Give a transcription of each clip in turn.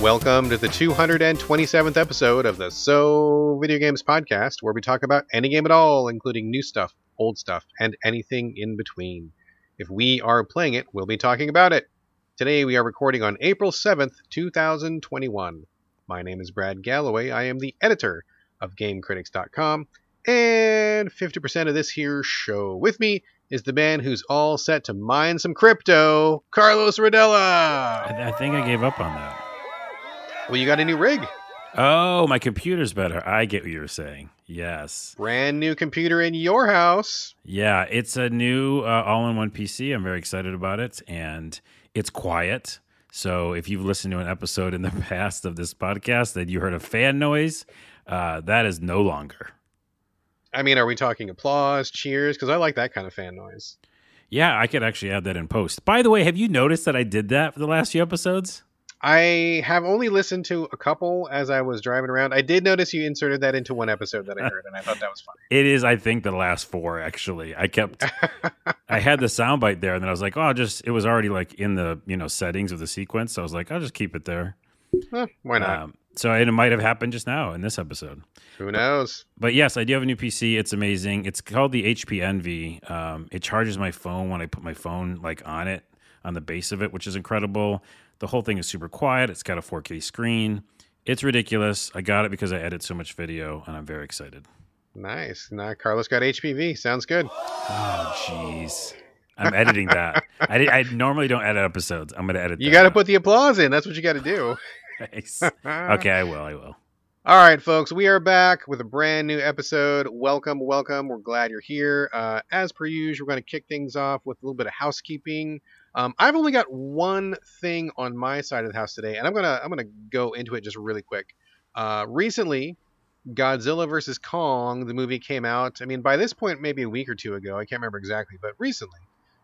Welcome to the 227th episode of the So Videogames podcast, where we talk about any game at all, including new stuff, old stuff, and anything in between. If we are playing it, we'll be talking about it. Today we are recording on April 7th, 2021. My name is Brad Galloway. I am the editor of GameCritics.com and 50% of this here show. With me is the man who's all set to mine some crypto, Carlos Rodella. I think I gave up on that. Well, you got a new rig. Oh, my computer's better. I get what you're saying. Yes. Brand new computer in your house. Yeah, it's a new all-in-one PC. I'm very excited about it, and it's quiet. So if you've listened to an episode in the past of this podcast that you heard a fan noise, that is no longer. I mean, are we talking applause, cheers? Because I like that kind of fan noise. Yeah, I could actually add that in post. By the way, have you noticed that I did that for the last few episodes? I have only listened to a couple as I was driving around. I did notice you inserted that into one episode that I heard, and I thought that was funny. It is, I think, the last four, actually. I had the soundbite there, and then I was like, it was already like in the settings of the sequence, so I was like, I'll just keep it there. Well, why not? It might have happened just now in this episode. Who knows? But yes, I do have a new PC. It's amazing. It's called the HP Envy. It charges my phone when I put my phone on it, on the base of it, which is incredible. The whole thing is super quiet. It's got a 4K screen. It's ridiculous. I got it because I edit so much video, and I'm very excited. Nice. Now Carlos got HPV. Sounds good. Oh, jeez. I'm editing that. I normally don't edit episodes. I'm going to edit that. You got to put the applause in. That's what you got to do. Nice. Okay, I will. All right, folks. We are back with a brand new episode. Welcome, welcome. We're glad you're here. As per usual, we're going to kick things off with a little bit of housekeeping. I've only got one thing on my side of the house today, and I'm gonna go into it just really quick. Recently, Godzilla vs. Kong, the movie, came out. I mean, by this point, maybe a week or two ago. I can't remember exactly, but recently.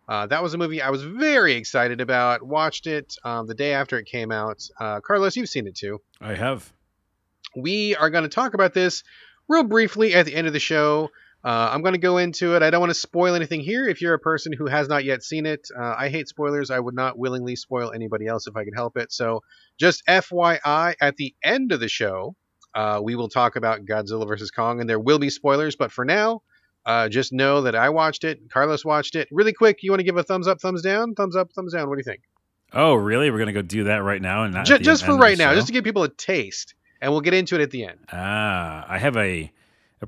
That was a movie I was very excited about. Watched it the day after it came out. Carlos, you've seen it too. I have. We are going to talk about this real briefly at the end of the show. I'm going to go into it. I don't want to spoil anything here. If you're a person who has not yet seen it, I hate spoilers. I would not willingly spoil anybody else if I could help it. So just FYI, at the end of the show, we will talk about Godzilla vs. Kong, and there will be spoilers. But for now, just know that I watched it. Carlos watched it. Really quick, you want to give a thumbs up, thumbs down? Thumbs up, thumbs down. What do you think? Oh, really? We're going to go do that right now? And not just for right now, just to give people a taste. And we'll get into it at the end. I have a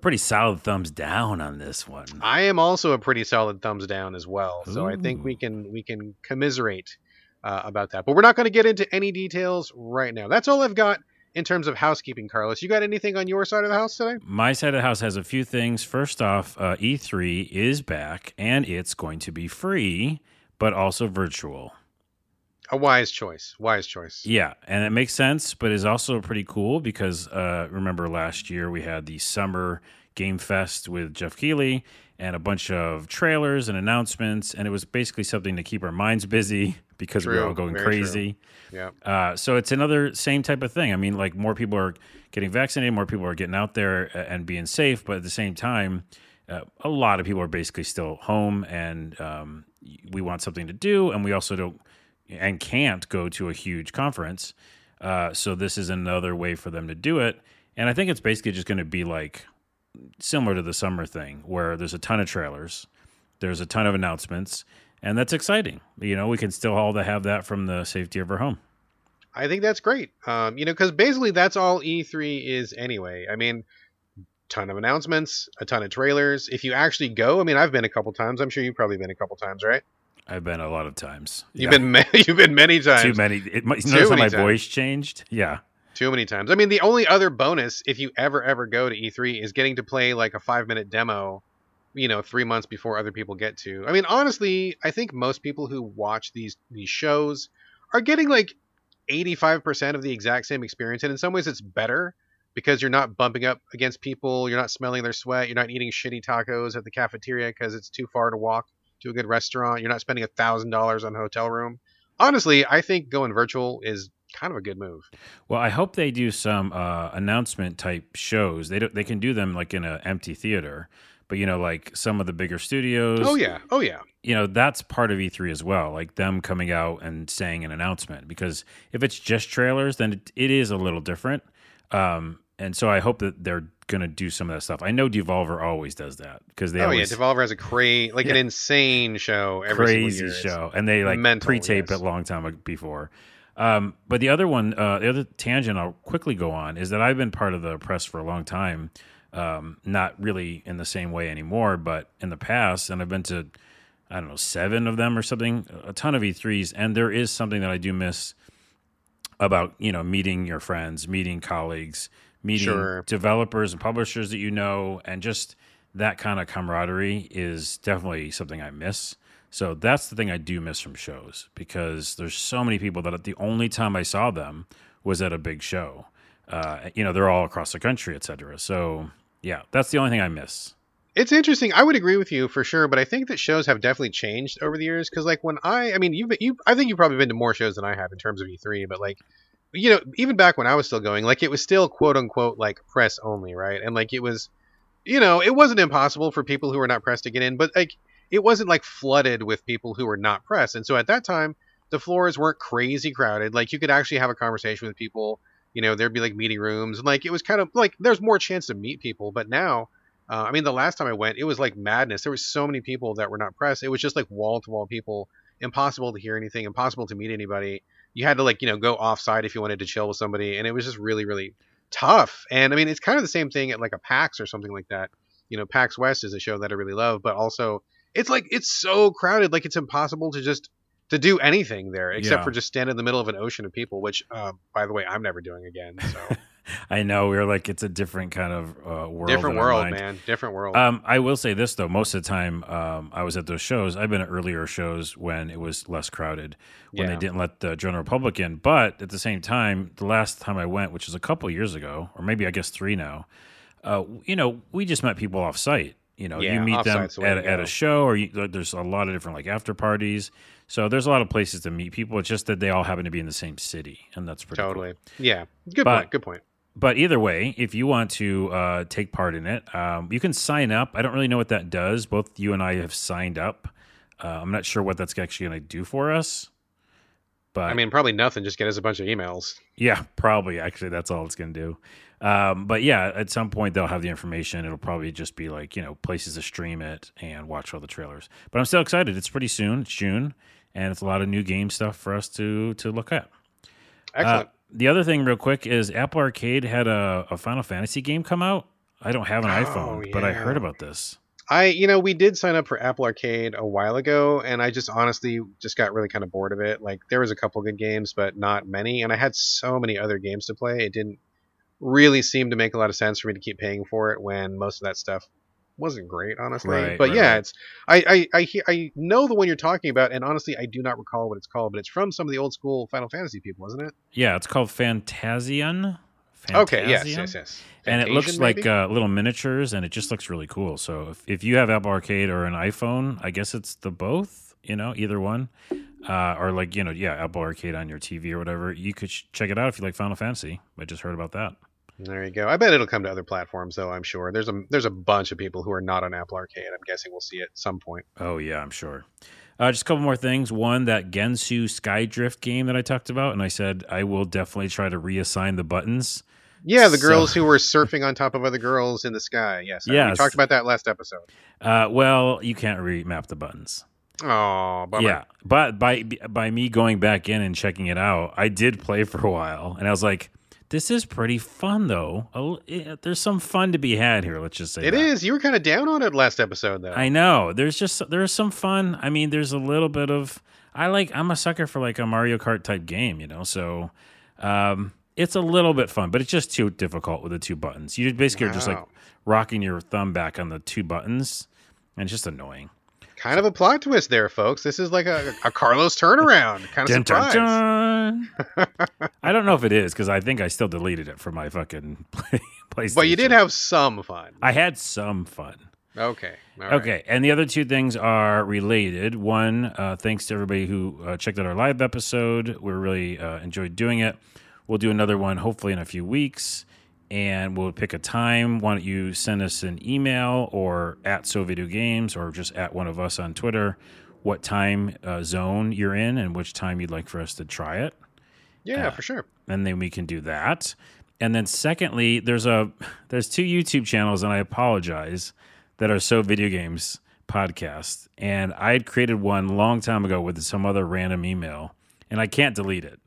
pretty solid thumbs down on this one. I am also a pretty solid thumbs down as well. Ooh. So I think we can commiserate about that. But we're not going to get into any details right now. That's all I've got in terms of housekeeping, Carlos. You got anything on your side of the house today? My side of the house has a few things. First off, E3 is back, and it's going to be free, but also virtual. A wise choice. Wise choice. Yeah, and it makes sense, but it's also pretty cool because remember last year we had the Summer Game Fest with Jeff Keighley and a bunch of trailers and announcements, and it was basically something to keep our minds busy because we were all going crazy. Yeah. So it's another same type of thing. I mean, more people are getting vaccinated, more people are getting out there and being safe, but at the same time, a lot of people are basically still home, and we want something to do, and we also don't and can't go to a huge conference. So this is another way for them to do it. And I think it's basically just going to be similar to the summer thing where there's a ton of trailers, there's a ton of announcements, and that's exciting. We can still all have that from the safety of our home. I think that's great. Because basically that's all E3 is anyway. I mean, ton of announcements, a ton of trailers. If you actually go, I mean, I've been a couple times. I'm sure you've probably been a couple times, right? I've been a lot of times. You've been many times. Too many. Notice how my voice changed? Yeah. Too many times. I mean, the only other bonus, if you ever go to E3, is getting to play a 5-minute demo, 3 months before other people get to. I mean, honestly, I think most people who watch these shows are getting 85% of the exact same experience. And in some ways it's better because you're not bumping up against people. You're not smelling their sweat. You're not eating shitty tacos at the cafeteria because it's too far to walk to a good restaurant. You're not spending $1,000 on a hotel room. Honestly, I think going virtual is kind of a good move. Well, I hope they do some announcement type shows. They can do them in an empty theater, but some of the bigger studios. Oh yeah, you know, that's part of E3 as well, like them coming out and saying an announcement, because if it's just trailers, then it is a little different. And so I hope that they're going to do some of that stuff. I know Devolver always does that because they Devolver has a an insane show every single year. And they like pre-tape it a long time before. But the other one, the other tangent I'll quickly go on is that I've been part of the press for a long time, not really in the same way anymore, but in the past, and I've been to, I don't know, 7 of them or something, a ton of E3s, and there is something that I do miss about, you know, meeting your friends, meeting colleagues, meeting developers and publishers that you know, and just that kind of camaraderie is definitely something I miss. So that's the thing I do miss from shows, because there's so many people that the only time I saw them was at a big show. You know, they're all across the country, et cetera. So, yeah, that's the only thing I miss. It's interesting. I would agree with you for sure, but I think that shows have definitely changed over the years. Because, like, when I think you've probably been to more shows than I have in terms of E3. But, like, you know, even back when I was still going, like, it was still quote unquote like press only, right? And like, it was, you know, it wasn't impossible for people who were not press to get in, but like, it wasn't like flooded with people who were not press. And so at that time, the floors weren't crazy crowded. Like, you could actually have a conversation with people. You know, there'd be like meeting rooms, and like, it was kind of like there's more chance to meet people. But now. I mean, the last time I went, it was like madness. There were so many people that were not press. It was just like wall-to-wall people, impossible to hear anything, impossible to meet anybody. You had to, like, you know, go offsite if you wanted to chill with somebody. And it was just really, really tough. And I mean, it's kind of the same thing at like a PAX or something like that. You know, PAX West is a show that I really love, but also it's like, it's so crowded. Like, it's impossible to just to do anything there except for just stand in the middle of an ocean of people, which, by the way, I'm never doing again. So. I know. We were like, it's a different kind of world. Different world, man. Different world. I will say this, though. Most of the time I was at those shows, I've been at earlier shows when it was less crowded, when they didn't let the general public in. But at the same time, the last time I went, which was a couple years ago, or maybe I guess 3 now, you know, we just met people off site. You know, you meet them at a show, or there's a lot of different like after parties. So there's a lot of places to meet people. It's just that they all happen to be in the same city. And that's pretty cool. Yeah. Good point. But either way, if you want to take part in it, you can sign up. I don't really know what that does. Both you and I have signed up. I'm not sure what that's actually going to do for us. But I mean, probably nothing. Just get us a bunch of emails. Yeah, probably. Actually, that's all it's going to do. But yeah, at some point, they'll have the information. It'll probably just be like, you know, places to stream it and watch all the trailers. But I'm still excited. It's pretty soon. It's June. And it's a lot of new game stuff for us to look at. Excellent. The other thing real quick is Apple Arcade had a Final Fantasy game come out. I don't have an iPhone, but I heard about this. You know, we did sign up for Apple Arcade a while ago, and I just honestly just got really kind of bored of it. Like, there was a couple good games, but not many. And I had so many other games to play. It didn't really seem to make a lot of sense for me to keep paying for it when most of that stuff wasn't great, honestly. It's I know the one you're talking about, and honestly, I do not recall what it's called, but it's from some of the old school Final Fantasy people, isn't it? Yeah, it's called Fantasian. Okay, yes. Fantasian, and it looks like little miniatures, and it just looks really cool. So if you have Apple Arcade or an iPhone, I guess it's the both, you know, either one, or like, you know, yeah, Apple Arcade on your TV or whatever. You could check it out if you like Final Fantasy. I just heard about that. There you go. I bet it'll come to other platforms, though, I'm sure. There's a bunch of people who are not on Apple Arcade. I'm guessing we'll see it at some point. Oh, yeah, I'm sure. Just a couple more things. One, that Gensu Skydrift game that I talked about, and I said I will definitely try to reassign the buttons. Yeah, the girls who were surfing on top of other girls in the sky. Yes. We talked about that last episode. Well, you can't remap the buttons. Oh, bummer. Yeah, but by me going back in and checking it out, I did play for a while, and I was like, this is pretty fun, though. There's some fun to be had here, let's just say. It is. You were kind of down on it last episode, though. I know. There's some fun. I mean, there's a little bit of... I'm a sucker for like a Mario Kart type game, you know? So it's a little bit fun, but it's just too difficult with the two buttons. You basically are just like rocking your thumb back on the two buttons, and it's just annoying. Kind of a plot twist there, folks. This is like a Carlos turnaround. Kind of surprise. Dun, dun, dun. I don't know if it is, because I think I still deleted it from my fucking PlayStation. But you did have some fun. I had some fun. Okay. All right. And the other two things are related. One, thanks to everybody who checked out our live episode. We really enjoyed doing it. We'll do another one hopefully in a few weeks. And we'll pick a time. Why don't you send us an email or at So Video Games or just at one of us on Twitter what time zone you're in and which time you'd like for us to try it. Yeah, for sure. And then we can do that. And then secondly, there's two YouTube channels, and I apologize, that are So Video Games podcast. And I had created one a long time ago with some other random email, and I can't delete it.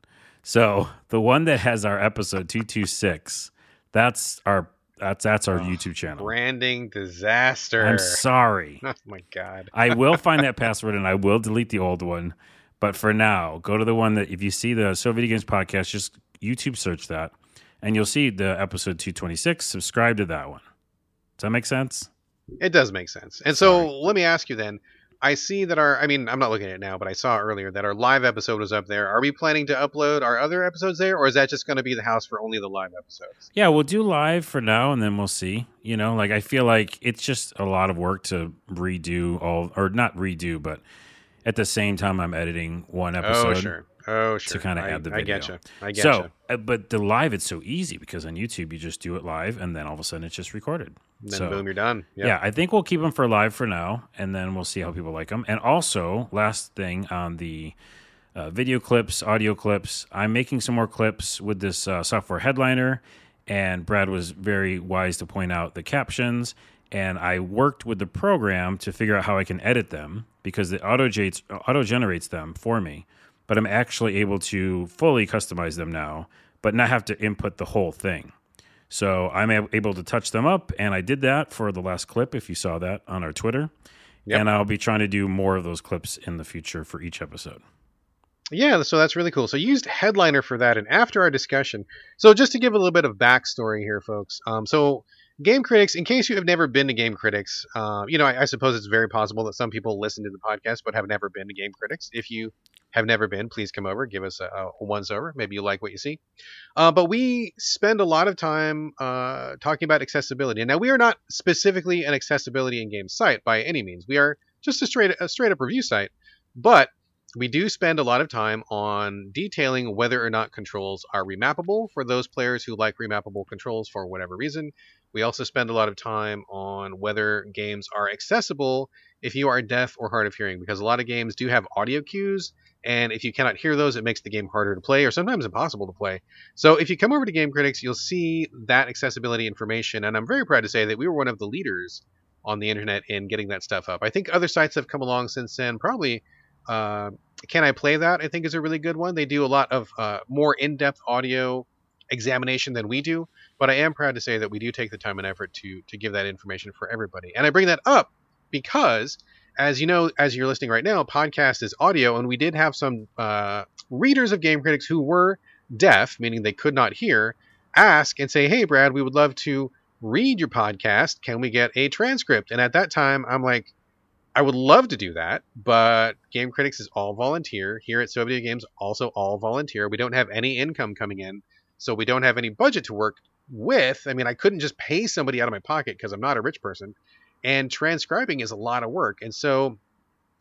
So the one that has our episode 226, that's our YouTube channel. Branding disaster. I'm sorry. Oh my God. I will find that password, and I will delete the old one. But for now, go to the one that, if you see the So Video Games podcast, just YouTube search that, and you'll see the episode 226. Subscribe to that one. Does that make sense? It does make sense. And so let me ask you then, I see that I'm not looking at it now, but I saw earlier that our live episode was up there. Are we planning to upload our other episodes there, or is that just going to be the house for only the live episodes? Yeah, we'll do live for now, and then we'll see. You know, like, I feel like it's just a lot of work to redo all, or not redo, but at the same time I'm editing one episode. Oh, sure. To kind of add the video. I get you. But the live, it's so easy because on YouTube you just do it live, and then all of a sudden it's just recorded. And then boom, you're done. Yep. Yeah, I think we'll keep them for live for now, and then we'll see how people like them. And also, last thing on the video clips, audio clips, I'm making some more clips with this software Headliner, and Brad was very wise to point out the captions. And I worked with the program to figure out how I can edit them, because it auto-generates them for me. But I'm actually able to fully customize them now, but not have to input the whole thing. So I'm able to touch them up, and I did that for the last clip, if you saw that on our Twitter. Yep. And I'll be trying to do more of those clips in the future for each episode. Yeah, so that's really cool. So you used Headliner for that, and after our discussion, so just to give a little bit of backstory here, folks, so Game Critics, in case you have never been to Game Critics, I suppose it's very possible that some people listen to the podcast but have never been to Game Critics. If you have never been, please come over, give us a once-over. Maybe you like what you see. But we spend a lot of time talking about accessibility. Now, we are not specifically an accessibility in-game site by any means. We are just a straight-up review site, but we do spend a lot of time on detailing whether or not controls are remappable for those players who like remappable controls for whatever reason. We also spend a lot of time on whether games are accessible if you are deaf or hard of hearing, because a lot of games do have audio cues, and if you cannot hear those, it makes the game harder to play or sometimes impossible to play. So if you come over to Game Critics, you'll see that accessibility information, and I'm very proud to say that we were one of the leaders on the internet in getting that stuff up. I think other sites have come along since then, probably... Can I Play That? I think is a really good one. They do a lot of more in-depth audio examination than we do, but I am proud to say that we do take the time and effort to give that information for everybody. And I bring that up because, as you know, as you're listening right now, podcast is audio, and we did have some readers of Game Critics who were deaf, meaning they could not hear, ask and say, hey, Brad, we would love to read your podcast. Can we get a transcript? And at that time, I'm like, I would love to do that, but Game Critics is all volunteer. Here at So Video Games, also all volunteer. We don't have any income coming in, so we don't have any budget to work with. I mean, I couldn't just pay somebody out of my pocket because I'm not a rich person, and transcribing is a lot of work. And so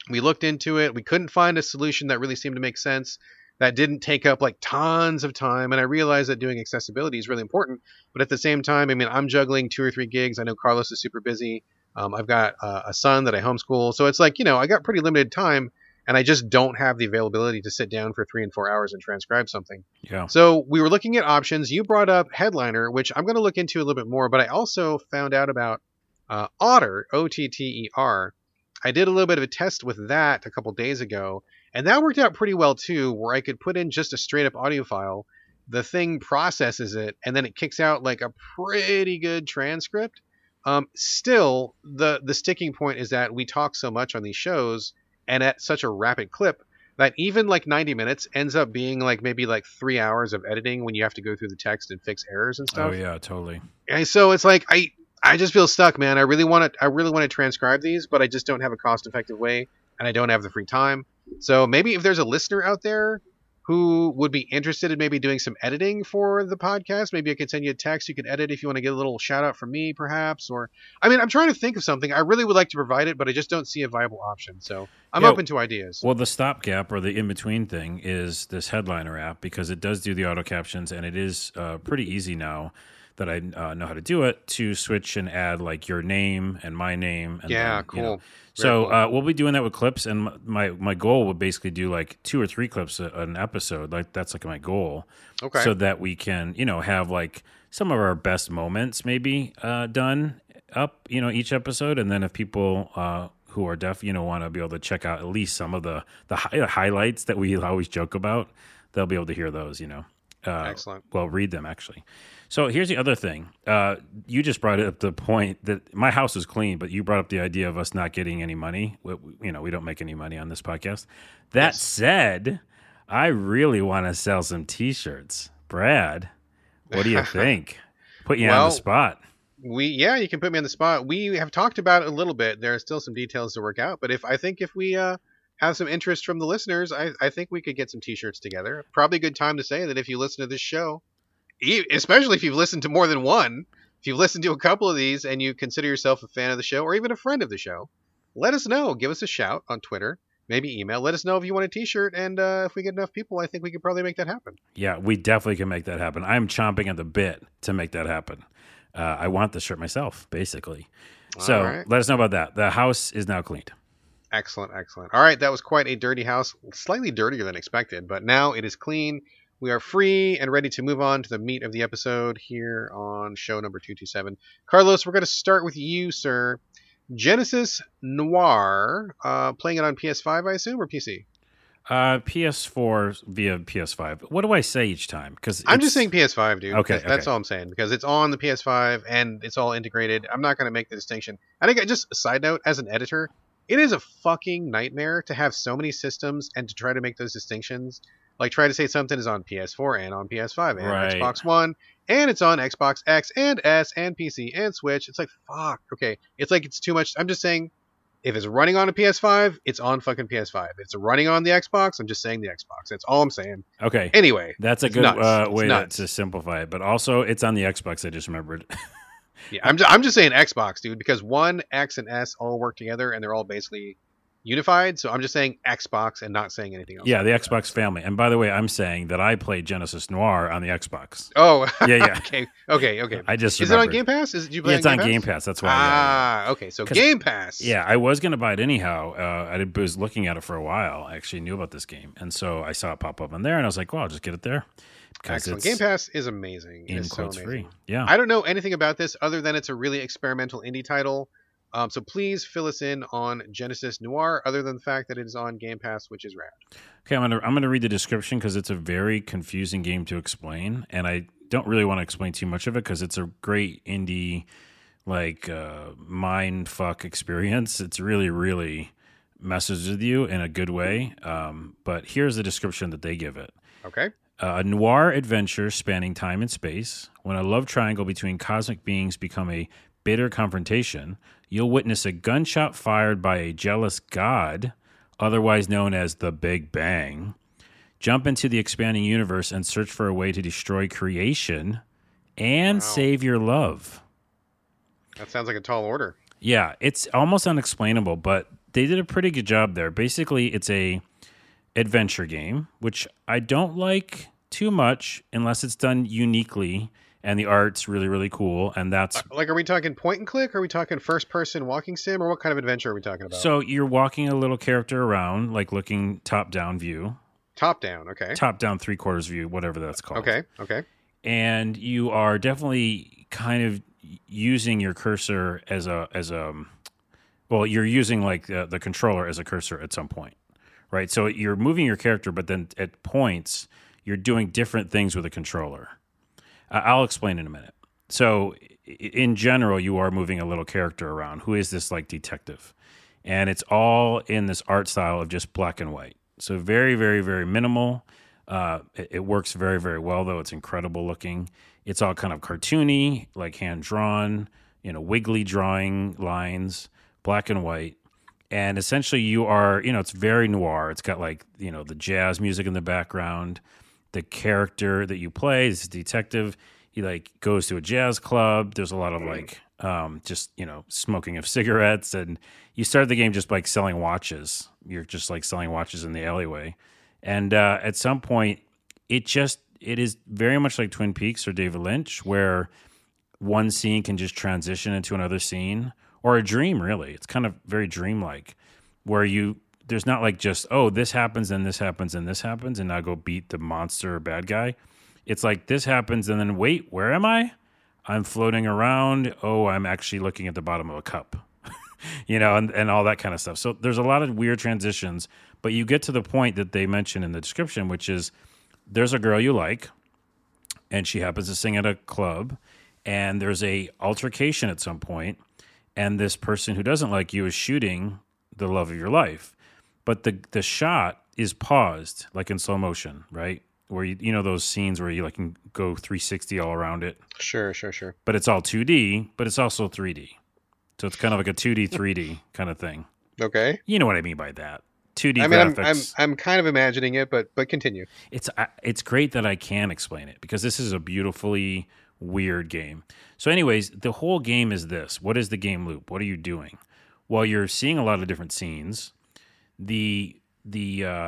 we looked into it. We couldn't find a solution that really seemed to make sense, that didn't take up like tons of time. And I realized that doing accessibility is really important, but at the same time, I mean, I'm juggling 2 or 3 gigs. I know Carlos is super busy. I've got a son that I homeschool. So it's like, I got pretty limited time, and I just don't have the availability to sit down for 3 and 4 hours and transcribe something. Yeah. So we were looking at options. You brought up Headliner, which I'm going to look into a little bit more, but I also found out about Otter, O-T-T-E-R. I did a little bit of a test with that a couple days ago, and that worked out pretty well too, where I could put in just a straight up audio file. The thing processes it, and then it kicks out like a pretty good transcript. Still, the sticking point is that we talk so much on these shows and at such a rapid clip that even like 90 minutes ends up being like maybe like 3 hours of editing when you have to go through the text and fix errors and stuff. Oh yeah, totally. And so it's like I just feel stuck, man. I really want to transcribe these, but I just don't have a cost-effective way, and I don't have the free time. So maybe if there's a listener out there who would be interested in maybe doing some editing for the podcast. Maybe I could send you a text. You could edit if you want to get a little shout out from me, perhaps. Or, I mean, I'm trying to think of something. I really would like to provide it, but I just don't see a viable option. So I'm open to ideas. Well, the stopgap or the in-between thing is this Headliner app, because it does do the auto captions, and it is pretty easy now. that I know how to do it, to switch and add like your name and my name. And yeah, then, cool. You know. So cool. We'll be doing that with clips, and my goal would basically do like 2 or 3 clips an episode. Like that's like my goal. Okay. So that we can, you know, have like some of our best moments maybe done up, you know, each episode, and then if people who are deaf, you know, want to be able to check out at least some of the highlights that we always joke about, they'll be able to hear those, you know. Excellent. Well, read them, actually. So here's the other thing. You just brought up the point that my house is clean, but you brought up the idea of us not getting any money. You know, we don't make any money on this podcast. That said, I really want to sell some T-shirts. Brad, what do you think? Put you on the spot. You can put me on the spot. We have talked about it a little bit. There are still some details to work out, but if we have some interest from the listeners, I think we could get some T-shirts together. Probably a good time to say that if you listen to this show, especially if you've listened to more than one, if you've listened to a couple of these and you consider yourself a fan of the show or even a friend of the show, let us know. Give us a shout on Twitter, maybe email. Let us know if you want a T-shirt, and if we get enough people, I think we could probably make that happen. Yeah, we definitely can make that happen. I'm chomping at the bit to make that happen. I want the shirt myself, basically. So let us know about that. The house is now cleaned. Excellent, excellent. All right, that was quite a dirty house, slightly dirtier than expected, but now it is clean. We are free and ready to move on to the meat of the episode here on show number 227. Carlos, we're going to start with you, sir. Genesis Noir, playing it on PS5, I assume, or PC? PS4 via PS5. What do I say each time? Because I'm just saying PS5, dude. Okay, that's all I'm saying, because it's on the PS5 and it's all integrated. I'm not going to make the distinction. I think, just a side note, as an editor, it is a fucking nightmare to have so many systems and to try to make those distinctions. Like, try to say something is on PS4 and on PS5 and Xbox One, and it's on Xbox X and S and PC and Switch. It's like, fuck. Okay. It's like, it's too much. I'm just saying, if it's running on a PS5, it's on fucking PS5. If it's running on the Xbox, I'm just saying the Xbox. That's all I'm saying. Okay. Anyway. That's a good way to simplify it. But also, it's on the Xbox, I just remembered. Yeah, I'm just saying Xbox, dude, because 1, X, and S all work together, and they're all basically unified. So I'm just saying Xbox and not saying anything else. Yeah, the Xbox family. And by the way, I'm saying that I played Genesis Noir on the Xbox. Oh, yeah. Okay. I just remembered. Is it on Game Pass? It's on Game Pass. That's why. Okay. So Game Pass. Yeah, I was going to buy it anyhow. I was looking at it for a while. I actually knew about this game, and so I saw it pop up on there, and I was like, "Well, I'll just get it there." Excellent. Game Pass is amazing. It's so amazing. Free. Yeah. I don't know anything about this other than it's a really experimental indie title. So please fill us in on Genesis Noir, other than the fact that it is on Game Pass, which is rad. Okay, I'm gonna read the description because it's a very confusing game to explain, and I don't really want to explain too much of it because it's a great indie, like mind fuck experience. It's really, really messes with you in a good way. But here's the description that they give it. Okay. A noir adventure spanning time and space. When a love triangle between cosmic beings become a bitter confrontation, you'll witness a gunshot fired by a jealous god, otherwise known as the Big Bang. Jump into the expanding universe and search for a way to destroy creation and save your love. That sounds like a tall order. Yeah, it's almost unexplainable, but they did a pretty good job there. Basically, it's a adventure game, which I don't like too much unless it's done uniquely and the art's really, really cool. And that's like, are we talking point and click? Are we talking first person walking sim, or what kind of adventure are we talking about? So you're walking a little character around, like looking top down view. Top down. Okay. Top down 3/4 view, whatever that's called. Okay. Okay. And you are definitely kind of using your cursor you're using like the controller as a cursor at some point. Right, so you're moving your character, but then at points, you're doing different things with a controller. I'll explain in a minute. So in general, you are moving a little character around. Who is this, like, detective? And it's all in this art style of just black and white. So very, very, very minimal. It works very, very well, though. It's incredible looking. It's all kind of cartoony, like hand-drawn, you know, wiggly drawing lines, black and white. And essentially you are, you know, it's very noir. It's got like, you know, the jazz music in the background. The character that you play is a detective. He like goes to a jazz club. There's a lot of like just, you know, smoking of cigarettes. And you start the game just like selling watches. You're just like selling watches in the alleyway. And at some point it is very much like Twin Peaks or David Lynch, where one scene can just transition into another scene, or a dream, really. It's kind of very dreamlike, where there's not like just, oh, this happens and this happens and this happens, and now go beat the monster or bad guy. It's like this happens and then wait, where am I? I'm floating around. Oh, I'm actually looking at the bottom of a cup, and all that kind of stuff. So there's a lot of weird transitions, but you get to the point that they mention in the description, which is there's a girl you like, and she happens to sing at a club, and there's a altercation at some point, and this person who doesn't like you is shooting the love of your life. But the shot is paused, like in slow motion, right? Where you know those scenes where you like can go 360 all around it. Sure. But it's all 2D, but it's also 3D. So it's kind of like a 2D, 3D kind of thing. Okay. You know what I mean by that? 2D. I mean, graphics. I'm kind of imagining it, but continue. It's great that I can explain it, because this is a beautifully weird game. So, anyways, the whole game is this: what is the game loop? What are you doing? Well, you're seeing a lot of different scenes. The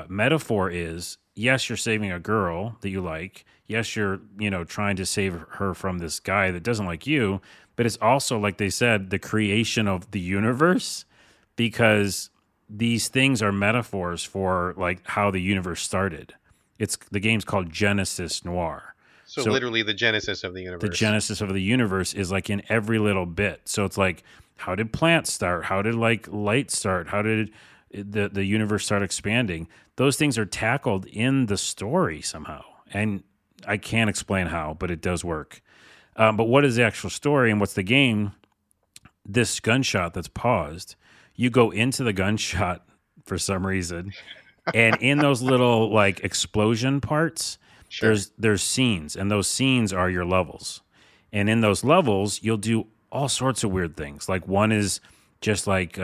metaphor is, yes, you're saving a girl that you like. Yes, you're trying to save her from this guy that doesn't like you. But it's also, like they said, the creation of the universe, because these things are metaphors for like how the universe started. The game's called Genesis Noir. So literally the genesis of the universe. The genesis of the universe is like in every little bit. So it's like, how did plants start? How did like light start? How did the universe start expanding? Those things are tackled in the story somehow, and I can't explain how, but it does work. But what is the actual story and what's the game? This gunshot that's paused, you go into the gunshot for some reason, and in those little like explosion parts, sure, there's scenes, and those scenes are your levels, and in those levels you'll do all sorts of weird things. Like one is just like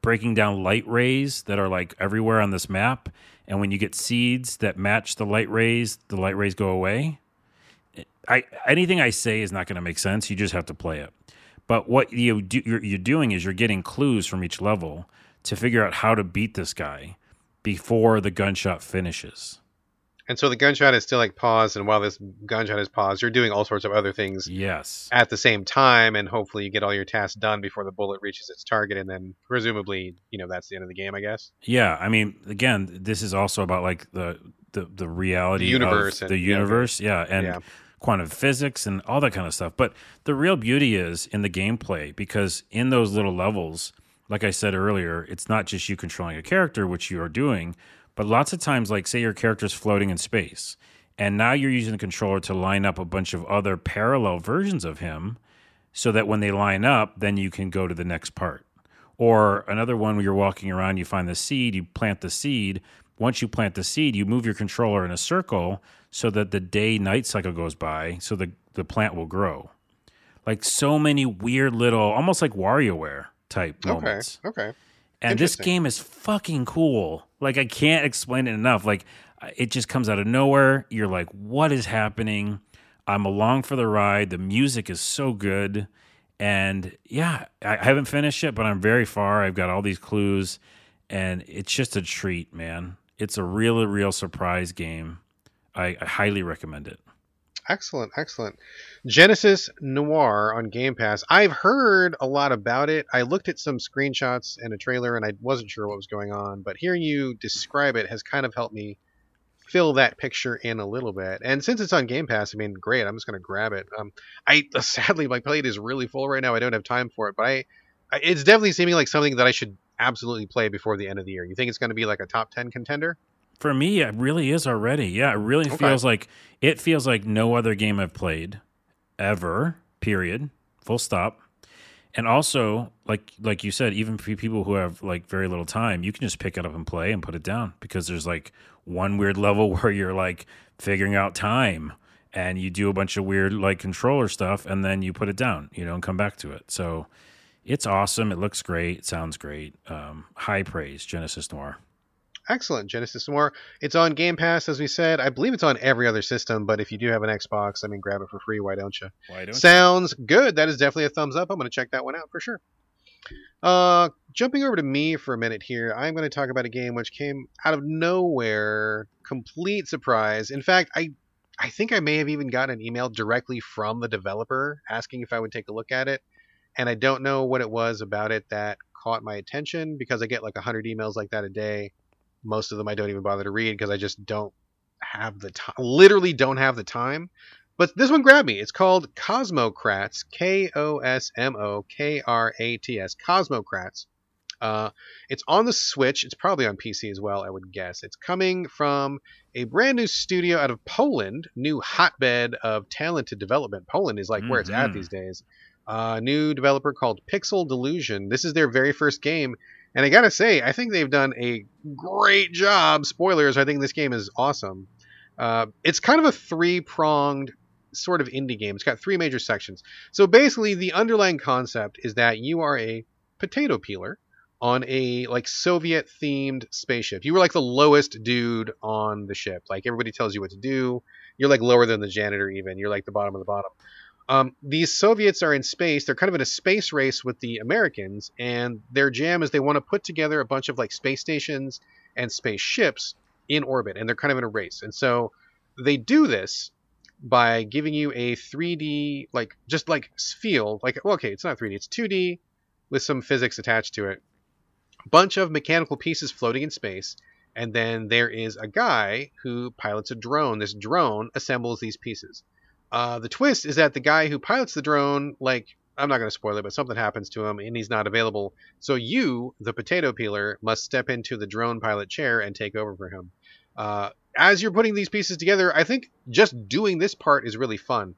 breaking down light rays that are like everywhere on this map. And when you get seeds that match the light rays go away. Anything I say is not going to make sense. You just have to play it. But what you're doing is you're getting clues from each level to figure out how to beat this guy before the gunshot finishes. And so the gunshot is still like paused, and while this gunshot is paused, you're doing all sorts of other things, yes, at the same time, and hopefully you get all your tasks done before the bullet reaches its target, and then presumably, that's the end of the game, I guess. Yeah, I mean, again, this is also about like the reality of the universe, and quantum physics and all that kind of stuff. But the real beauty is in the gameplay, because in those little levels, like I said earlier, it's not just you controlling a character, which you are doing, but lots of times, like, say your character's floating in space, and now you're using the controller to line up a bunch of other parallel versions of him so that when they line up, then you can go to the next part. Or another one where you're walking around, you find the seed, you plant the seed. Once you plant the seed, you move your controller in a circle so that the day-night cycle goes by, so the plant will grow. Like, so many weird little, almost like WarioWare type moments. Okay. And this game is fucking cool. Like, I can't explain it enough. Like, it just comes out of nowhere. You're like, what is happening? I'm along for the ride. The music is so good. And, yeah, I haven't finished it, but I'm very far. I've got all these clues. And it's just a treat, man. It's a real, real surprise game. I highly recommend it. Excellent. Genesis Noir on Game Pass. I've heard a lot about it. I looked at some screenshots and a trailer, and I wasn't sure what was going on. But hearing you describe it has kind of helped me fill that picture in a little bit. And since it's on Game Pass, I mean, great. I'm just going to grab it. Sadly, my plate is really full right now. I don't have time for it. But it's definitely seeming like something that I should absolutely play before the end of the year. You think it's going to be like a top 10 contender? For me, it really is already. Yeah, it really feels like no other game I've played ever, period, full stop. And also, like you said, even for people who have like very little time, you can just pick it up and play and put it down, because there's like one weird level where you're like figuring out time and you do a bunch of weird like controller stuff, and then you put it down, and come back to it. So it's awesome. It looks great. It sounds great. High praise, Genesis Noir. Excellent. Genesis Noir. It's on Game Pass, as we said. I believe it's on every other system, but if you do have an Xbox, I mean, grab it for free. Why don't you? Sounds good. That is definitely a thumbs up. I'm going to check that one out for sure. Jumping over to me for a minute here, I'm going to talk about a game which came out of nowhere. Complete surprise. In fact, I I think I may have even got an email directly from the developer asking if I would take a look at it. And I don't know what it was about it that caught my attention, because I get like 100 emails like that a day. Most of them I don't even bother to read because I just don't have the time, literally don't have the time. But this one grabbed me. It's called Kosmokrats, Kosmokrats, Kosmokrats. It's on the Switch. It's probably on PC as well, I would guess. It's coming from a brand new studio out of Poland, new hotbed of talented development. Poland is like where it's at these days. New developer called Pixel Delusion. This is their very first game. And I gotta say, I think they've done a great job. Spoilers, I think this game is awesome. It's kind of a three-pronged sort of indie game. It's got three major sections. So basically, the underlying concept is that you are a potato peeler on a like Soviet-themed spaceship. You were like the lowest dude on the ship. Like everybody tells you what to do. You're like lower than the janitor even. You're like the bottom of the bottom. These Soviets are in space. They're kind of in a space race with the Americans, and their jam is they want to put together a bunch of like space stations and spaceships in orbit, and they're kind of in a race. And so they do this by giving you a 3D, like just like field, like, well, okay, it's not 3D, it's 2D with some physics attached to it. Bunch of mechanical pieces floating in space. And then there is a guy who pilots a drone. This drone assembles these pieces. The twist is that the guy who pilots the drone, like, I'm not going to spoil it, but something happens to him and he's not available. So you, the potato peeler, must step into the drone pilot chair and take over for him. As you're putting these pieces together, I think just doing this part is really fun.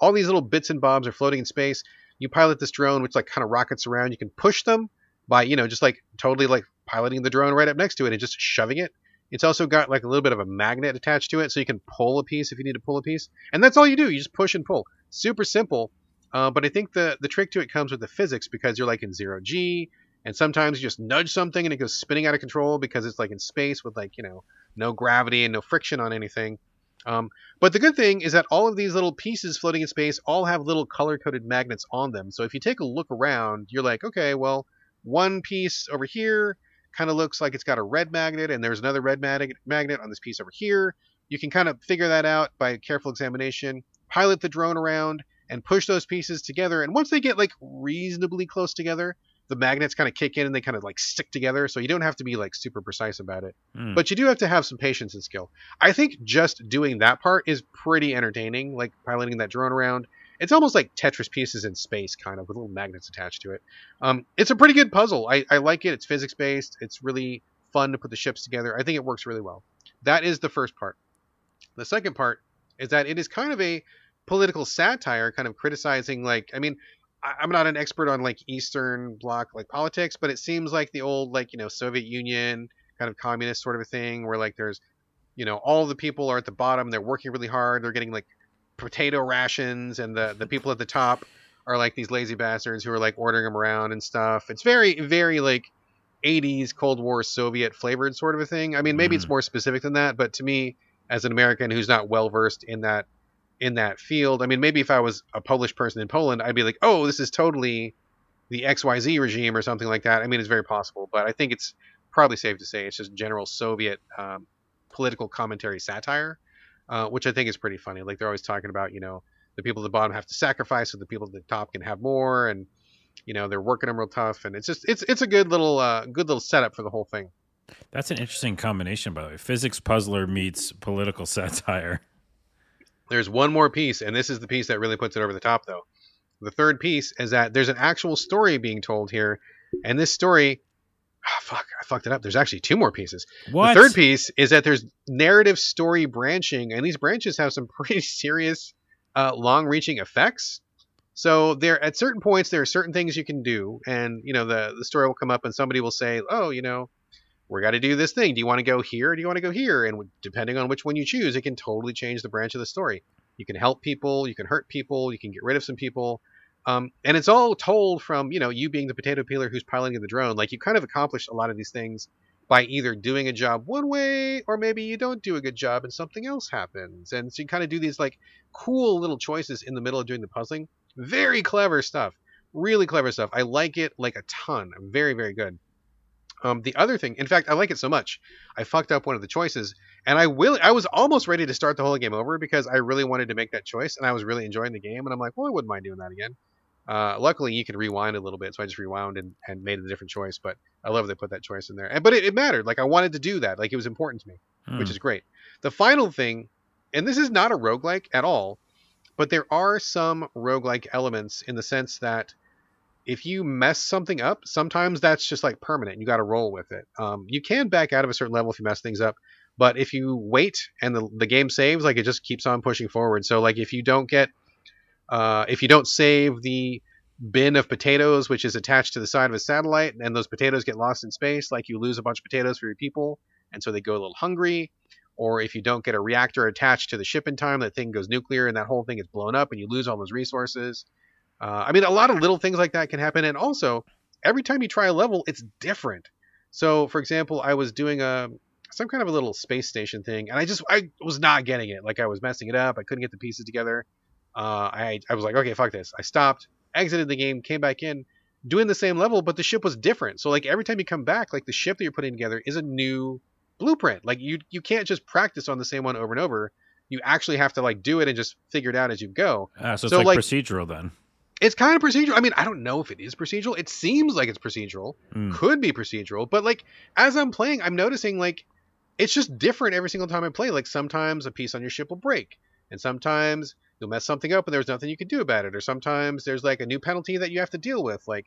All these little bits and bobs are floating in space. You pilot this drone, which like kind of rockets around. You can push them by, you know, just like totally like piloting the drone right up next to it and just shoving it. It's also got like a little bit of a magnet attached to it, so you can pull a piece if you need to pull a piece. And that's all you do. You just push and pull. Super simple. But I think the trick to it comes with the physics, because you're like in 0G, and sometimes you just nudge something and it goes spinning out of control because it's like in space with like, you know, no gravity and no friction on anything. But the good thing is that all of these little pieces floating in space all have little color-coded magnets on them. So if you take a look around, you're like, okay, well, one piece over here kind of looks like it's got a red magnet, and there's another red magnet on this piece over here. You can kind of figure that out by careful examination, pilot the drone around, and push those pieces together. And once they get like reasonably close together, the magnets kind of kick in and they kind of like stick together. So you don't have to be like super precise about it, but you do have to have some patience and skill. I think just doing that part is pretty entertaining, like piloting that drone around. It's almost like Tetris pieces in space, kind of, with little magnets attached to it. It's a pretty good puzzle. I like it. It's physics-based. It's really fun to put the ships together. I think it works really well. That is the first part. The second part is that it is kind of a political satire, kind of criticizing, like, I mean, I'm not an expert on, like, Eastern Bloc, like, politics, but it seems like the old, like, you know, Soviet Union kind of communist sort of a thing where, like, there's, you know, all the people are at the bottom. They're working really hard. They're getting, like, potato rations, and the people at the top are like these lazy bastards who are like ordering them around and stuff. It's very, very like 80s Cold War Soviet flavored sort of a thing. I mean, maybe it's more specific than that, but to me as an American who's not well versed in that field, I mean, maybe if I was a Polish person in Poland, I'd be like, oh, this is totally the XYZ regime or something like that. I mean, it's very possible, but I think it's probably safe to say it's just general Soviet political commentary satire. Which I think is pretty funny. Like, they're always talking about, you know, the people at the bottom have to sacrifice so the people at the top can have more, and, you know, they're working them real tough, and it's just it's a good little setup for the whole thing. That's an interesting combination, by the way. Physics puzzler meets political satire. There's one more piece, and this is the piece that really puts it over the top, though. The third piece is that there's an actual story being told here, and this story... Oh, fuck, I fucked it up. There's actually two more pieces. What? The third piece is that there's narrative story branching, and these branches have some pretty serious long-reaching effects. So there, at certain points, there are certain things you can do, and you know the story will come up, and somebody will say, oh, you know, we got to do this thing. Do you want to go here or do you want to go here? And depending on which one you choose, it can totally change the branch of the story. You can help people. You can hurt people. You can get rid of some people. And it's all told from, you know, you being the potato peeler who's piloting the drone. Like, you kind of accomplish a lot of these things by either doing a job one way, or maybe you don't do a good job and something else happens. And so you kind of do these like cool little choices in the middle of doing the puzzling. Very clever stuff. Really clever stuff. I like it like a ton. Very, very good. The other thing, in fact, I like it so much, I fucked up one of the choices, And I was almost ready to start the whole game over because I really wanted to make that choice, and I was really enjoying the game. And I'm like, well, I wouldn't mind doing that again. Luckily, you can rewind a little bit, so I just rewound and made a different choice. But I love they put that choice in there. And, but it mattered. Like, I wanted to do that. Like, it was important to me, which is great. The final thing, and this is not a roguelike at all, but there are some roguelike elements in the sense that if you mess something up, sometimes that's just like permanent. You got to roll with it. You can back out of a certain level if you mess things up. But if you wait and the game saves, like, it just keeps on pushing forward. So, like, if you don't save the bin of potatoes, which is attached to the side of a satellite, and those potatoes get lost in space, like, you lose a bunch of potatoes for your people, and so they go a little hungry. Or if you don't get a reactor attached to the ship in time, that thing goes nuclear, and that whole thing is blown up, and you lose all those resources. I mean, a lot of little things like that can happen. And also, every time you try a level, it's different. So, for example, I was doing some kind of a little space station thing, and I was not getting it. Like, I was messing it up. I couldn't get the pieces together. I was like, okay, fuck this. I stopped, exited the game, came back in, doing the same level, but the ship was different. So, like, every time you come back, like, the ship that you're putting together is a new blueprint. Like, you can't just practice on the same one over and over. You actually have to, like, do it and just figure it out as you go. So it's like procedural then. It's kind of procedural. I mean, I don't know if it is procedural. It seems like it's procedural. Could be procedural. But, like, as I'm playing, I'm noticing, like, it's just different every single time I play. Like, sometimes a piece on your ship will break, and sometimes you'll mess something up and there's nothing you can do about it. Or sometimes there's, like, a new penalty that you have to deal with. Like,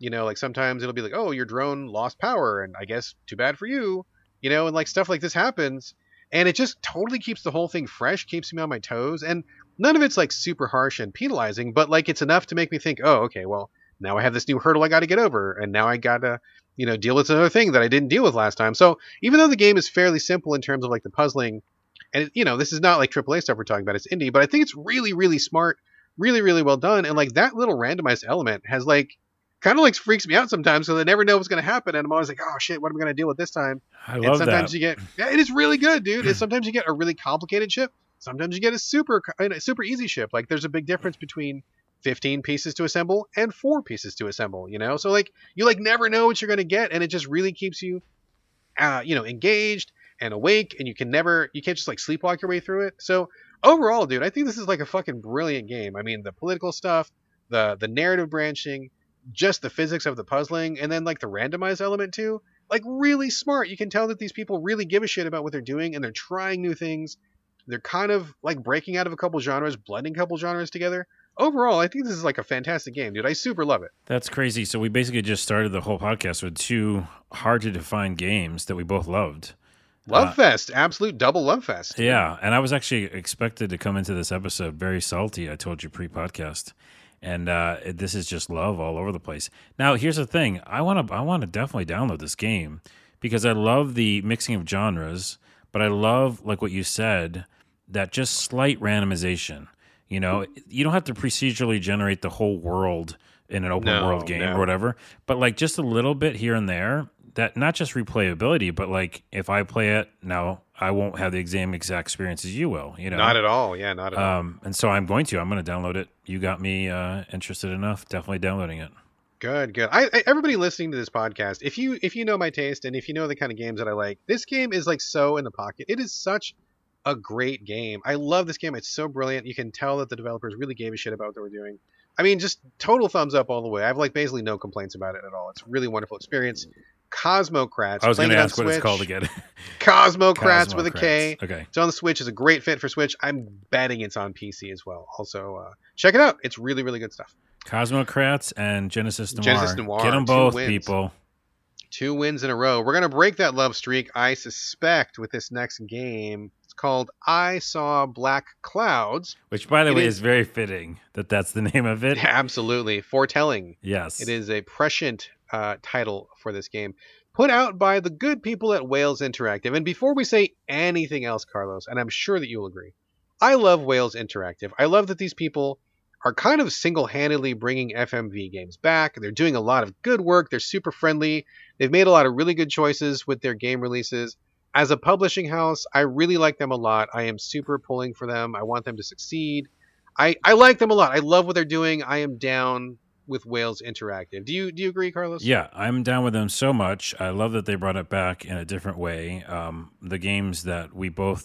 you know, like, sometimes it'll be like, oh, your drone lost power, and I guess too bad for you, you know, and, like, stuff like this happens. And it just totally keeps the whole thing fresh, keeps me on my toes. And none of it's, like, super harsh and penalizing, but, like, it's enough to make me think, oh, okay, well, now I have this new hurdle I got to get over, and now I got to, you know, deal with another thing that I didn't deal with last time. So even though the game is fairly simple in terms of, like, the puzzling, and, you know, this is not, like, AAA stuff we're talking about, it's indie, but I think it's really, really smart, really, really well done. And, like, that little randomized element has, like, kind of, like, freaks me out sometimes because I never know what's going to happen, and I'm always like, oh, shit, what am I going to deal with this time? I love that. Yeah, it is really good, dude. And sometimes you get a really complicated ship. Sometimes you get a super easy ship. Like, there's a big difference between 15 pieces to assemble and 4 pieces to assemble, you know? So, like, you, like, never know what you're going to get, and it just really keeps you, you know, engaged and awake, and you can't just, like, sleepwalk your way through it. So, overall, dude, I think this is, like, a fucking brilliant game. I mean, the political stuff, the narrative branching, just the physics of the puzzling, and then, like, the randomized element, too. Like, really smart. You can tell that these people really give a shit about what they're doing, and they're trying new things. They're kind of, like, breaking out of a couple genres, blending a couple genres together. Overall, I think this is, like, a fantastic game, dude. I super love it. That's crazy. So we basically just started the whole podcast with 2 hard-to-define games that we both loved. Love fest. Absolute double love fest. Yeah, and I was actually expected to come into this episode very salty. I told you pre-podcast. And this is just love all over the place. Now, here's the thing. I want to definitely download this game because I love the mixing of genres, but I love, like what you said, that just slight randomization. You know, you don't have to procedurally generate the whole world in an open world game or whatever, but, like, just a little bit here and there, that not just replayability, but, like, if I play it now, I won't have the same exact experience as you will, you know? Not at all. Yeah, not at all. And so I'm going to download it. You got me interested enough. Definitely downloading it. Good. Everybody listening to this podcast, if you know my taste and if you know the kind of games that I like, this game is, like, so in the pocket. It is such a great game. I love this game. It's so brilliant. You can tell that the developers really gave a shit about what they were doing. I mean, just total thumbs up all the way. I have, like, basically no complaints about it at all. It's a really wonderful experience. Kosmokrats. I was going to ask what it's called again. Kosmokrats with a K. Okay. It's on the Switch. It's a great fit for Switch. I'm betting it's on PC as well. Also, check it out. It's really, really good stuff. Kosmokrats and Genesis Noir. Get them both, people. 2 wins in a row. We're going to break that love streak, I suspect, with this next game. It's called I Saw Black Clouds. Which, by the way, is very fitting that that's the name of it. Yeah, absolutely. Foretelling. Yes. It is a prescient title for this game, put out by the good people at Wales Interactive. And before we say anything else, Carlos, and I'm sure that you'll agree, I love Wales Interactive. I love that these people are kind of single-handedly bringing FMV games back. They're doing a lot of good work. They're super friendly. They've made a lot of really good choices with their game releases. As a publishing house, I really like them a lot. I am super pulling for them. I want them to succeed. I like them a lot. I love what they're doing. I am down with Wales Interactive. Do you agree, Carlos? Yeah, I'm down with them so much. I love that they brought it back in a different way. The games that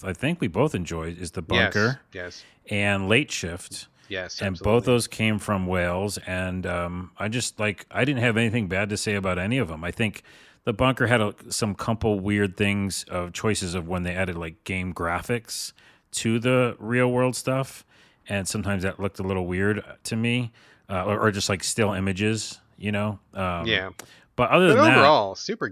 I think we both enjoyed is The Bunker, yes. and Late Shift. Yes, and absolutely. Both those came from Wales, and I didn't have anything bad to say about any of them. I think The Bunker had some couple weird things of choices of when they added like game graphics to the real world stuff, and sometimes that looked a little weird to me, or just like still images, you know. But other than that, overall, super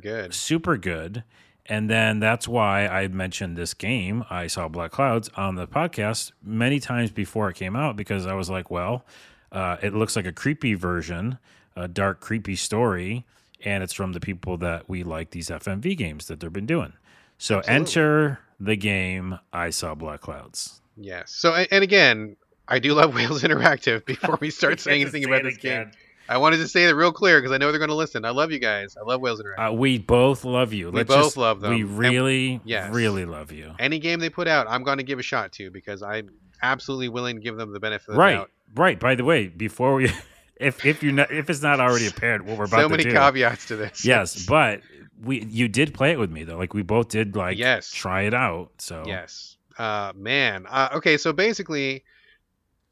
good. And then that's why I mentioned this game, I Saw Black Clouds, on the podcast many times before it came out, because I was like, well, it looks like a creepy version, a dark, creepy story, and it's from the people that we like these FMV games that they've been doing. So absolutely. Enter the game, I Saw Black Clouds. Yes. So, and again, I do love Wales Interactive. Before we start saying anything about this game, I wanted to say that real clear because I know they're going to listen. I love you guys. I love Wales Interactive. We both love you. Love them. We really, really love you. Any game they put out, I'm going to give a shot to because I'm absolutely willing to give them the benefit of the doubt. Right. By the way, before we, if it's not already apparent what we're about to do. So many caveats to this. Yes, but you did play it with me though. Like we both did. Like try it out. So yes, man. Okay, so basically.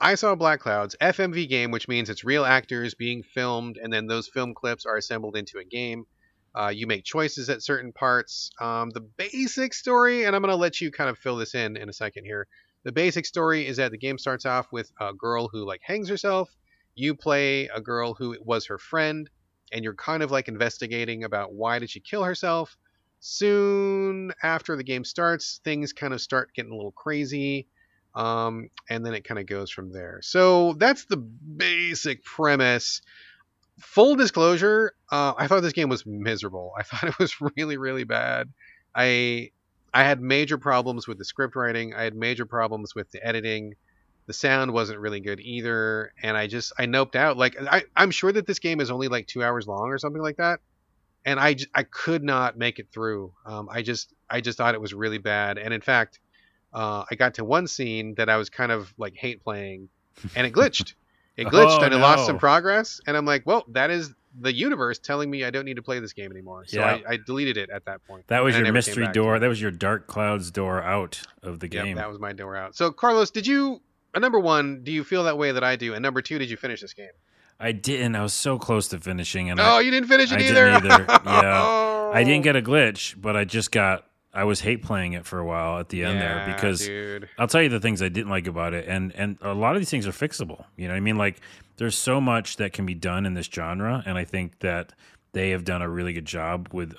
I Saw Black Clouds, FMV game, which means it's real actors being filmed, and then those film clips are assembled into a game. You make choices at certain parts. The basic story, and I'm going to let you kind of fill this in a second here. The basic story is that the game starts off with a girl who like hangs herself. You play a girl who was her friend, and you're kind of like investigating about why did she kill herself. Soon after the game starts, things kind of start getting a little crazy. And then it kind of goes from there. So that's the basic premise. Full disclosure, I thought this game was miserable. I thought it was really, really bad. I had major problems with the script writing. I had major problems with the editing. The sound wasn't really good either. And I noped out. Like I'm sure that this game is only like 2 hours long or something like that. And I could not make it through. I just thought it was really bad. And in fact, I got to one scene that I was kind of like hate playing, and it glitched. It lost some progress. And I'm like, well, that is the universe telling me I don't need to play this game anymore. So I deleted it at that point. That was your mystery door. That was your Dark Clouds door out of the game. That was my door out. So Carlos, did you, number one, do you feel that way that I do? And number two, did you finish this game? I didn't. I was so close to finishing. And you didn't finish it either. I didn't either. Yeah. I didn't get a glitch, but I was hate playing it for a while at the end there because dude. I'll tell you the things I didn't like about it. And a lot of these things are fixable. You know what I mean? Like there's so much that can be done in this genre. And I think that they have done a really good job with,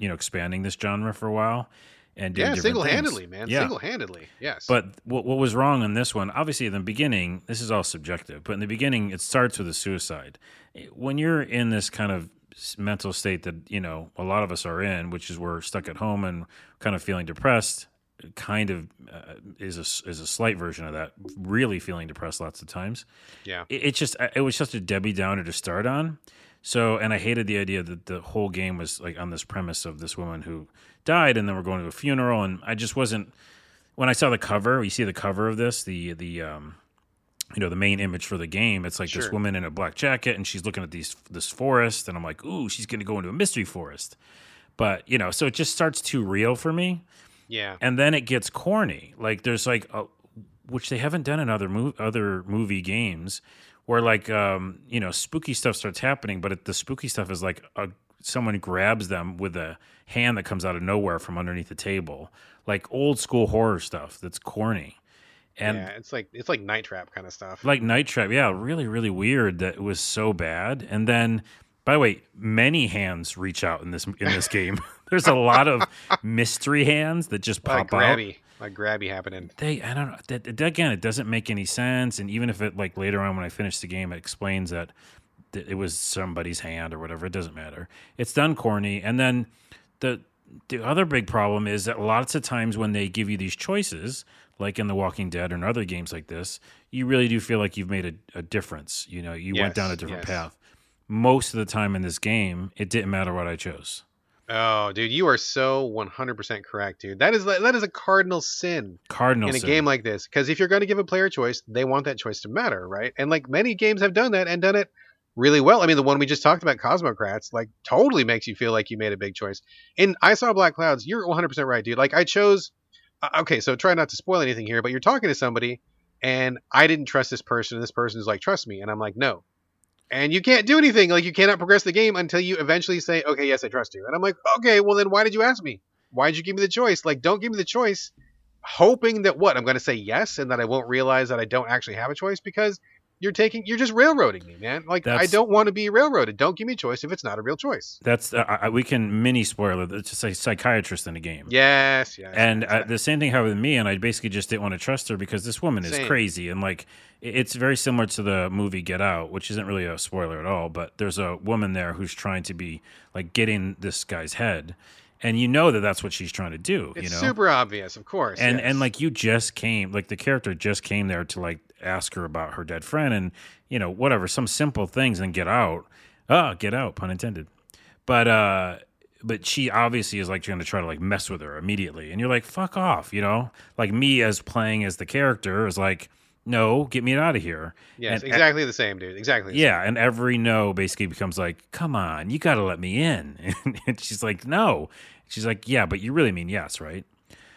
expanding this genre for a while. And doing single-handedly, things. Man. Yeah. Single-handedly. Yes. But what was wrong in this one, obviously in the beginning, this is all subjective, but in the beginning it starts with a suicide. When you're in this kind of mental state that a lot of us are in, which is we're stuck at home and kind of feeling depressed, kind of is a slight version of that, really feeling depressed lots of times. It was just a Debbie Downer to start on. So, and I hated the idea that the whole game was like on this premise of this woman who died and then we're going to a funeral, and I just wasn't. When I saw the cover, you see the cover of this, the main image for the game, it's like this woman in a black jacket and she's looking at this forest, and I'm like, ooh, she's going to go into a mystery forest. But, so it just starts too real for me. Yeah. And then it gets corny. Like there's like, which they haven't done in other movie games where like, spooky stuff starts happening, but the spooky stuff is like someone grabs them with a hand that comes out of nowhere from underneath the table. Like old school horror stuff that's corny. And it's like Night Trap kind of stuff. Like Night Trap, yeah. Really, really weird that it was so bad. And then, by the way, many hands reach out in this game. There's a lot of mystery hands that just pop out. Like grabby happening. I don't know. That, again, it doesn't make any sense. And even if it, like later on when I finish the game, it explains that it was somebody's hand or whatever, it doesn't matter. It's done corny. And then the other big problem is that lots of times when they give you these choices, like in The Walking Dead or in other games like this, you really do feel like you've made a difference. Went down a different path. Most of the time in this game, it didn't matter what I chose. Oh, dude, you are so 100% correct, dude. That is a cardinal sin in a game like this. Because if you're going to give a player a choice, they want that choice to matter, right? And like many games have done that and done it really well. I mean, the one we just talked about, Kosmokrats, like totally makes you feel like you made a big choice. And I Saw Black Clouds, you're 100% right, dude. Like I chose, okay, so try not to spoil anything here, but you're talking to somebody and I didn't trust this person. And this person is like, trust me. And I'm like, no. And you can't do anything. Like you cannot progress the game until you eventually say, okay, yes, I trust you. And I'm like, okay, well then why did you ask me? Why did you give me the choice? Like, don't give me the choice hoping that what? I'm going to say yes and that I won't realize that I don't actually have a choice, because you're just railroading me, man. Like I don't want to be railroaded. Don't give me a choice if it's not a real choice. That's we can mini spoiler. It's just a psychiatrist in the game. Yes. And exactly. The same thing happened with me, and I basically just didn't want to trust her because this woman is crazy, and like it's very similar to the movie Get Out, which isn't really a spoiler at all. But there's a woman there who's trying to be like get in this guy's head. And you know that that's what she's trying to do. It's super obvious, of course. And and like you just came, like the character just came there to like ask her about her dead friend and, you know, whatever, some simple things, and get out. Ah, get out, pun intended. But she obviously is like going to try to like mess with her immediately. And you're like, fuck off, you know? Like me as playing as the character is like, no, get me out of here. Yes, and exactly the same, dude. Exactly. Yeah, and every no basically becomes like, come on, you got to let me in. And she's like, no. She's like, yeah, but you really mean yes, right?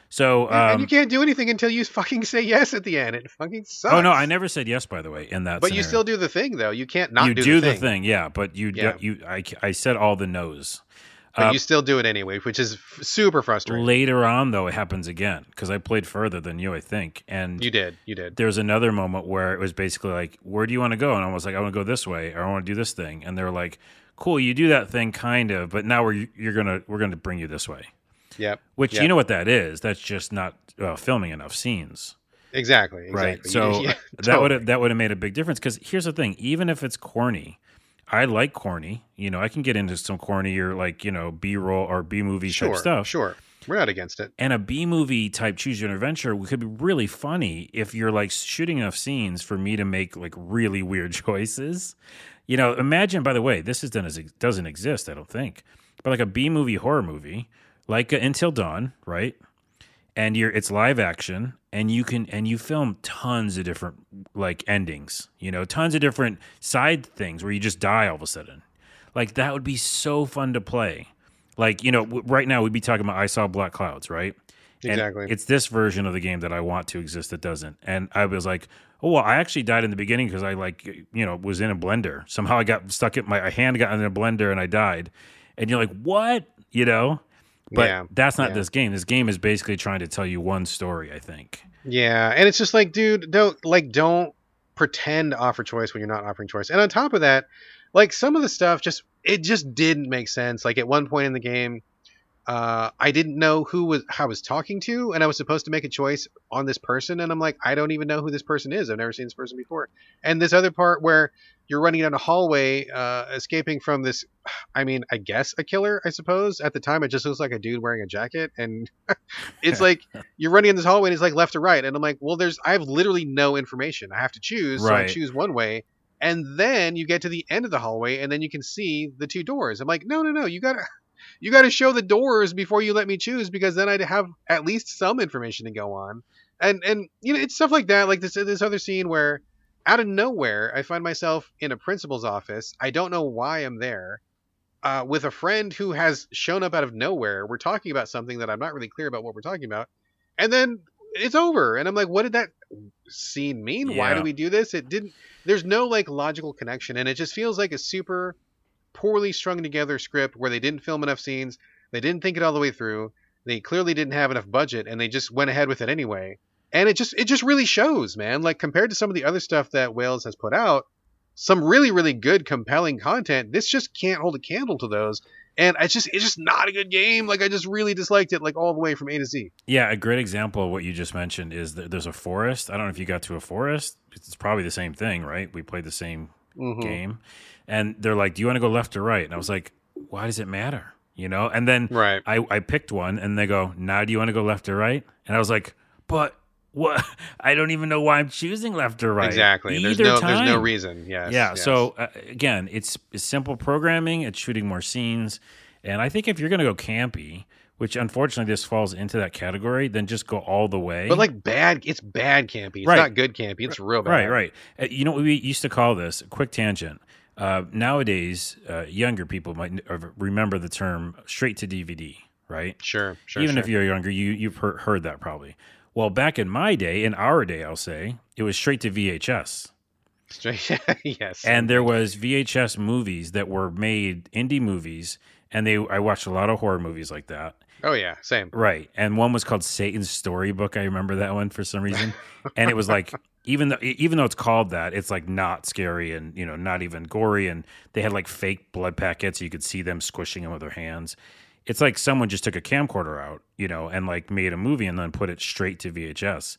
So, and you can't do anything until you fucking say yes at the end. It fucking sucks. Oh no, I never said yes, by the way, in that. But scenario. You still do the thing, though. You can't not do the thing. You do the thing, yeah. But I said all the no's. But you still do it anyway, which is super frustrating. Later on, though, it happens again because I played further than you, I think. And you did. There was another moment where it was basically like, where do you want to go? And I was like, I want to go this way, or I want to do this thing. And they're like, cool, you do that thing kind of, but now we're gonna bring you this way. Yep. Which you know what that is? That's just not filming enough scenes. Exactly. Right. So totally. that would have made a big difference, because here's the thing: even if it's corny. I like corny, you know, I can get into some corny or like, you know, B-roll or B-movie type stuff. Sure. We're not against it. And a B-movie type choose your own adventure could be really funny if you're like shooting enough scenes for me to make like really weird choices. You know, imagine, by the way, this is done as it doesn't exist, I don't think. But like a B-movie horror movie, like Until Dawn, right? And it's live action, and you film tons of different like endings, you know, tons of different side things where you just die all of a sudden. Like that would be so fun to play. Like, you know, right now we'd be talking about I Saw Black Clouds, right? Exactly. And it's this version of the game that I want to exist that doesn't. And I was like, oh, well, I actually died in the beginning because I like, you know, was in a blender. Somehow I got stuck in my hand got in a blender and I died. And you're like, what? You know? But that's not this game. This game is basically trying to tell you one story, I think. Yeah, and it's just like, dude, don't pretend to offer choice when you're not offering choice. And on top of that, like some of the stuff just didn't make sense. Like at one point in the game, I didn't know who I was talking to, and I was supposed to make a choice on this person, and I'm like, I don't even know who this person is. I've never seen this person before. And this other part where you're running down a hallway, escaping from this, I mean, I guess a killer, I suppose. At the time, it just looks like a dude wearing a jacket. And it's like, you're running in this hallway and it's like left to right. And I'm like, well, I have literally no information. I have to choose. Right. So I choose one way. And then you get to the end of the hallway and then you can see the two doors. I'm like, no. You got to show the doors before you let me choose, because then I'd have at least some information to go on. And you know, it's stuff like that. Like this other scene where, out of nowhere, I find myself in a principal's office. I don't know why I'm there, with a friend who has shown up out of nowhere. We're talking about something that I'm not really clear about what we're talking about. And then it's over. And I'm like, what did that scene mean? Yeah. Why do we do this? There's no like logical connection. And it just feels like a super poorly strung together script where they didn't film enough scenes. They didn't think it all the way through. They clearly didn't have enough budget, and they just went ahead with it anyway. And it just really shows, man. Like compared to some of the other stuff that Wales has put out, some really, really good, compelling content. This just can't hold a candle to those. And it's just not a good game. Like I just really disliked it, like all the way from A to Z. Yeah, a great example of what you just mentioned is that there's a forest. I don't know if you got to a forest. It's probably the same thing, right? We played the same game, and they're like, "Do you want to go left or right?" And I was like, "Why does it matter?" You know. And then I picked one, and they go, "Now, do you want to go left or right?" And I was like, "But." What? I don't even know why I'm choosing left or right. Exactly. There's no reason. Yes. Yeah. Yes. So again, it's simple programming. It's shooting more scenes. And I think if you're going to go campy, which unfortunately this falls into that category, then just go all the way. But like it's bad campy. It's not good campy. It's real bad. Right. You know what we used to call this? Quick tangent. Nowadays, younger people might remember the term straight to DVD, right? Sure. Even if you're younger, you've heard that probably. Well, back in my day, in our day, I'll say, it was straight to VHS. Yes. And there was VHS movies that were made, indie movies, and I watched a lot of horror movies like that. Oh, yeah, same. Right. And one was called Satan's Storybook. I remember that one for some reason. And it was like, even though it's called that, it's like not scary and, you know, not even gory. And they had like fake blood packets. You could see them squishing them with their hands. It's like someone just took a camcorder out, you know, and like made a movie and then put it straight to VHS.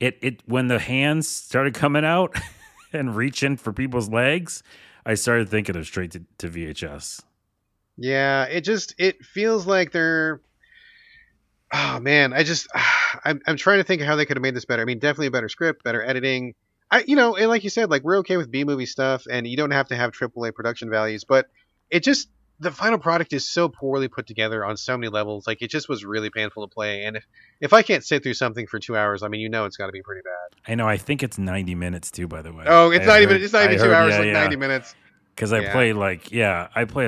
It when the hands started coming out and reaching for people's legs, I started thinking of straight to VHS. Yeah, it feels like they're... Oh, man, I'm trying to think of how they could have made this better. I mean, definitely a better script, better editing. And like you said, like, we're okay with B-movie stuff, and you don't have to have AAA production values, but the final product is so poorly put together on so many levels. Like, it just was really painful to play. And if I can't sit through something for 2 hours, I mean, you know, it's got to be pretty bad. I know. I think it's 90 minutes too, by the way. Oh, it's not even 2 hours, 90 minutes. Cause I played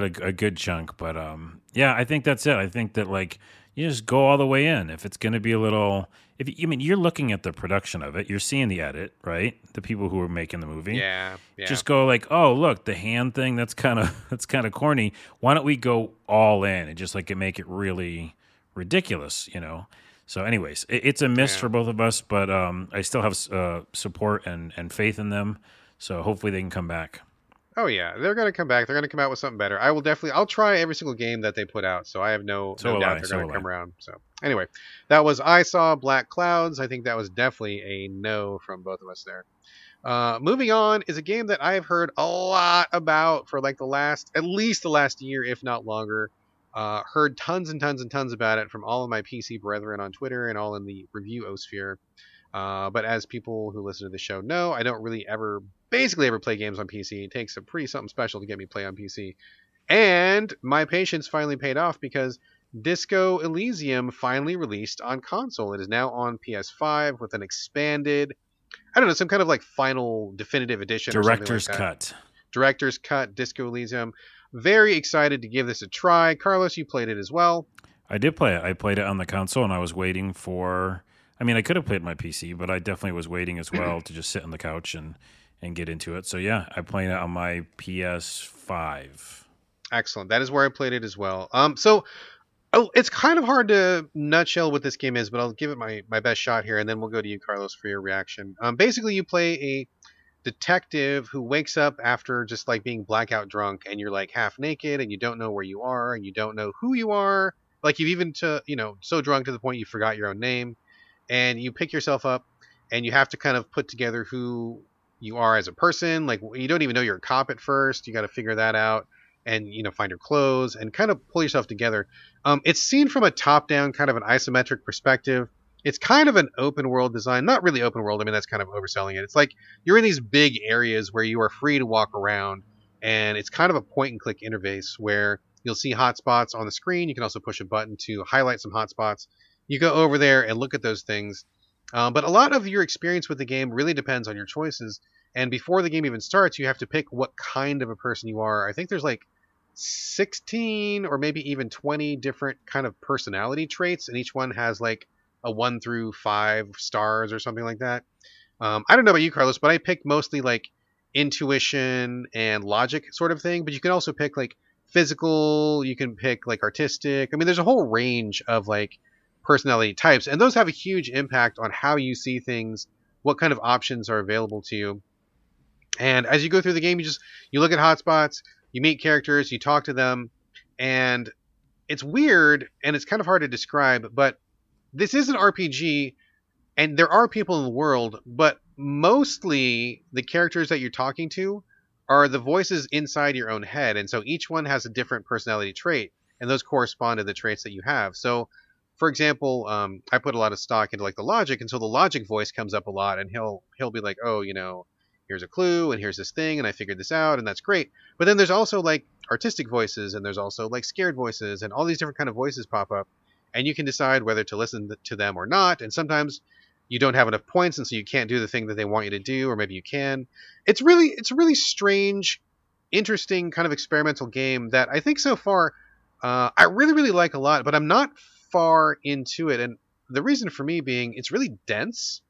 a good chunk, but yeah, I think that's it. I think that like you just go all the way in. If it's going to be a little, you're looking at the production of it, you're seeing the edit, right? The people who are making the movie. Yeah. Just go like, oh, look, the hand thing, that's kind of corny. Why don't we go all in and just like make it really ridiculous, you know? So anyways, it's a miss for both of us, but I still have support and faith in them. So hopefully they can come back. Oh, yeah. They're going to come back. They're going to come out with something better. I'll try every single game that they put out, so I have no doubt they're going to come around. So anyway, that was I Saw Black Clouds. I think that was definitely a no from both of us there. Moving on is a game that I've heard a lot about for like at least the last year, if not longer. Heard tons and tons and tons about it from all of my PC brethren on Twitter and all in the review-osphere. But as people who listen to the show know, I don't really basically ever play games on PC. It takes something special to get me play on PC. And my patience finally paid off because Disco Elysium finally released on console. It is now on PS5 with an expanded, I don't know, some kind of like final definitive edition. Director's Cut. Director's Cut, Disco Elysium. Very excited to give this a try. Carlos, you played it as well. I did play it. I played it on the console and I was waiting for... I mean, I could have played my PC, but I definitely was waiting as well to just sit on the couch and get into it. So, yeah, I'm playing it on my PS5. Excellent. That is where I played it as well. So it's kind of hard to nutshell what this game is, but I'll give it my best shot here, and then we'll go to you, Carlos, for your reaction. Basically, you play a detective who wakes up after just, like, being blackout drunk, and you're, like, half naked, and you don't know where you are, and you don't know who you are. Like, you've even, so drunk to the point you forgot your own name. And you pick yourself up and you have to kind of put together who you are as a person. Like, you don't even know you're a cop at first. You got to figure that out and, you know, find your clothes and kind of pull yourself together. It's seen from a top down, kind of an isometric perspective. It's kind of an open world design, not really open world. I mean, that's kind of overselling it. It's like you're in these big areas where you are free to walk around, and it's kind of a point and click interface where you'll see hotspots on the screen. You can also push a button to highlight some hotspots. You go over there and look at those things. But a lot of your experience with the game really depends on your choices. And before the game even starts, you have to pick what kind of a person you are. I think there's like 16 or maybe even 20 different kind of personality traits. And each one has like a 1 through 5 stars or something like that. I don't know about you, Carlos, but I picked mostly like intuition and logic sort of thing. But you can also pick like physical. You can pick like artistic. I mean, there's a whole range of like personality types, and those have a huge impact on how you see things, what kind of options are available to you. And as you go through the game, you look at hotspots, you meet characters, you talk to them, and it's weird and it's kind of hard to describe, but this is an RPG and there are people in the world, but mostly the characters that you're talking to are the voices inside your own head. And so each one has a different personality trait, and those correspond to the traits that you have. So for example, I put a lot of stock into like the logic, and so the logic voice comes up a lot, and he'll be like, oh, you know, here's a clue and here's this thing and I figured this out, and that's great. But then there's also like artistic voices, and there's also like scared voices, and all these different kind of voices pop up, and you can decide whether to listen to them or not. And sometimes you don't have enough points, and so you can't do the thing that they want you to do, or maybe you can. It's really strange interesting kind of experimental game that I think so far I really, really like a lot, but I'm not far into it. And the reason for me being it's really dense.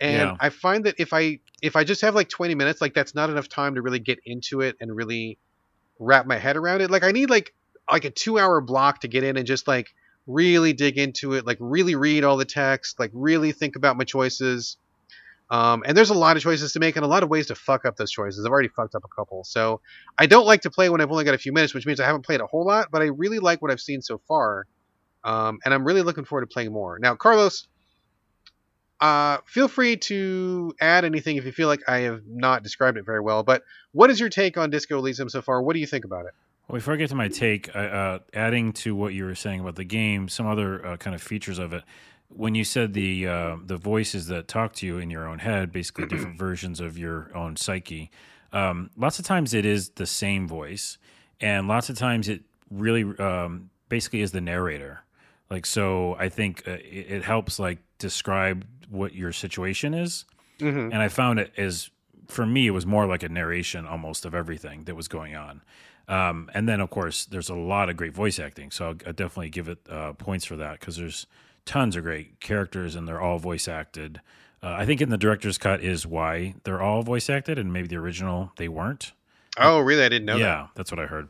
And yeah. I find that if I just have like 20 minutes, like that's not enough time to really get into it and really wrap my head around it. Like I need like a 2-hour block to get in and just like really dig into it, like really read all the text, like really think about my choices. And there's a lot of choices to make and a lot of ways to fuck up those choices. I've already fucked up a couple. So I don't like to play when I've only got a few minutes, which means I haven't played a whole lot, but I really like what I've seen so far. And I'm really looking forward to playing more. Now, Carlos, feel free to add anything if you feel like I have not described it very well, but what is your take on Disco Elysium so far? What do you think about it? Well, before I get to my take, adding to what you were saying about the game, some other kind of features of it, when you said the voices that talk to you in your own head, basically different versions of your own psyche, lots of times it is the same voice, and lots of times it really basically is the narrator. Like, so I think it helps, like, describe what your situation is. Mm-hmm. And I found it as, for me, it was more like a narration almost of everything that was going on. And then, of course, there's a lot of great voice acting. So I'll definitely give it points for that because there's tons of great characters and they're all voice acted. I think in the director's cut is why they're all voice acted and maybe the original they weren't. Oh, really? I didn't know that. Yeah, that's what I heard.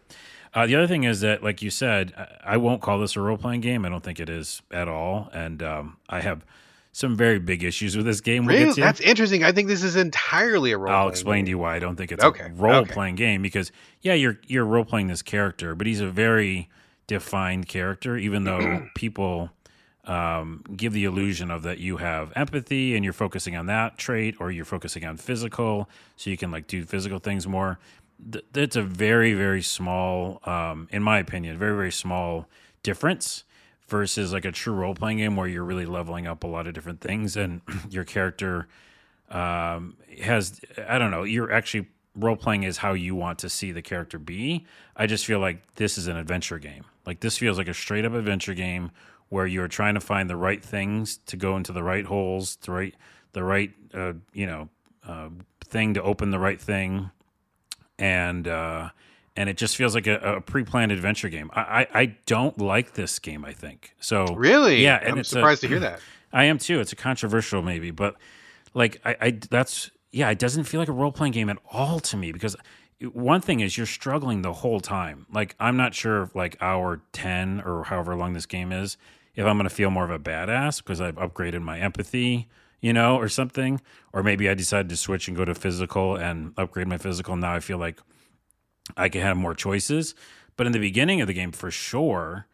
The other thing is that, like you said, I won't call this a role-playing game. I don't think it is at all. And I have some very big issues with this game. Really? That's interesting. I think this is entirely a role-playing game. I'll explain to you why I don't think it's a role-playing game. Because, yeah, you're role-playing this character, but he's a very defined character, even though people give the illusion of that you have empathy and you're focusing on that trait or you're focusing on physical so you can, like, do physical things more. That's a very, very small, in my opinion, very, very small difference versus like a true role-playing game where you're really leveling up a lot of different things and your character has, I don't know, you're actually role-playing is how you want to see the character be. I just feel like this is an adventure game. Like this feels like a straight-up adventure game where you're trying to find the right things to go into the right holes, the right thing to open the right thing. And it just feels like a pre-planned adventure game. I don't like this game, I think. So really? Yeah, and I'm surprised to hear that. I am too. It's a controversial maybe, but like it doesn't feel like a role-playing game at all to me because one thing is you're struggling the whole time. Like I'm not sure if like hour 10 or however long this game is, if I'm going to feel more of a badass because I've upgraded my empathy, you know, or something. Or maybe I decided to switch and go to physical and upgrade my physical. Now I feel like I can have more choices. But in the beginning of the game, for sure,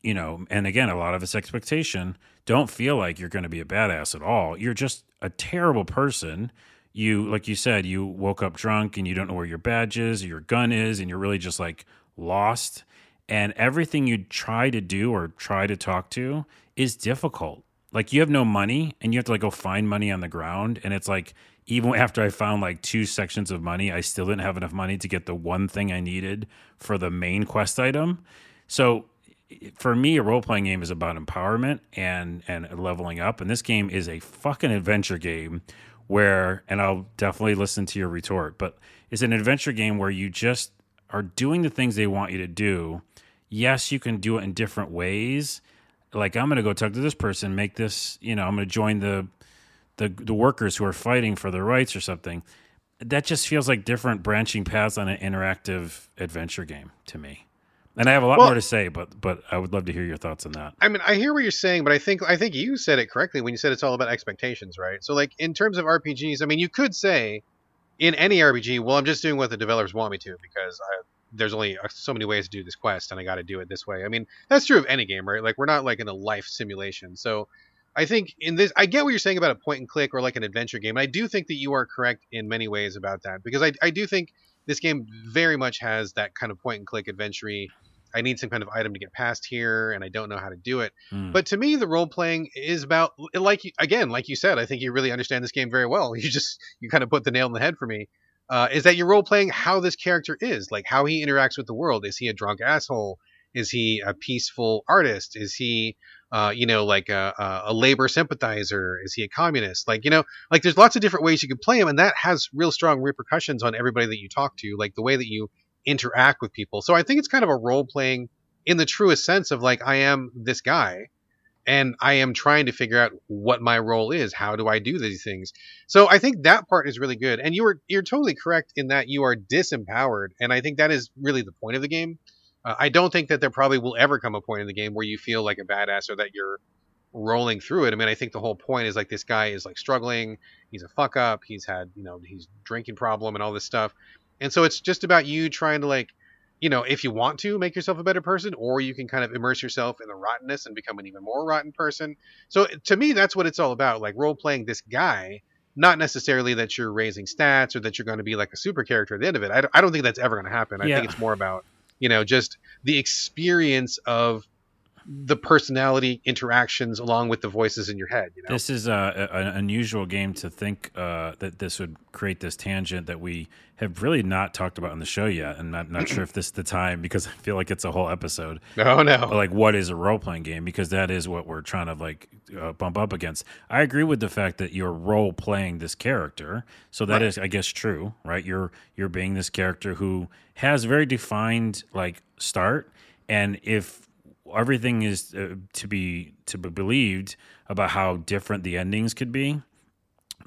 you know, and again, a lot of it's expectation, don't feel like you're going to be a badass at all. You're just a terrible person. You, like you said, you woke up drunk and you don't know where your badge is or your gun is, and you're really just like lost. And everything you try to do or try to talk to is difficult. Like you have no money and you have to like go find money on the ground. And it's like, even after I found like 2 sections of money, I still didn't have enough money to get the one thing I needed for the main quest item. So for me, a role-playing game is about empowerment and leveling up. And this game is a fucking adventure game where, and I'll definitely listen to your retort, but it's an adventure game where you just are doing the things they want you to do. Yes, you can do it in different ways. Like, I'm going to go talk to this person, make this, you know, I'm going to join the workers who are fighting for their rights or something. That just feels like different branching paths on an interactive adventure game to me. And I have a lot more to say, but I would love to hear your thoughts on that. I mean, I hear what you're saying, but I think you said it correctly when you said it's all about expectations, right? So, like, in terms of RPGs, I mean, you could say in any RPG, well, I'm just doing what the developers want me to because there's only so many ways to do this quest and I got to do it this way. I mean, that's true of any game, right? Like we're not like in a life simulation. So I think in this, I get what you're saying about a point and click or like an adventure game. And I do think that you are correct in many ways about that because I do think this game very much has that kind of point and click adventure-y. I need some kind of item to get past here and I don't know how to do it. But to me, the role playing is about like you said, I think you really understand this game very well. You kind of put the nail on the head for me. Is that you're role-playing how this character is, like how he interacts with the world. Is he a drunk asshole? Is he a peaceful artist? Is he, like a labor sympathizer? Is he a communist? Like, you know, like there's lots of different ways you can play him, and that has real strong repercussions on everybody that you talk to, like the way that you interact with people. So I think it's kind of a role playing in the truest sense of like, I am this guy and I am trying to figure out what my role is. How do I do these things? So I think that part is really good. And you're totally correct in that you are disempowered. And I think that is really the point of the game. I don't think that there probably will ever come a point in the game where you feel like a badass or that you're rolling through it. I mean, I think the whole point is like, this guy is like struggling. He's a fuck up. He's had, you know, he's drinking problem and all this stuff. And so it's just about you trying to like, you know, if you want to make yourself a better person, or you can kind of immerse yourself in the rottenness and become an even more rotten person. So to me, that's what it's all about. Like role playing this guy, not necessarily that you're raising stats or that you're going to be like a super character at the end of it. I don't think that's ever going to happen. I think it's more about, you know, just the experience of the personality interactions along with the voices in your head. You know? This is an unusual game to think that this would create this tangent that we have really not talked about on the show yet. And I'm not sure if this is the time, because I feel like it's a whole episode. Oh, no. But like, what is a role-playing game? Because that is what we're trying to like bump up against. I agree with the fact that you're role-playing this character. So that is, I guess, true, right? You're being this character who has very defined like start. And if everything is to be believed about how different the endings could be,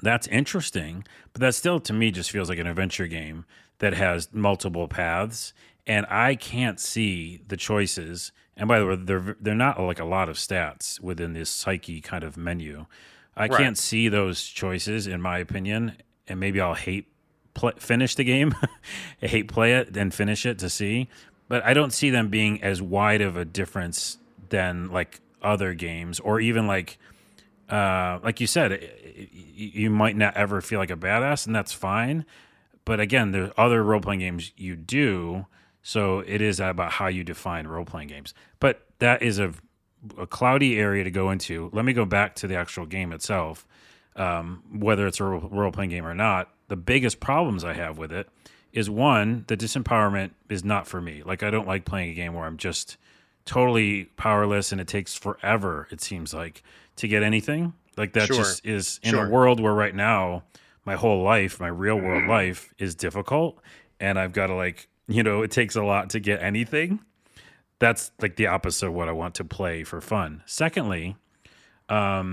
that's interesting. But that still, to me, just feels like an adventure game that has multiple paths, and I can't see the choices. And by the way, they're not like a lot of stats within this psyche kind of menu. I can't see those choices, in my opinion. And maybe I'll finish the game, play it, then finish it to see. But I don't see them being as wide of a difference than like other games, or even like you said, you might not ever feel like a badass, and that's fine. But again, there's other role-playing games you do, so it is about how you define role-playing games. But that is a cloudy area to go into. Let me go back to the actual game itself, whether it's a role-playing game or not. The biggest problems I have with it is, one, the disempowerment is not for me. Like, I don't like playing a game where I'm just totally powerless and it takes forever, it seems like, to get anything. Like, that just is in a world where right now my whole life, my real world life, is difficult. And I've got to, like, you know, it takes a lot to get anything. That's, like, the opposite of what I want to play for fun. Secondly, the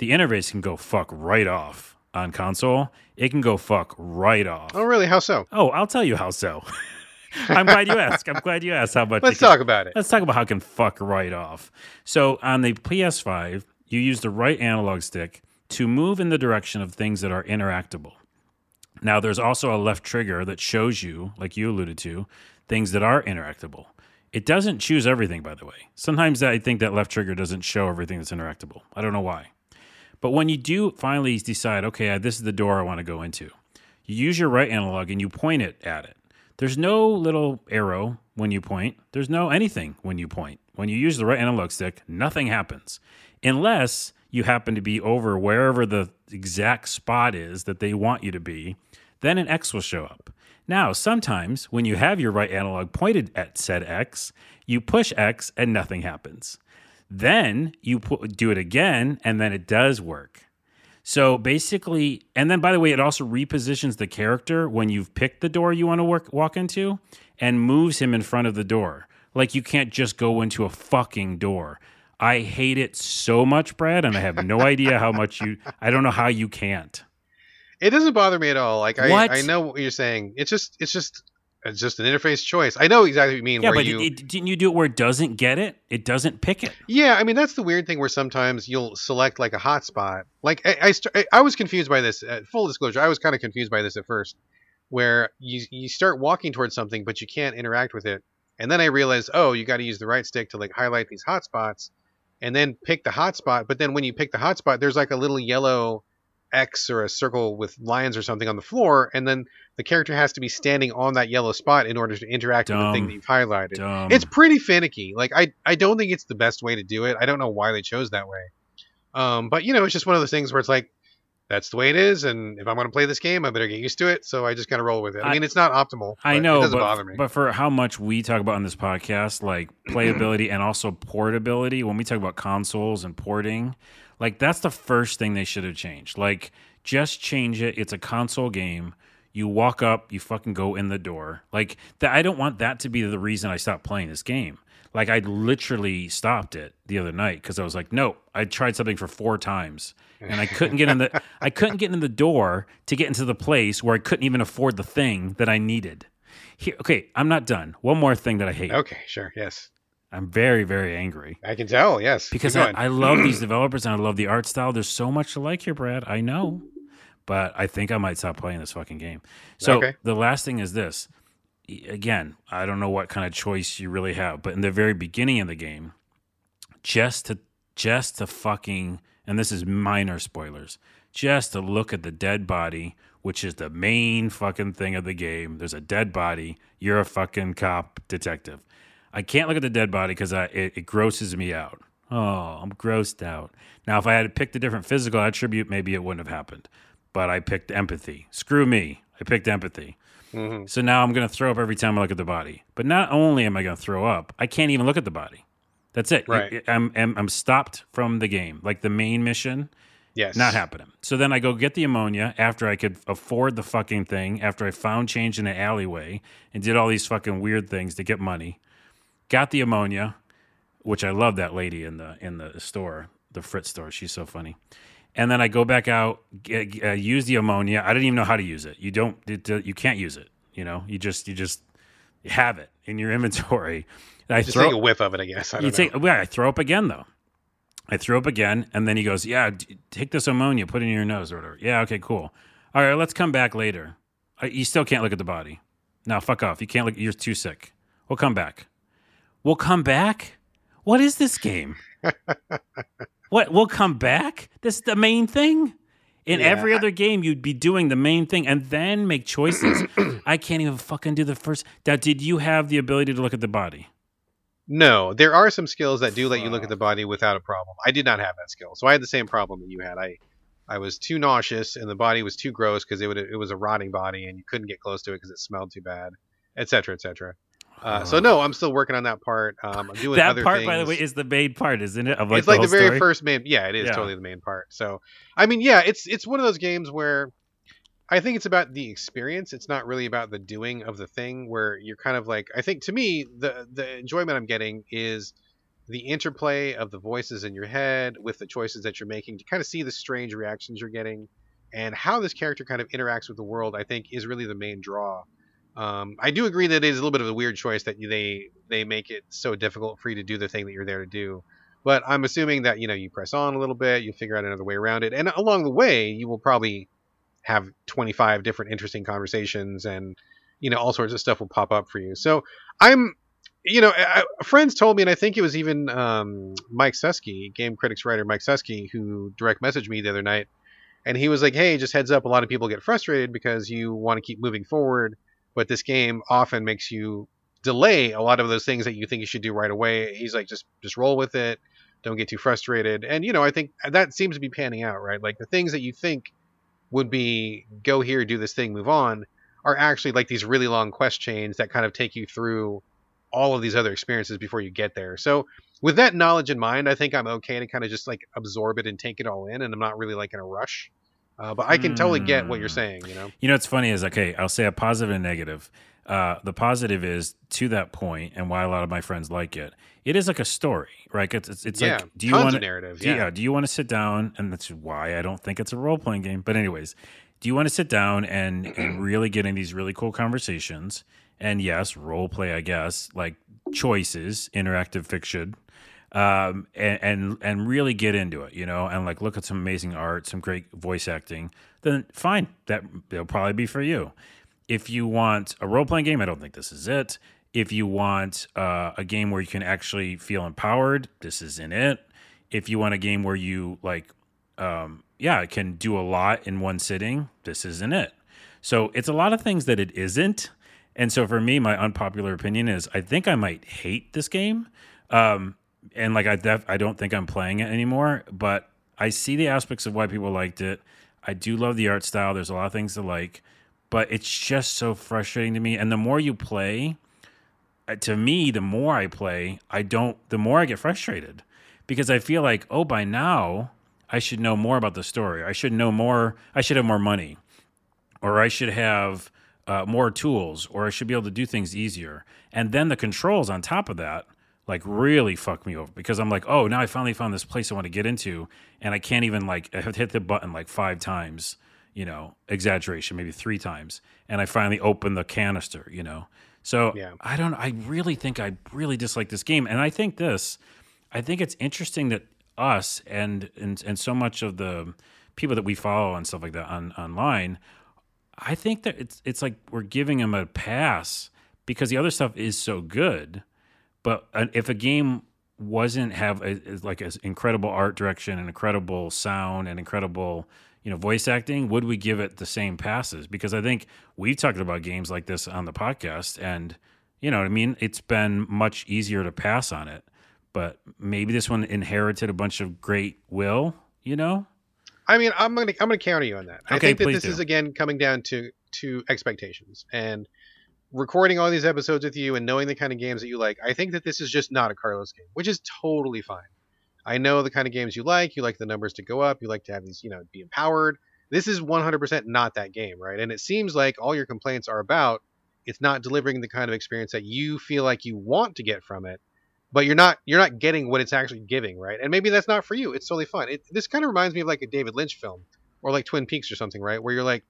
interface can go fuck right off. On console, it can go fuck right off. Oh, really? How so? Oh, I'll tell you how so. I'm glad you asked. I'm glad you asked how much. Let's talk about it. Let's talk about how it can fuck right off. So on the PS5, you use the right analog stick to move in the direction of things that are interactable. Now, there's also a left trigger that shows you, like you alluded to, things that are interactable. It doesn't choose everything, by the way. Sometimes I think that left trigger doesn't show everything that's interactable. I don't know why. But when you do finally decide, okay, this is the door I want to go into, you use your right analog and you point it at it. There's no little arrow when you point. There's no anything when you point. When you use the right analog stick, nothing happens. Unless you happen to be over wherever the exact spot is that they want you to be, then an X will show up. Now, sometimes when you have your right analog pointed at said X, you push X and nothing happens. Then you do it again, and then it does work. So basically, and then, by the way, it also repositions the character when you've picked the door you want to walk into and moves him in front of the door. Like, you can't just go into a fucking door. I hate it so much, Brad, and I have no idea how much I don't know how you can't. It doesn't bother me at all. Like, I know what you're saying. It's just an interface choice. I know exactly what you mean. Yeah, where but didn't you do it where it doesn't get it? It doesn't pick it. Yeah, I mean, that's the weird thing where sometimes you'll select like a hotspot. Like, I was confused by this. Full disclosure, I was kind of confused by this at first, where you start walking towards something, but you can't interact with it. And then I realized, oh, you got to use the right stick to like highlight these hotspots and then pick the hotspot. But then when you pick the hotspot, there's like a little yellow X or a circle with lines or something on the floor, and then the character has to be standing on that yellow spot in order to interact with the thing that you've highlighted. It's pretty finicky. Like, I don't think it's the best way to do it. I don't know why they chose that way. But, you know, it's just one of those things where it's like, that's the way it is, and if I'm going to play this game, I better get used to it, so I just got to roll with it. I mean, it's not optimal. I know, it doesn't bother me. But for how much we talk about on this podcast, like playability and also portability, when we talk about consoles and porting, like, that's the first thing they should have changed. Like, just change it. It's a console game. You walk up, you fucking go in the door. Like, I don't want that to be the reason I stopped playing this game. Like, I literally stopped it the other night because I was like, no, I tried something for 4 times and I couldn't get in the door to get into the place where I couldn't even afford the thing that I needed. Here, okay, I'm not done. One more thing that I hate. Okay, sure, yes. I'm very, very angry. I can tell, yes. Because I love these developers and I love the art style. There's so much to like here, Brad. I know. But I think I might stop playing this fucking game. So the last thing is this. Again, I don't know what kind of choice you really have, but in the very beginning of the game, just to fucking, and this is minor spoilers, just to look at the dead body, which is the main fucking thing of the game. There's a dead body. You're a fucking cop detective. I can't look at the dead body because it grosses me out. Oh, I'm grossed out. Now, if I had picked a different physical attribute, maybe it wouldn't have happened. But I picked empathy. Screw me. I picked empathy. Mm-hmm. So now I'm going to throw up every time I look at the body. But not only am I going to throw up, I can't even look at the body. That's it. Right. I'm stopped from the game. Like the main mission, yes, not happening. So then I go get the ammonia after I could afford the fucking thing, after I found change in an alleyway and did all these fucking weird things to get money. Got the ammonia, which I love that lady in the store, the Fritz store. She's so funny. And then I go back out, use the ammonia. I didn't even know how to use it. You can't use it. You know, you just have it in your inventory. And just take a whiff of it, I guess. I throw up again though. I throw up again, and then he goes, "Yeah, take this ammonia, put it in your nose or whatever." Yeah, okay, cool. All right, let's come back later. You still can't look at the body. No, fuck off. You can't look. You're too sick. We'll come back. We'll come back. What is this game? What? We'll come back? This is the main thing? Every other game, you'd be doing the main thing and then make choices. I can't even fucking do the first. Now, did you have the ability to look at the body? No. There are some skills that do let you look at the body without a problem. I did not have that skill. So I had the same problem that you had. I was too nauseous and the body was too gross because it was a rotting body and you couldn't get close to it because it smelled too bad, et cetera, et cetera. So no, I'm still working on that part. I'm doing that other part, things. By the way, is the main part, isn't it? It's like the very story? First main. Yeah, it is totally the main part. So, I mean, yeah, it's one of those games where I think it's about the experience. It's not really about the doing of the thing. Where you're kind of like, I think to me, the enjoyment I'm getting is the interplay of the voices in your head with the choices that you're making to kind of see the strange reactions you're getting and how this character kind of interacts with the world. I think is really the main draw. I do agree that it is a little bit of a weird choice that they make it so difficult for you to do the thing that you're there to do. But I'm assuming that, you know, you press on a little bit, you figure out another way around it. And along the way, you will probably have 25 different interesting conversations and, you know, all sorts of stuff will pop up for you. So friends told me, and I think it was even Mike Susky, Game Critics writer Mike Susky, who direct messaged me the other night. And he was like, hey, just heads up, a lot of people get frustrated because you want to keep moving forward. But this game often makes you delay a lot of those things that you think you should do right away. He's like, just roll with it. Don't get too frustrated. And, you know, I think that seems to be panning out, right? Like the things that you think would be go here, do this thing, move on are actually like these really long quest chains that kind of take you through all of these other experiences before you get there. So with that knowledge in mind, I think I'm okay to kind of just like absorb it and take it all in. And I'm not really like in a rush. But I can totally get what you're saying, you know? You know, what's funny is, okay, I'll say a positive and a negative. The positive is, to that point, and why a lot of my friends like it, it is like a story, right? It's yeah, like, do you want a narrative? Yeah. Do you want to sit down? And that's why I don't think it's a role-playing game. But anyways, do you want to sit down and really get in these really cool conversations? And yes, role-play, I guess, like choices, interactive fiction. And really get into it, you know, and like look at some amazing art, some great voice acting, then fine, that'll probably be for you. If you want a role-playing game, I don't think this is it. If you want a game where you can actually feel empowered, this isn't it. If you want a game where you like, can do a lot in one sitting, this isn't it. So it's a lot of things that it isn't. And so for me, my unpopular opinion is I think I might hate this game. And like I don't think I'm playing it anymore, but I see the aspects of why people liked it. I do love the art style. There's a lot of things to like, but it's just so frustrating to me. And the more you play, to me, the more I play, the more I get frustrated because I feel like, oh, by now I should know more about the story. I should know more. I should have more money. or I should have more tools, or I should be able to do things easier. And then the controls on top of that, like, really fuck me over, because I'm like, oh, now I finally found this place I want to get into, and I can't even, like, I have hit the button like 5 times, you know, exaggeration, maybe 3 times, and I finally opened the canister, you know. So yeah. I don't, I really think I really dislike this game. And I think this, I think it's interesting that us and so much of the people that we follow and stuff like that on online, I think that it's like we're giving them a pass because the other stuff is so good. But if a game wasn't have a incredible art direction and incredible sound and incredible, you know, voice acting, would we give it the same passes? Because I think we've talked about games like this on the podcast, and you know what I mean? It's been much easier to pass on it. But maybe this one inherited a bunch of great will, you know? I mean, I'm gonna counter you on that. Okay, I think that this is again coming down to expectations and recording all these episodes with you and knowing the kind of games that you like. I think that this is just not a Carlos game, which is totally fine. I know the kind of games you like the numbers to go up, you like to have these, you know, be empowered. This is 100% not that game, right? And it seems like all your complaints are about it's not delivering the kind of experience that you feel like you want to get from it, but you're not getting what it's actually giving, right? And maybe that's not for you. It's totally fine. This kind of reminds me of like a David Lynch film or like Twin Peaks or something, right? Where you're like,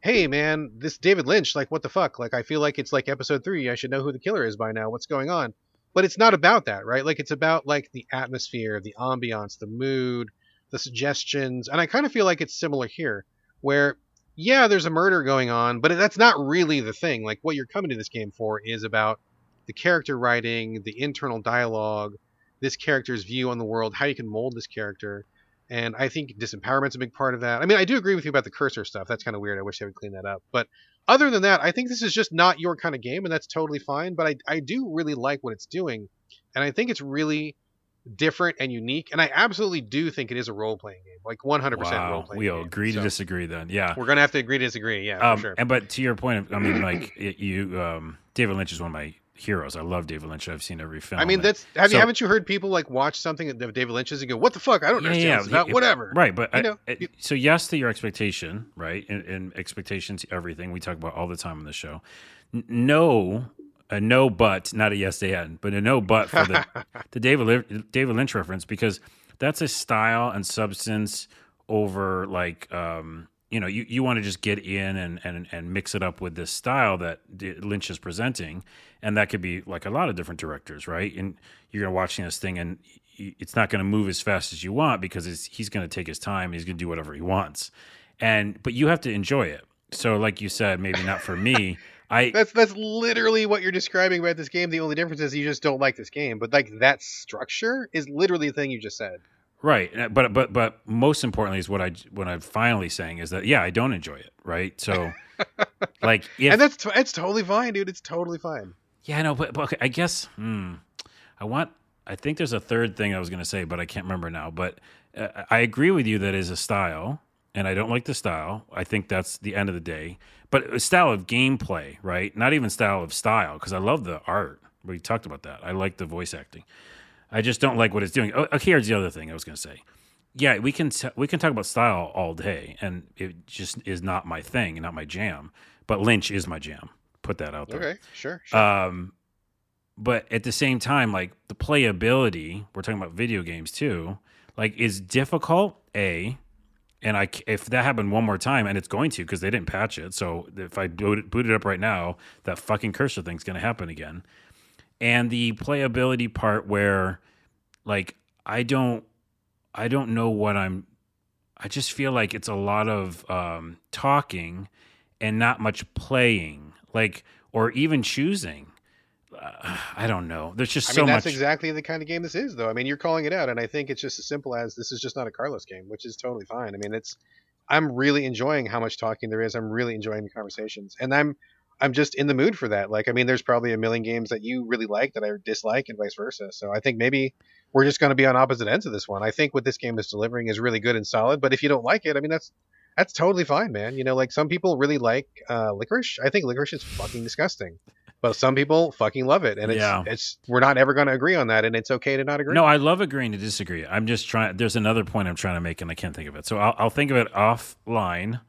hey man, this David Lynch, like what the fuck? Like I feel like it's like episode 3. I should know who the killer is by now. What's going on? But it's not about that, right? Like it's about like the atmosphere, the ambiance, the mood, the suggestions. And I kind of feel like it's similar here where, yeah, there's a murder going on, but that's not really the thing. Like what you're coming to this game for is about the character writing, the internal dialogue, this character's view on the world, how you can mold this character. And I think disempowerment's a big part of that. I mean, I do agree with you about the cursor stuff. That's kind of weird. I wish they would clean that up. But other than that, I think this is just not your kind of game, and that's totally fine. But I do really like what it's doing, and I think it's really different and unique. And I absolutely do think it is a role-playing game, like 100% role-playing game. We all agree to disagree then, yeah. We're going to have to agree to disagree, yeah, for sure. But to your point, I mean, like, David Lynch is one of my heroes. I love David Lynch. I've seen every film. I mean, haven't you heard people like watch something of David Lynch's and go, "What the fuck? I don't understand." Yeah, whatever. Right, but so yes to your expectation, right? And expectations, everything we talk about all the time on the show. No, but not a yes to end, but a no but for the the David Lynch reference, because that's a style and substance over like. You know, you want to just get in and mix it up with this style that Lynch is presenting. And that could be like a lot of different directors, right? And you're going to watching this thing and it's not going to move as fast as you want because he's going to take his time. And he's going to do whatever he wants. But you have to enjoy it. So like you said, maybe not for me. That's literally what you're describing about this game. The only difference is you just don't like this game. But like that structure is literally the thing you just said. Right, but most importantly is what I'm finally saying is that yeah, I don't enjoy it, right? So like, and it's totally fine, dude. It's totally fine. Yeah, I know, but okay, I guess I think there's a third thing I was going to say, but I can't remember now. But I agree with you that is a style, and I don't like the style. I think that's the end of the day. But a style of gameplay, right? Not even style of style, because I love the art. We talked about that. I like the voice acting. I just don't like what it's doing. Oh, here's the other thing I was going to say. Yeah, we can talk about style all day, and it just is not my thing and not my jam. But Lynch is my jam. Put that out there. Okay, sure. But at the same time, like the playability, we're talking about video games too. Like, is difficult. If that happened one more time, and it's going to because they didn't patch it. So if I boot it up right now, that fucking cursor thing's going to happen again. And the playability part where, like, I don't know what I just feel like it's a lot of talking and not much playing, like, or even choosing. I don't know. There's just so much. That's exactly the kind of game this is, though. I mean, you're calling it out, and I think it's just as simple as this is just not a Carlos game, which is totally fine. I mean, I'm really enjoying how much talking there is. I'm really enjoying the conversations, and I'm just in the mood for that. Like, I mean, there's probably a million games that you really like that I dislike and vice versa. So I think maybe we're just going to be on opposite ends of this one. I think what this game is delivering is really good and solid, but if you don't like it, I mean, that's totally fine, man. You know, like some people really like licorice. I think licorice is fucking disgusting, but some people fucking love it. And we're not ever going to agree on that. And it's okay to not agree. No, I love agreeing to disagree. I'm just trying. There's another point I'm trying to make and I can't think of it. So I'll think of it offline.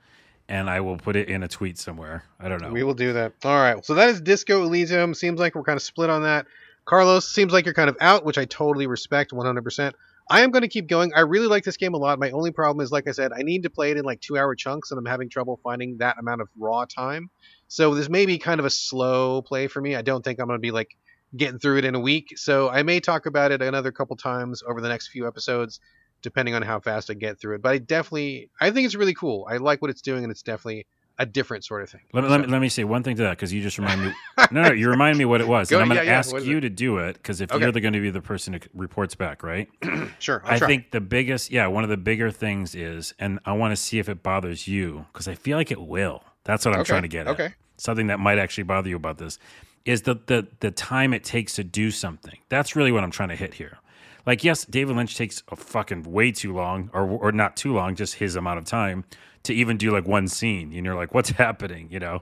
and I will put it in a tweet somewhere. I don't know. We will do that. All right. So that is Disco Elysium. Seems like we're kind of split on that. Carlos, seems like you're kind of out, which I totally respect 100%. I am going to keep going. I really like this game a lot. My only problem is, like I said, I need to play it in like 2-hour chunks, and I'm having trouble finding that amount of raw time. So this may be kind of a slow play for me. I don't think I'm going to be like getting through it in a week. So I may talk about it another couple times over the next few episodes, depending on how fast I get through it. But I definitely, I think it's really cool. I like what it's doing, and it's definitely a different sort of thing. Let me say one thing to that, because you just remind me. No, you remind me what it was. And I'm going to ask you to do it, because if you're going to be the person who reports back, right? Sure, I'll try. Think the biggest, one of the bigger things is, and I want to see if it bothers you, because I feel like it will. That's what I'm trying to get at. Okay. Something that might actually bother you about this is the time it takes to do something. That's really what I'm trying to hit here. Like, yes, David Lynch takes a fucking way too long, or not too long, just his amount of time to even do like one scene. And you're like, what's happening, you know?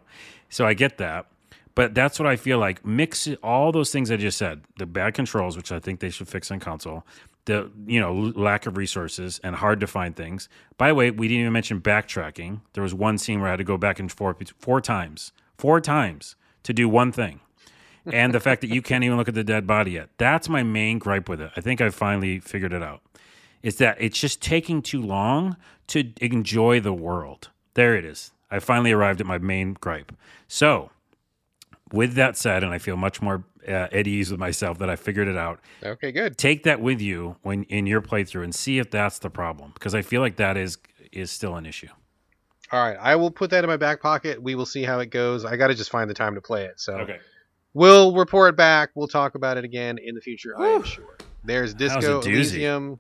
So I get that. But that's what I feel like. Mix all those things I just said, the bad controls, which I think they should fix on console, the, you know, lack of resources and hard to find things. By the way, we didn't even mention backtracking. There was one scene where I had to go back and forth four times to do one thing. And the fact that you can't even look at the dead body yet. That's my main gripe with it. I think I finally figured it out. It's that it's just taking too long to enjoy the world. There it is. I finally arrived at my main gripe. So with that said, and I feel much more at ease with myself that I figured it out. Okay, good. Take that with you when in your playthrough and see if that's the problem, because I feel like that is still an issue. All right. I will put that in my back pocket. We will see how it goes. I got to just find the time to play it. So okay. We'll report back. We'll talk about it again in the future, I am sure. There's Disco Elysium.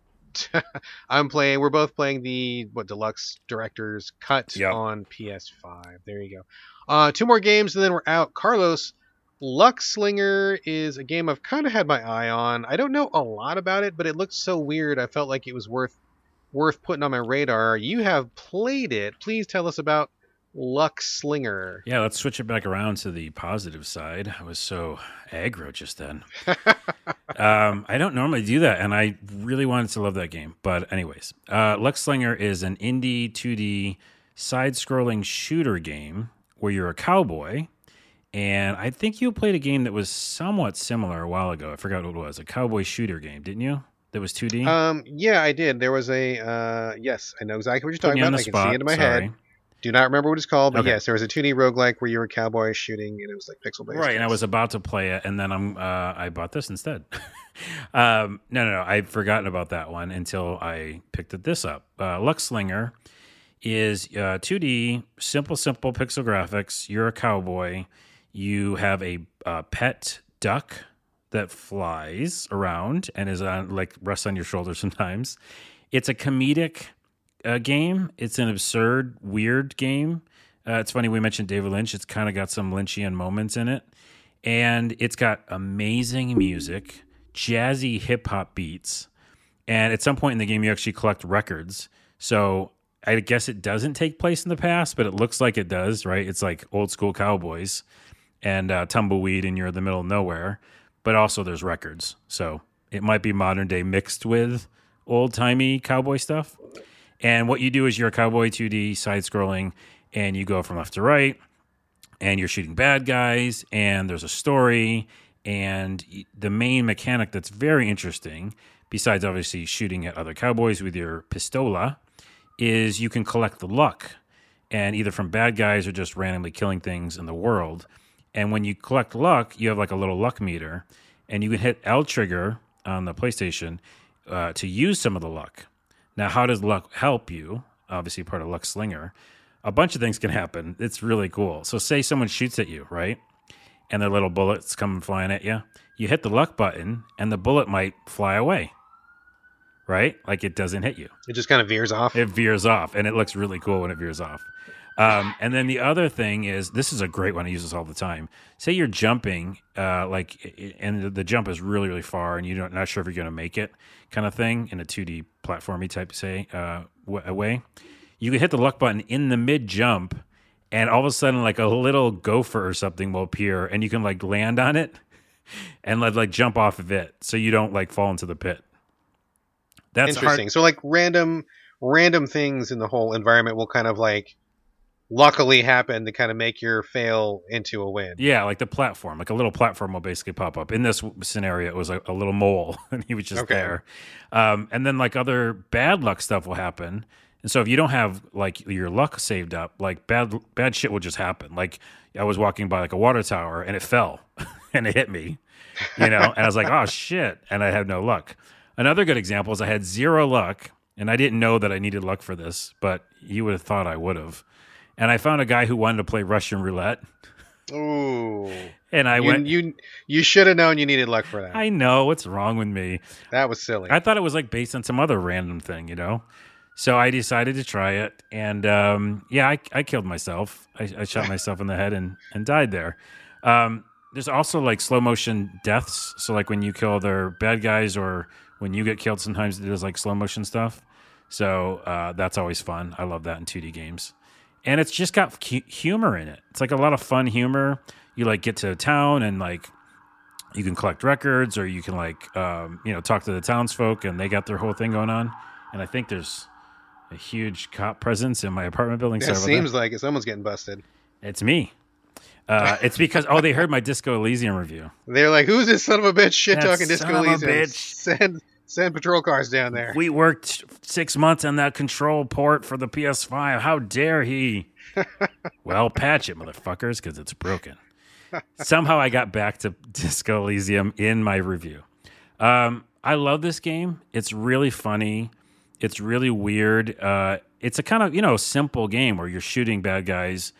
We're both playing the Deluxe Director's Cut on PS5. There you go. Two more games, and then we're out. Carlos, Luckslinger is a game I've kind of had my eye on. I don't know a lot about it, but it looked so weird. I felt like it was worth putting on my radar. You have played it. Please tell us about Luckslinger. Yeah, let's switch it back around to the positive side. I was so aggro just then. I don't normally do that, and I really wanted to love that game. But anyways, Luckslinger is an indie 2D side-scrolling shooter game where you're a cowboy, and I think you played a game that was somewhat similar a while ago. I forgot what it was. A cowboy shooter game, didn't you? That was 2D? Yeah, I did. There was a... yes, I know exactly what you're talking about. I can see it in my head. Do not remember what it's called, but yes, there was a 2D roguelike where you were a cowboy shooting, and it was like pixel-based. Right, and I was about to play it, and then I bought this instead. No, I'd forgotten about that one until I picked this up. Luckslinger is 2D, simple pixel graphics. You're a cowboy. You have a pet duck that flies around and is on, like, rests on your shoulder sometimes. It's a comedic game. It's an absurd, weird game. It's funny we mentioned David Lynch. It's kind of got some Lynchian moments in it, and it's got amazing music, jazzy hip hop beats, and at some point in the game you actually collect records. So I guess it doesn't take place in the past, but it looks like it does, right? It's like old school cowboys and tumbleweed, and you're in the middle of nowhere. But also there's records, so it might be modern day mixed with old timey cowboy stuff. And what you do is you're a cowboy 2D side-scrolling, and you go from left to right, and you're shooting bad guys, and there's a story, and the main mechanic that's very interesting, besides obviously shooting at other cowboys with your pistola, is you can collect the luck, and either from bad guys or just randomly killing things in the world. And when you collect luck, you have like a little luck meter, and you can hit L trigger on the PlayStation to use some of the luck. Now, how does luck help you? Obviously, part of Luckslinger. A bunch of things can happen. It's really cool. So say someone shoots at you, right? And their little bullets come flying at you. You hit the luck button, and the bullet might fly away, right? Like it doesn't hit you. It just kind of veers off. It veers off, and it looks really cool when it veers off. And then the other thing is, this is a great one. I use this all the time. Say you're jumping, and the jump is really, really far, and you're not sure if you're going to make it, kind of thing, in a 2D platformy type, way. You can hit the luck button in the mid-jump, and all of a sudden, like, a little gopher or something will appear, and you can, like, land on it and, like jump off of it so you don't, like, fall into the pit. That's interesting. So, like, random things in the whole environment will kind of, like... luckily happen to kind of make your fail into a win. Yeah, like the platform, like a little platform will basically pop up. In this scenario, it was a little mole, and he was just there. And then like other bad luck stuff will happen. And so if you don't have like your luck saved up, like bad shit will just happen. Like I was walking by like a water tower and it fell and it hit me, you know, and I was like, oh shit. And I had no luck. Another good example is I had zero luck and I didn't know that I needed luck for this, but you would have thought I would have. And I found a guy who wanted to play Russian roulette. Ooh. And I went. You should have known you needed luck for that. I know. What's wrong with me? That was silly. I thought it was like based on some other random thing, you know? So I decided to try it, and I killed myself. I shot myself in the head and died there. There's also like slow motion deaths. So like when you kill other bad guys or when you get killed, sometimes it does like slow motion stuff. So that's always fun. I love that in 2D games. And it's just got humor in it. It's like a lot of fun humor. You like get to a town and like you can collect records, or you can like talk to the townsfolk, and they got their whole thing going on. And I think there's a huge cop presence in my apartment building. It seems like it. Someone's getting busted. It's me. It's because, they heard my Disco Elysium review. They're like, who's this son of a bitch shit-talking Disco Elysium? Bitch. Send patrol cars down there. We worked 6 months on that control port for the PS5. How dare he? Well, patch it, motherfuckers, because it's broken. Somehow I got back to Disco Elysium in my review. I love this game. It's really funny. It's really weird. It's a kind of, simple game where you're shooting bad guys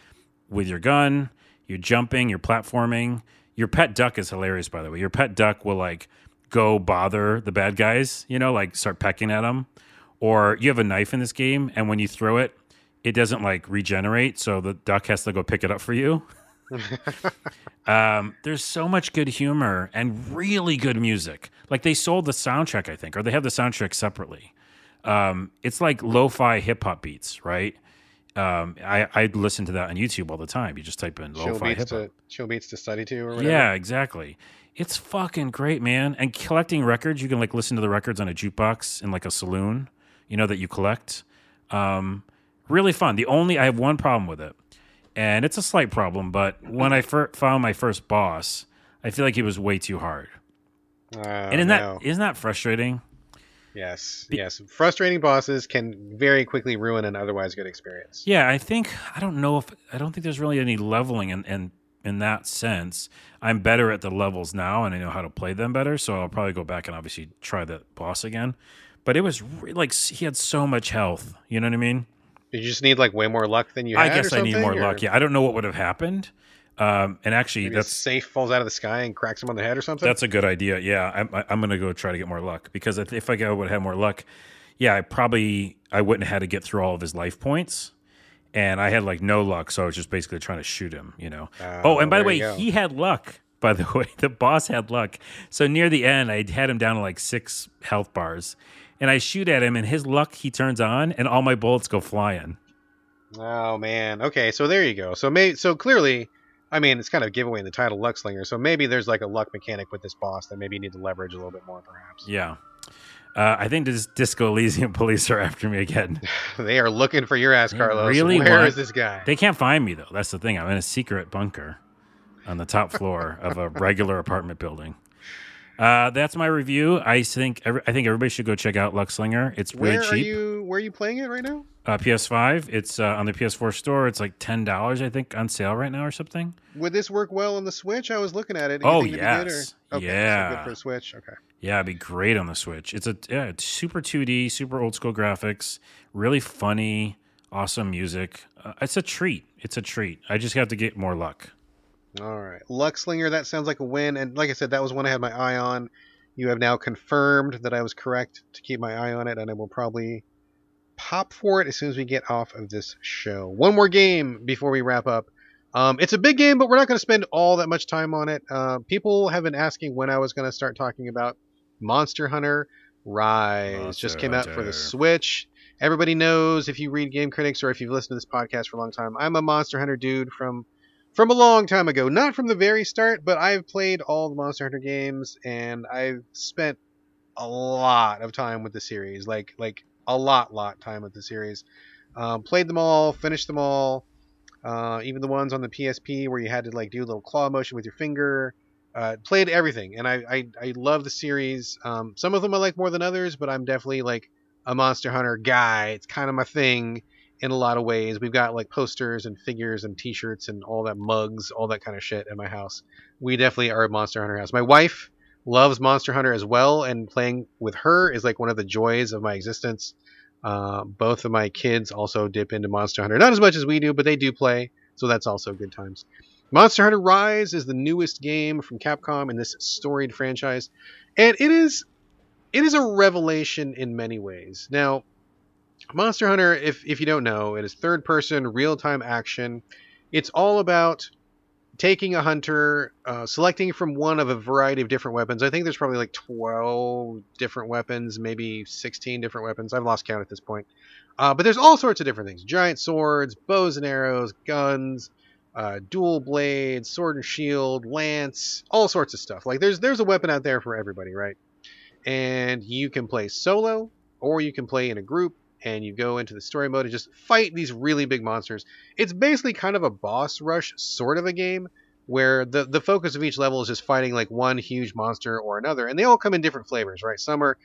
with your gun, you're jumping, you're platforming. Your pet duck is hilarious, by the way. Your pet duck will, like, go bother the bad guys, like start pecking at them. Or you have a knife in this game, and when you throw it, it doesn't, like, regenerate, so the duck has to go pick it up for you. There's so much good humor and really good music. Like, they sold the soundtrack, I think, or they have the soundtrack separately. It's like lo-fi hip-hop beats, right? I listen to that on YouTube all the time. You just type in lo-fi hip-hop. Chill beats to study to or whatever. Yeah, exactly. It's fucking great, man. And collecting records, you can like listen to the records on a jukebox in like a saloon, that you collect. Really fun. I have one problem with it, and it's a slight problem, but when I found my first boss, I feel like he was way too hard. Isn't that frustrating? Yes. Frustrating bosses can very quickly ruin an otherwise good experience. Yeah, I don't think there's really any leveling in that sense. I'm better at the levels now, and I know how to play them better, so I'll probably go back and obviously try that boss again. But it was like he had so much health. You know what I mean? Did you just need like way more luck than you had? I guess I need more luck. Yeah, I don't know what would have happened. And actually, maybe that's a safe falls out of the sky and cracks him on the head or something. That's a good idea. Yeah. I'm going to go try to get more luck, because if I would have more luck, yeah, I wouldn't have had to get through all of his life points, and I had like no luck. So I was just basically trying to shoot him, and by the way, he had luck, by the way, the boss had luck. So near the end, I had him down to like 6 health bars, and I shoot at him, and his luck, he turns on, and all my bullets go flying. Oh man. Okay. So there you go. So clearly, I mean, it's kind of giveaway in the title, Luckslinger, so maybe there's like a luck mechanic with this boss that maybe you need to leverage a little bit more, perhaps. Yeah. I think this Disco Elysium police are after me again. They are looking for your ass, Carlos. Really? Where is this guy? They can't find me, though. That's the thing. I'm in a secret bunker on the top floor of a regular apartment building. That's my review. I think everybody should go check out Luckslinger. It's really cheap. Where are you playing it right now? PS5. It's on the PS4 store. It's like $10, I think, on sale right now or something. Would this work well on the Switch? I was looking at it. Oh, yes. Okay, yeah. So good for Switch. Okay. Yeah, it'd be great on the Switch. It's super 2D, super old school graphics, really funny, awesome music. It's a treat. It's a treat. I just have to get more luck. All right. Luckslinger, that sounds like a win. And like I said, that was one I had my eye on. You have now confirmed that I was correct to keep my eye on it, and I will probably pop for it as soon as we get off of this show. One more game before we wrap up. It's a big game, but we're not going to spend all that much time on it. People have been asking when I was going to start talking about Monster Hunter Rise. Just came out for the Switch. Everybody knows, if you read Game Critics or if you've listened to this podcast for a long time, I'm a Monster Hunter dude from a long time ago. Not from the very start, but I've played all the Monster Hunter games, and I've spent a lot of time with the series, like a lot time with the series. Played them all, finished them all. Even the ones on the PSP where you had to like do a little claw motion with your finger. Played everything, and I love the series. Some of them I like more than others, but I'm definitely like a Monster Hunter guy. It's kind of my thing in a lot of ways. We've got like posters and figures and t-shirts and all that, mugs, all that kind of shit at my house. We definitely are a Monster Hunter house. My wife loves Monster Hunter as well, and playing with her is like one of the joys of my existence. Both of my kids also dip into Monster Hunter. Not as much as we do, but they do play, so that's also good times. Monster Hunter Rise is the newest game from Capcom in this storied franchise, and it is a revelation in many ways. Now, Monster Hunter, if you don't know, it is third-person, real-time action. It's all about taking a hunter, selecting from one of a variety of different weapons. I think there's probably like 12 different weapons, maybe 16 different weapons. I've lost count at this point. But there's all sorts of different things. Giant swords, bows and arrows, guns, dual blades, sword and shield, lance, all sorts of stuff. Like there's a weapon out there for everybody, right? And you can play solo, or you can play in a group, and you go into the story mode and just fight these really big monsters. It's basically kind of a boss rush sort of a game, where the focus of each level is just fighting like one huge monster or another, and they all come in different flavors, right? Some are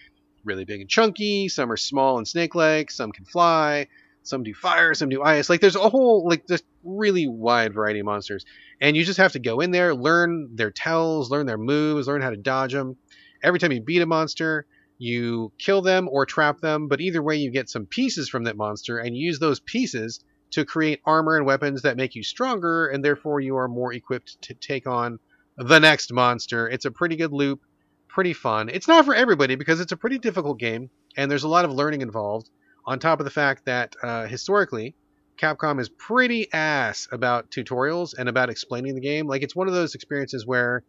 really big and chunky, some are small and snake-like, some can fly, some do fire, some do ice. Like there's a whole like this really wide variety of monsters, and you just have to go in there, learn their tells, learn their moves, learn how to dodge them. Every time you beat a monster, you kill them or trap them, but either way you get some pieces from that monster and use those pieces to create armor and weapons that make you stronger, and therefore you are more equipped to take on the next monster. It's a pretty good loop, pretty fun. It's not for everybody because it's a pretty difficult game, and there's a lot of learning involved, on top of the fact that historically Capcom is pretty ass about tutorials and about explaining the game. Like it's one of those experiences where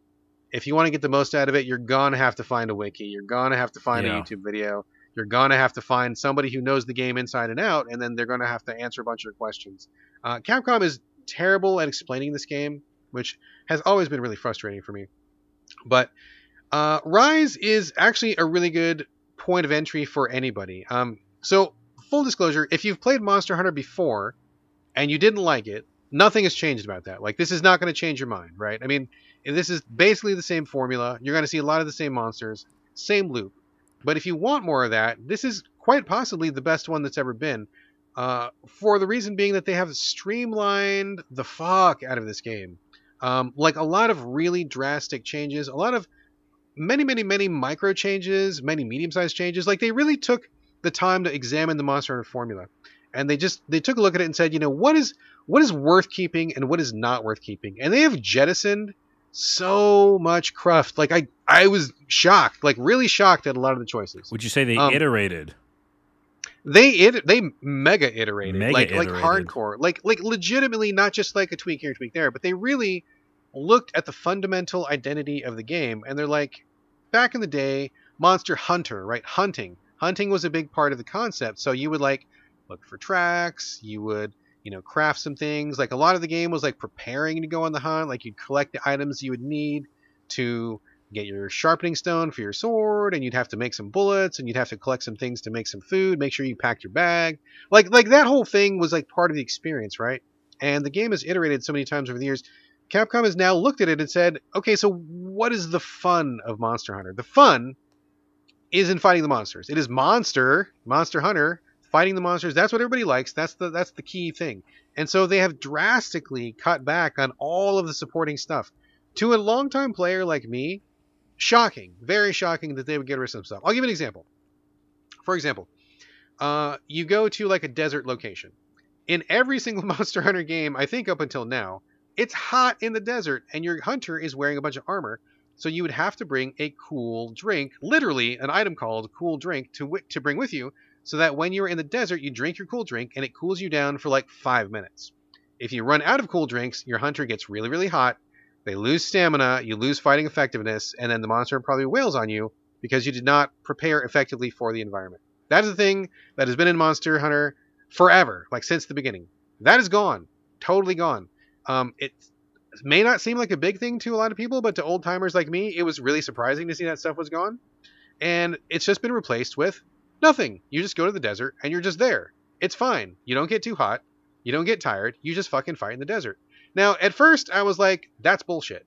if you want to get the most out of it, you're going to have to find a wiki. You're going to have to find a YouTube video. You're going to have to find somebody who knows the game inside and out, and then they're going to have to answer a bunch of your questions. Capcom is terrible at explaining this game, which has always been really frustrating for me. But Rise is actually a really good point of entry for anybody. So full disclosure, if you've played Monster Hunter before and you didn't like it, nothing has changed about that. Like this is not going to change your mind, right? I mean, this is basically the same formula. You're going to see a lot of the same monsters, same loop. But if you want more of that, this is quite possibly the best one that's ever been. For the reason being that they have streamlined the fuck out of this game. Like a lot of really drastic changes, a lot of many micro changes, many medium-sized changes. Like they really took the time to examine the Monster Hunter formula. And they took a look at it and said, you know, what is worth keeping and what is not worth keeping? And they have jettisoned so much cruft. Like I was shocked, like really shocked at a lot of the choices. Would you say they iterated? They mega iterated, like hardcore, like legitimately, not just like a tweak here, tweak there, but they really looked at the fundamental identity of the game. And they're like, back in the day, Monster Hunter, right? Hunting was a big part of the concept. So you would like look for tracks, you would, you know, craft some things. Like a lot of the game was like preparing to go on the hunt. Like you'd collect the items you would need to get your sharpening stone for your sword, and you'd have to make some bullets, and you'd have to collect some things to make some food, make sure you packed your bag. Like that whole thing was like part of the experience, right? And the game has iterated so many times over the years. Capcom has now looked at it and said, okay, so what is the fun of Monster Hunter? The fun is in fighting the monsters. It is Monster Hunter. Fighting the monsters, that's what everybody likes. That's the key thing. And so they have drastically cut back on all of the supporting stuff. To a longtime player like me, shocking, very shocking that they would get rid of some stuff. I'll give you an example. For example, you go to like a desert location. In every single Monster Hunter game, I think up until now, it's hot in the desert, and your hunter is wearing a bunch of armor. So you would have to bring a cool drink, literally an item called cool drink, to bring with you, so that when you're in the desert, you drink your cool drink, and it cools you down for like 5 minutes. If you run out of cool drinks, your hunter gets really, really hot. They lose stamina, you lose fighting effectiveness, and then the monster probably wails on you because you did not prepare effectively for the environment. That is the thing that has been in Monster Hunter forever, like since the beginning. That is gone. Totally gone. It may not seem like a big thing to a lot of people, but to old-timers like me, it was really surprising to see that stuff was gone. And it's just been replaced with nothing. You just go to the desert and you're just there. It's fine. You don't get too hot. You don't get tired. You just fucking fight in the desert. Now, at first, I was like, that's bullshit.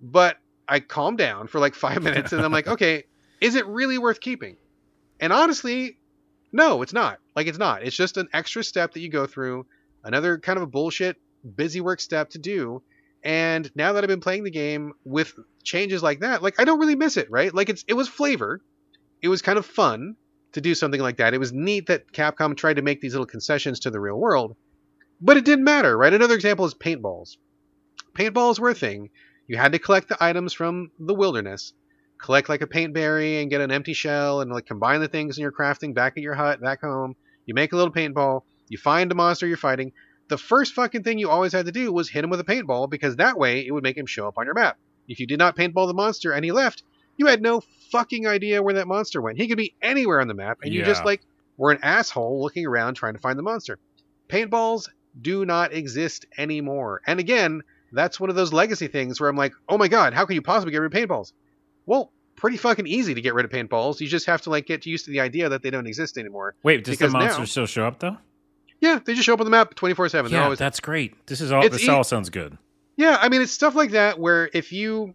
But I calmed down for like 5 minutes, and I'm like, okay, is it really worth keeping? And honestly, no, it's not. Like, it's not. It's just an extra step that you go through, another kind of a bullshit busy work step to do. And now that I've been playing the game with changes like that, like, I don't really miss it, right? Like, it was flavor. It was kind of fun to do something like that. It was neat that Capcom tried to make these little concessions to the real world, but it didn't matter, right? Another example is paintballs. Paintballs were a thing. You had to collect the items from the wilderness, collect like a paint berry and get an empty shell and like combine the things in your crafting back at your hut, back home. You make a little paintball. You find a monster you're fighting. The first fucking thing you always had to do was hit him with a paintball, because that way it would make him show up on your map. If you did not paintball the monster and he left, you had no fucking idea where that monster went. He could be anywhere on the map, and you just like were an asshole looking around trying to find the monster. Paintballs do not exist anymore. And again, that's one of those legacy things where I'm like, oh my God, how can you possibly get rid of paintballs? Well, pretty fucking easy to get rid of paintballs. You just have to like get used to the idea that they don't exist anymore. Wait, does the monster still show up though? Yeah, they just show up on the map 24/7. Yeah, that's great. This all sounds good. Yeah, I mean, it's stuff like that where if you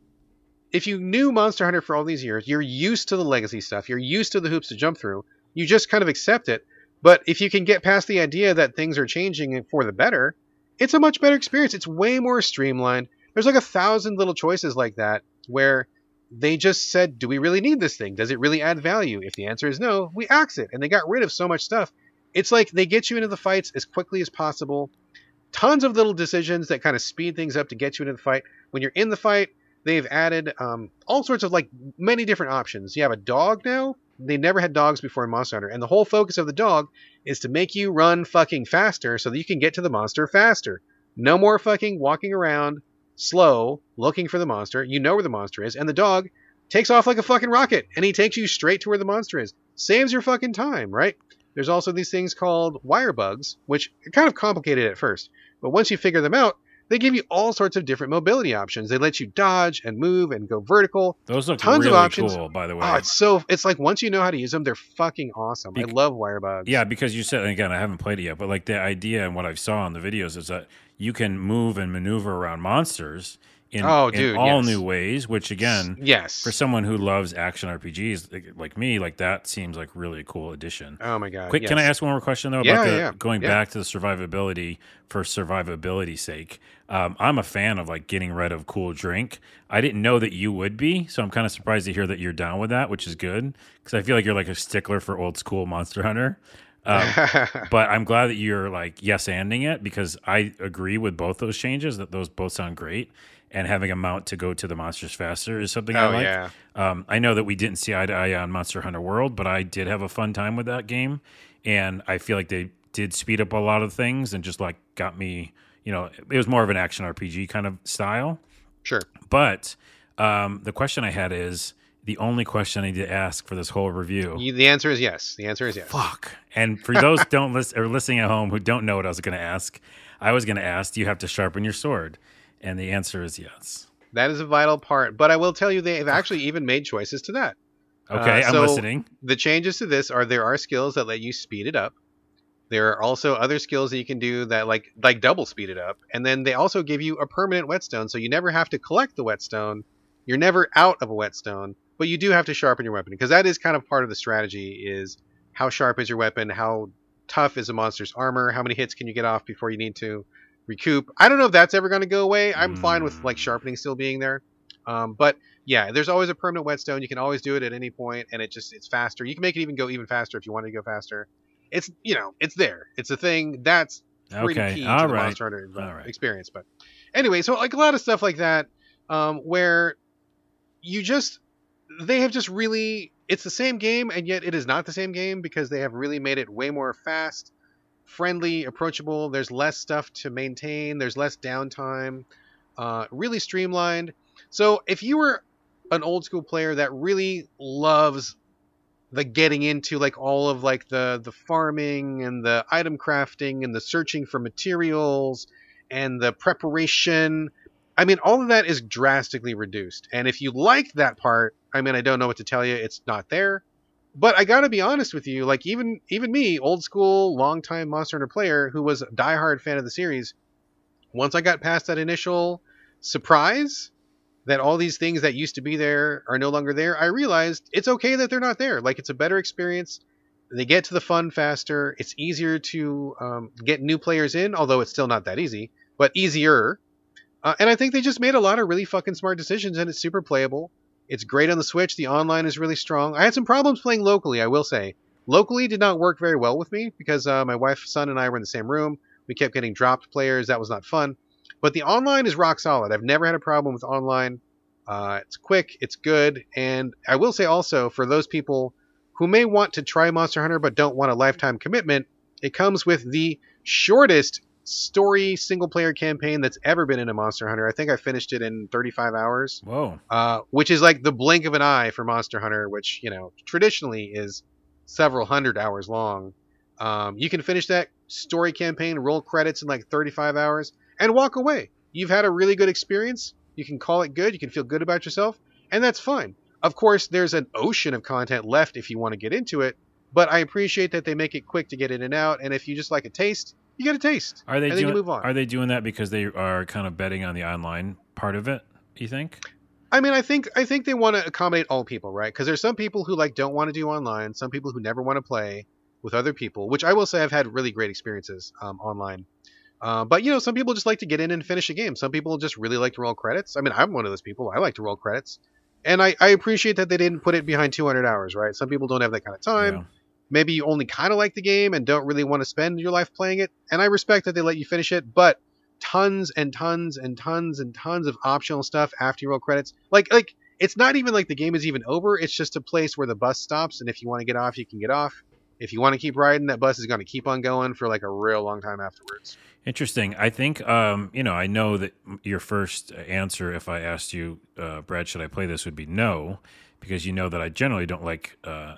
knew Monster Hunter for all these years, you're used to the legacy stuff. You're used to the hoops to jump through. You just kind of accept it. But if you can get past the idea that things are changing for the better, it's a much better experience. It's way more streamlined. There's like 1,000 little choices like that where they just said, do we really need this thing? Does it really add value? If the answer is no, we axe it. And they got rid of so much stuff. It's like they get you into the fights as quickly as possible. Tons of little decisions that kind of speed things up to get you into the fight. When you're in the fight, they've added all sorts of like many different options. You have a dog now. They never had dogs before in Monster Hunter. And the whole focus of the dog is to make you run fucking faster so that you can get to the monster faster. No more fucking walking around slow looking for the monster. You know where the monster is. And the dog takes off like a fucking rocket. And he takes you straight to where the monster is. Saves your fucking time, right? There's also these things called wire bugs, which are kind of complicated at first. But once you figure them out, they give you all sorts of different mobility options. They let you dodge and move and go vertical. Those look really cool, by the way. Oh, it's like once you know how to use them, they're fucking awesome. I love wire bugs. Yeah, because you said, and again, I haven't played it yet, but like the idea and what I saw on the videos is that you can move and maneuver around monsters in all new ways, which again, for someone who loves action RPGs like me, like that seems like really a cool addition. Oh my God. Can I ask one more question though? About going back to the survivability for survivability's sake. I'm a fan of like getting rid of cool drink. I didn't know that you would be, so I'm kind of surprised to hear that you're down with that, which is good. Cause I feel like you're like a stickler for old school Monster Hunter. But I'm glad that you're like yes-anding it, because I agree with both those changes, that those both sound great. And having a mount to go to the monsters faster is something I like. Yeah. I know that we didn't see eye to eye on Monster Hunter World, but I did have a fun time with that game. And I feel like they did speed up a lot of things and just like got me, you know, it was more of an action RPG kind of style. Sure. But the question I had is the only question I need to ask for this whole review. The answer is yes. The answer is yes. Fuck. And for those listening at home who don't know what I was going to ask, do you have to sharpen your sword? And the answer is yes. That is a vital part. But I will tell you, they have actually even made choices to that. Okay, I'm listening. The changes to this are there are skills that let you speed it up. There are also other skills that you can do that like double speed it up. And then they also give you a permanent whetstone. So you never have to collect the whetstone. You're never out of a whetstone. But you do have to sharpen your weapon. Because that is kind of part of the strategy, is how sharp is your weapon? How tough is a monster's armor? How many hits can you get off before you need to recoup? I don't know if that's ever going to go away. I'm fine with like sharpening still being there, but yeah, there's always a permanent whetstone. You can always do it at any point, and it's faster. You can make it even faster if you wanted to go faster. It's, you know, it's there. It's a thing that's pretty key to the Monster Hunter experience. But anyway, so like a lot of stuff like that, where you just they have just really it's the same game, and yet it is not the same game, because they have really made it way more fast. Friendly, approachable. There's less stuff to maintain. There's less downtime. Really streamlined. So if you were an old school player that really loves the getting into like all of like the farming and the item crafting and the searching for materials and the preparation, I mean, all of that is drastically reduced. And if you like that part, I mean, I don't know what to tell you. It's not there. But I got to be honest with you, like even me, old school, longtime Monster Hunter player who was a diehard fan of the series, once I got past that initial surprise that all these things that used to be there are no longer there, I realized it's okay that they're not there. Like, it's a better experience. They get to the fun faster. It's easier to get new players in, although it's still not that easy, but easier. And I think they just made a lot of really fucking smart decisions, and it's super playable. It's great on the Switch. The online is really strong. I had some problems playing locally, I will say. Locally did not work very well with me because my wife, son, and I were in the same room. We kept getting dropped players. That was not fun. But the online is rock solid. I've never had a problem with online. It's quick. It's good. And I will say also, for those people who may want to try Monster Hunter but don't want a lifetime commitment, it comes with the shortest story single-player campaign that's ever been in a Monster Hunter. I think I finished it in 35 hours. Whoa. Which is like the blink of an eye for Monster Hunter, which, you know, traditionally is several hundred hours long. You can finish that story campaign, roll credits in like 35 hours, and walk away. You've had a really good experience. You can call it good. You can feel good about yourself, and that's fine. Of course, there's an ocean of content left if you want to get into it, but I appreciate that they make it quick to get in and out, and if you just like a taste, you get a taste. Then you move on. Are they doing that because they are kind of betting on the online part of it, you think? I mean, I think they want to accommodate all people, right? Because there's some people who like don't want to do online, some people who never want to play with other people, which I will say I've had really great experiences online. But, you know, some people just like to get in and finish a game. Some people just really like to roll credits. I mean, I'm one of those people. I like to roll credits. And I appreciate that they didn't put it behind 200 hours, right? Some people don't have that kind of time. Yeah. Maybe you only kind of like the game and don't really want to spend your life playing it. And I respect that they let you finish it, but tons and tons and tons and tons of optional stuff after you roll credits. Like it's not even like the game is even over. It's just a place where the bus stops. And if you want to get off, you can get off. If you want to keep riding, that bus is going to keep on going for like a real long time afterwards. Interesting. I think, you know, I know that your first answer, if I asked you, Brad, should I play this, would be no, because you know that I generally don't like a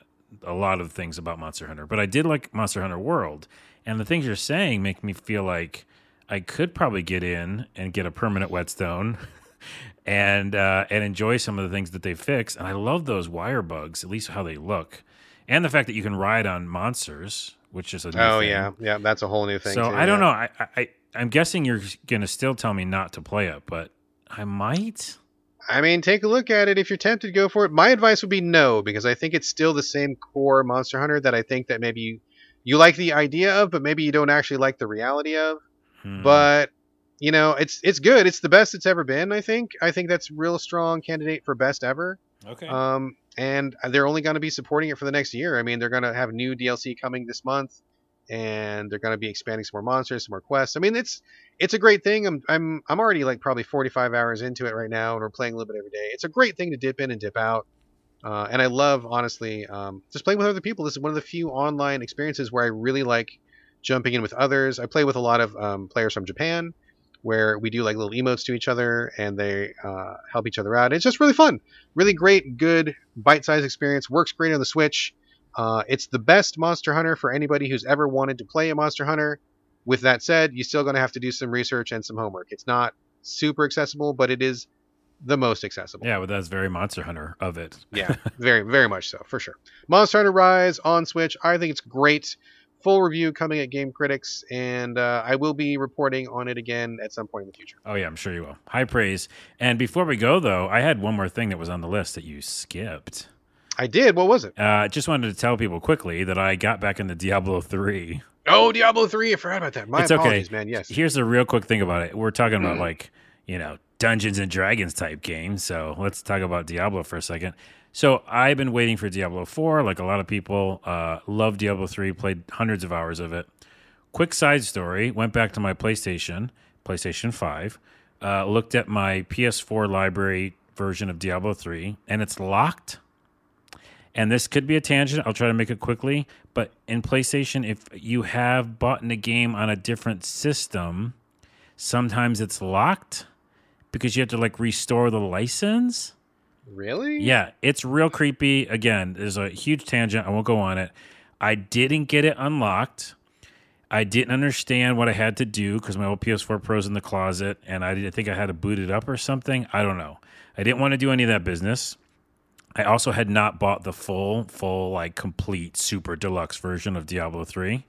lot of things about Monster Hunter. But I did like Monster Hunter World, and the things you're saying make me feel like I could probably get in and get a permanent whetstone and enjoy some of the things that they fix. And I love those wire bugs, at least how they look. And the fact that you can ride on monsters, which is a new thing. Oh, yeah. Yeah, that's a whole new thing. So I don't know. I'm guessing you're going to still tell me not to play it, but I might. I mean, take a look at it. If you're tempted, go for it. My advice would be no, because I think it's still the same core Monster Hunter that I think that maybe you like the idea of, but maybe you don't actually like the reality of. Hmm. But, you know, it's good. It's the best it's ever been, I think. I think that's a real strong candidate for best ever. Okay. And they're only going to be supporting it for the next year. I mean, they're going to have new DLC coming this month, and they're going to be expanding some more monsters, some more quests. I mean, it's a great thing. I'm already like probably 45 hours into it right now, and we're playing a little bit every day. It's a great thing to dip in and dip out. And I love, honestly, just playing with other people. This is one of the few online experiences where I really like jumping in with others. I play with a lot of players from Japan, where we do like little emotes to each other, and they help each other out. It's just really fun. Really great, good, bite-sized experience. Works great on the Switch. It's the best Monster Hunter for anybody who's ever wanted to play a Monster Hunter. With that said, you're still going to have to do some research and some homework. It's not super accessible, but it is the most accessible. Yeah, but that's very Monster Hunter of it. Yeah, very, very much so, for sure. Monster Hunter Rise on Switch. I think it's great. Full review coming at Game Critics, and I will be reporting on it again at some point in the future. Oh, yeah, I'm sure you will. High praise. And before we go, though, I had one more thing that was on the list that you skipped. I did. What was it? I just wanted to tell people quickly that I got back into Diablo 3. Oh, Diablo 3. I forgot about that. My apologies, okay. Man. Yes. Here's a real quick thing about it. We're talking about, like, you know, Dungeons and Dragons type games, so let's talk about Diablo for a second. So I've been waiting for Diablo 4, like a lot of people. Love Diablo 3, played hundreds of hours of it. Quick side story, went back to my PlayStation 5, looked at my PS4 library version of Diablo 3, and it's locked. And this could be a tangent. I'll try to make it quickly. But in PlayStation, if you have bought a game on a different system, sometimes it's locked because you have to, like, restore the license. Really? Yeah, it's real creepy. Again, there's a huge tangent. I won't go on it. I didn't get it unlocked. I didn't understand what I had to do because my old PS4 Pro's in the closet, and I think I had to boot it up or something. I don't know. I didn't want to do any of that business. I also had not bought the full, like, complete super deluxe version of Diablo 3.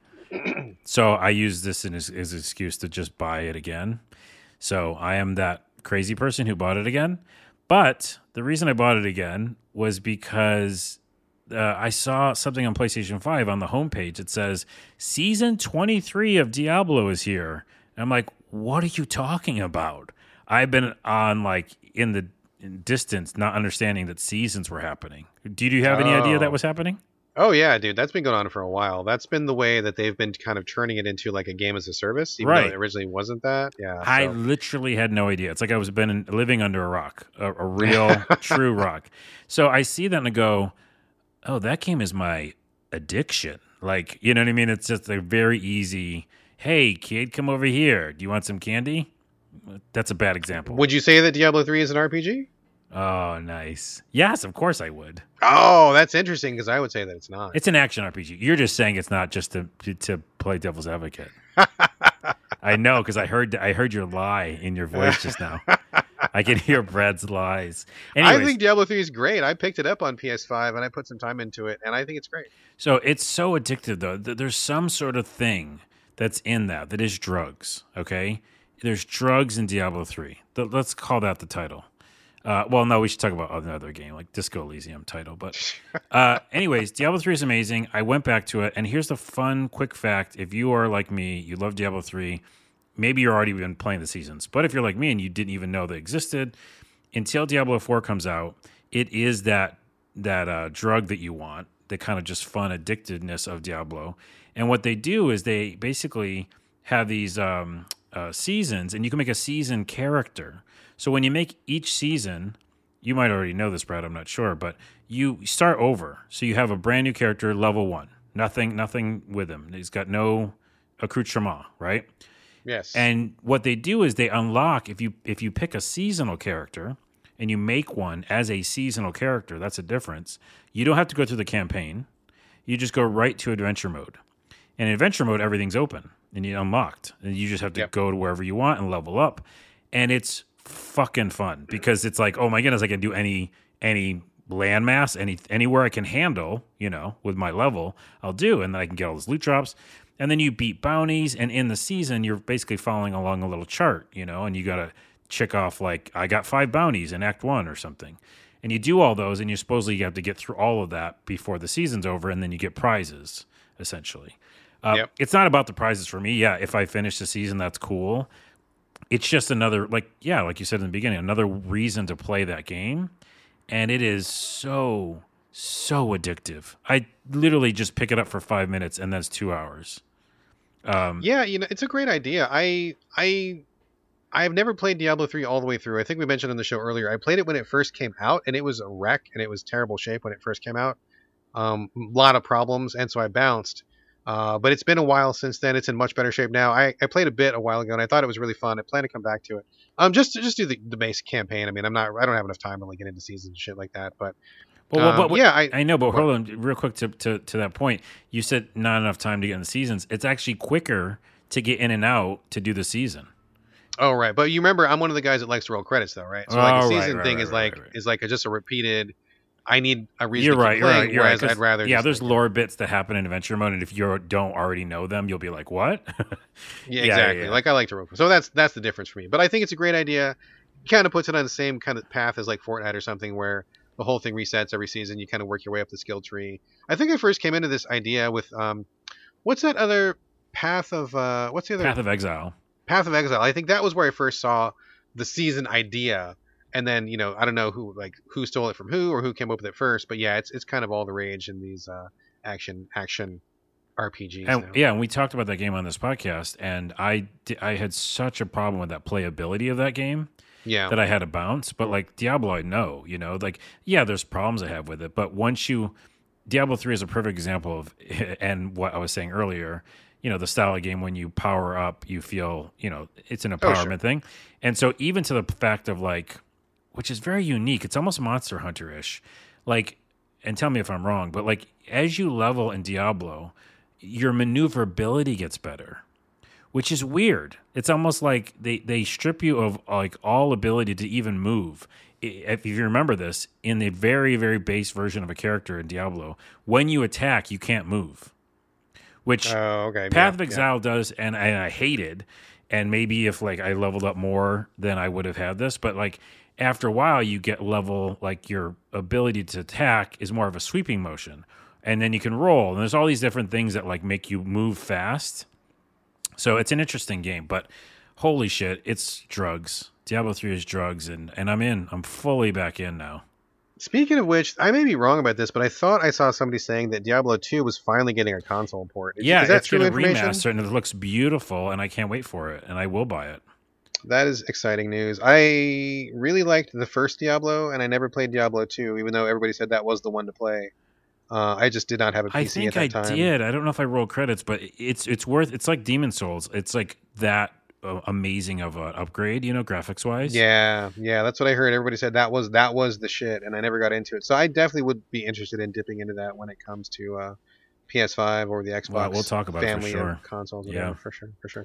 So I used this as an excuse to just buy it again. So I am that crazy person who bought it again. But the reason I bought it again was because I saw something on PlayStation 5 on the homepage. It says, Season 23 of Diablo is here. And I'm like, what are you talking about? I've been on, like, in the distance, not understanding that seasons were happening. Did you have any idea that was happening? Oh, yeah, dude. That's been going on for a while. That's been the way that they've been kind of turning it into like a game as a service, even right. though it originally wasn't that. Yeah, I literally had no idea. It's like I was living under a rock, a real, true rock. So I see that and I go, oh, that game is my addiction. Like, you know what I mean? It's just a very easy, hey, kid, come over here. Do you want some candy? That's a bad example. Would you say that Diablo 3 is an RPG? Oh, nice. Yes, of course I would. Oh, that's interesting, because I would say that it's not. It's an action RPG. You're just saying it's not just to play devil's advocate. I know, because I heard your lie in your voice just now. I can hear Brad's lies. Anyways, I think Diablo 3 is great. I picked it up on PS5, and I put some time into it, and I think it's great. So it's so addictive, though. There's some sort of thing that's in that is drugs, okay? There's drugs in Diablo 3. Let's call that the title. Well, no, we should talk about another game, like Disco Elysium title. But anyways, Diablo 3 is amazing. I went back to it, and here's the fun, quick fact. If you are like me, you love Diablo 3, maybe you're already been playing the seasons. But if you're like me and you didn't even know they existed, until Diablo 4 comes out, it is that drug that you want, the kind of just fun addictiveness of Diablo. And what they do is they basically have these seasons, and you can make a season character. So when you make each season, you might already know this, Brad, I'm not sure, but you start over. So you have a brand new character, level 1. Nothing with him. He's got no accoutrement, right? Yes. And what they do is they unlock, if you pick a seasonal character and you make one as a seasonal character, that's a difference. You don't have to go through the campaign. You just go right to adventure mode. And in adventure mode, everything's open and you're unlocked. And you just have to go to wherever you want and level up. And it's fucking fun because it's like, oh my goodness, I can do any landmass, anywhere I can handle, you know, with my level, I'll do. And then I can get all those loot drops. And then you beat bounties. And in the season, you're basically following along a little chart, you know, and you got to check off, like, I got 5 bounties in Act 1 or something. And you do all those, and you supposedly have to get through all of that before the season's over, and then you get prizes, essentially. It's not about the prizes for me. Yeah, if I finish the season, that's cool. It's just another, like you said in the beginning, another reason to play that game. And it is so, so addictive. I literally just pick it up for 5 minutes, and that's 2 hours. You know, it's a great idea. I've never played Diablo 3 all the way through. I think we mentioned on the show earlier, I played it when it first came out, and it was a wreck, and it was terrible shape when it first came out. A lot of problems, and so I bounced. But it's been a while since then. It's in much better shape now. I played a bit a while ago, and I thought it was really fun. I plan to come back to it. Just do the basic campaign. I mean, I don't have enough time to like get into seasons and shit like that. I know. But hold on, real quick to that point. You said not enough time to get in the seasons. It's actually quicker to get in and out to do the season. Oh right, but you remember I'm one of the guys that likes to roll credits though, right? So like a season thing is like just a repeated. I need a reason to play, whereas I'd rather... Yeah, there's lore bits that happen in adventure mode, and if you don't already know them, you'll be like, what? Yeah, exactly. Yeah. Like, I like to rope. So that's the difference for me. But I think it's a great idea. It kind of puts it on the same kind of path as, like, Fortnite or something, where the whole thing resets every season. You kind of work your way up the skill tree. I think I first came into this idea with... what's that other path of... what's the other... Path of Exile. Path of Exile. I think that was where I first saw the season idea. And then, you know, I don't know who stole it from who or who came up with it first, but yeah, it's kind of all the rage in these action RPGs. And we talked about that game on this podcast, and I had such a problem with that playability of that game. Yeah. That I had to bounce, but like Diablo, I know, you know, like yeah, there's problems I have with it, but once you Diablo 3 is a perfect example of and what I was saying earlier. You know, the style of game, when you power up, you feel, you know, it's an empowerment thing. And so even to the fact of like which is very unique. It's almost Monster Hunter-ish. Like, and tell me if I'm wrong, but like as you level in Diablo, your maneuverability gets better, which is weird. It's almost like they strip you of like all ability to even move. if you remember this, in the very, very base version of a character in Diablo, when you attack, you can't move, which Path of Exile does, and I hated. And maybe if like I leveled up more, then I would have had this. But like after a while, you get level, like your ability to attack is more of a sweeping motion, and then you can roll. And there's all these different things that like make you move fast. So it's an interesting game, but holy shit, it's drugs. Diablo 3 is drugs, and I'm in. I'm fully back in now. Speaking of which, I may be wrong about this, but I thought I saw somebody saying that Diablo 2 was finally getting a console port. Is that true information? Yeah, it's going to remaster, and it looks beautiful, and I can't wait for it, and I will buy it. That is exciting news. I really liked the first Diablo, and I never played Diablo 2, even though everybody said that was the one to play. I just did not have a PC at that time. I think I did. I don't know if I rolled credits, but it's worth. It's like Demon Souls. It's like that amazing of an upgrade, you know, graphics wise. Yeah, that's what I heard. Everybody said that was the shit, and I never got into it. So I definitely would be interested in dipping into that when it comes to PS5 or the Xbox. Well, we'll talk about family it for sure. And consoles. Yeah, whatever, for sure.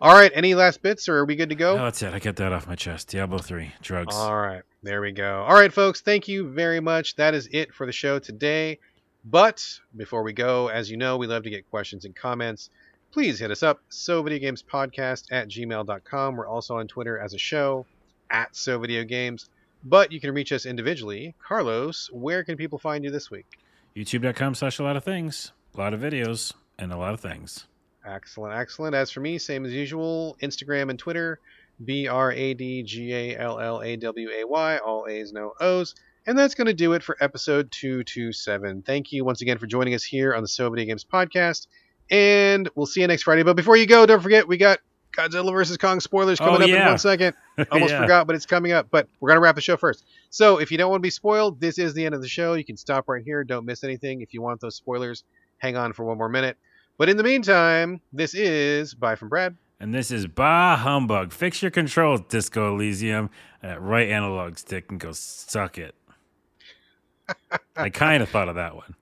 All right, any last bits, or are we good to go? No, that's it. I got that off my chest. Diablo 3, drugs. All right, there we go. All right, folks, thank you very much. That is it for the show today. But before we go, as you know, we love to get questions and comments. Please hit us up, sovideogamespodcast@gmail.com. We're also on Twitter as a show, @sovideogames. But you can reach us individually. Carlos, where can people find you this week? YouTube.com/a lot of things. A lot of videos and a lot of things. Excellent. As for me, same as usual, Instagram and Twitter, BradGallaway, all A's, no O's. And that's going to do it for episode 227. Thank you once again for joining us here on the So Video Games Podcast. And we'll see you next Friday. But before you go, don't forget, we got Godzilla vs. Kong spoilers coming up in 1 second. Almost forgot, but it's coming up. But we're going to wrap the show first. So if you don't want to be spoiled, this is the end of the show. You can stop right here. Don't miss anything. If you want those spoilers, hang on for one more minute. But in the meantime, this is Bye from Brad. And this is Bah Humbug. Fix your controls, Disco Elysium. That right analog stick and go suck it. I kind of thought of that one.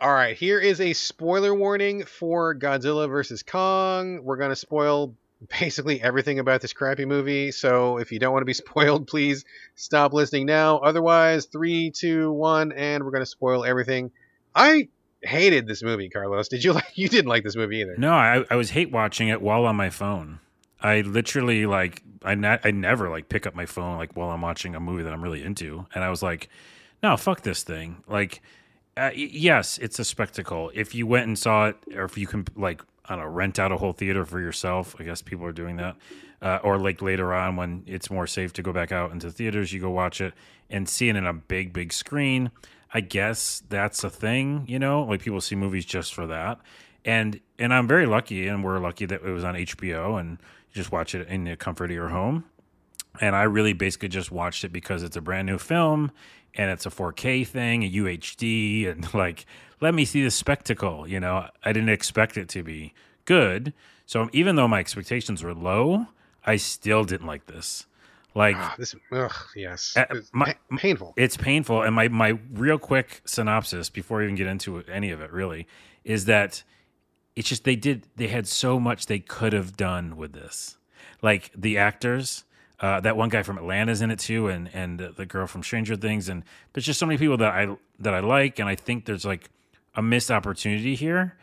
All right, here is a spoiler warning for Godzilla vs. Kong. We're going to spoil basically everything about this crappy movie, so if you don't want to be spoiled, please stop listening now. Otherwise, 3, 2, 1, and we're going to spoil everything. I hated this movie, Carlos. You didn't like this movie either. No, I was hate watching it while on my phone. I literally, like, I never, like, pick up my phone, like, while I'm watching a movie that I'm really into, and I was like, no, fuck this thing. Like, yes, it's a spectacle. If you went and saw it, or if you can, like, I don't know, rent out a whole theater for yourself, I guess people are doing that, or like later on when it's more safe to go back out into theaters, you go watch it and see it in a big, big screen. I guess that's a thing, you know, like people see movies just for that. And I'm very lucky, and we're lucky that it was on HBO, and you just watch it in the comfort of your home. And I really basically just watched it because it's a brand new film. And it's a 4K thing, a UHD, and like, let me see the spectacle, you know? I didn't expect it to be good. So even though my expectations were low, I still didn't like this. Like, yes. Painful. It's painful. And my real quick synopsis, before I even get into any of it really, is that it's just they had so much they could have done with this. Like the actors... that one guy from Atlanta is in it too, and the girl from Stranger Things, and there's just so many people that I like, and I think there's like a missed opportunity here,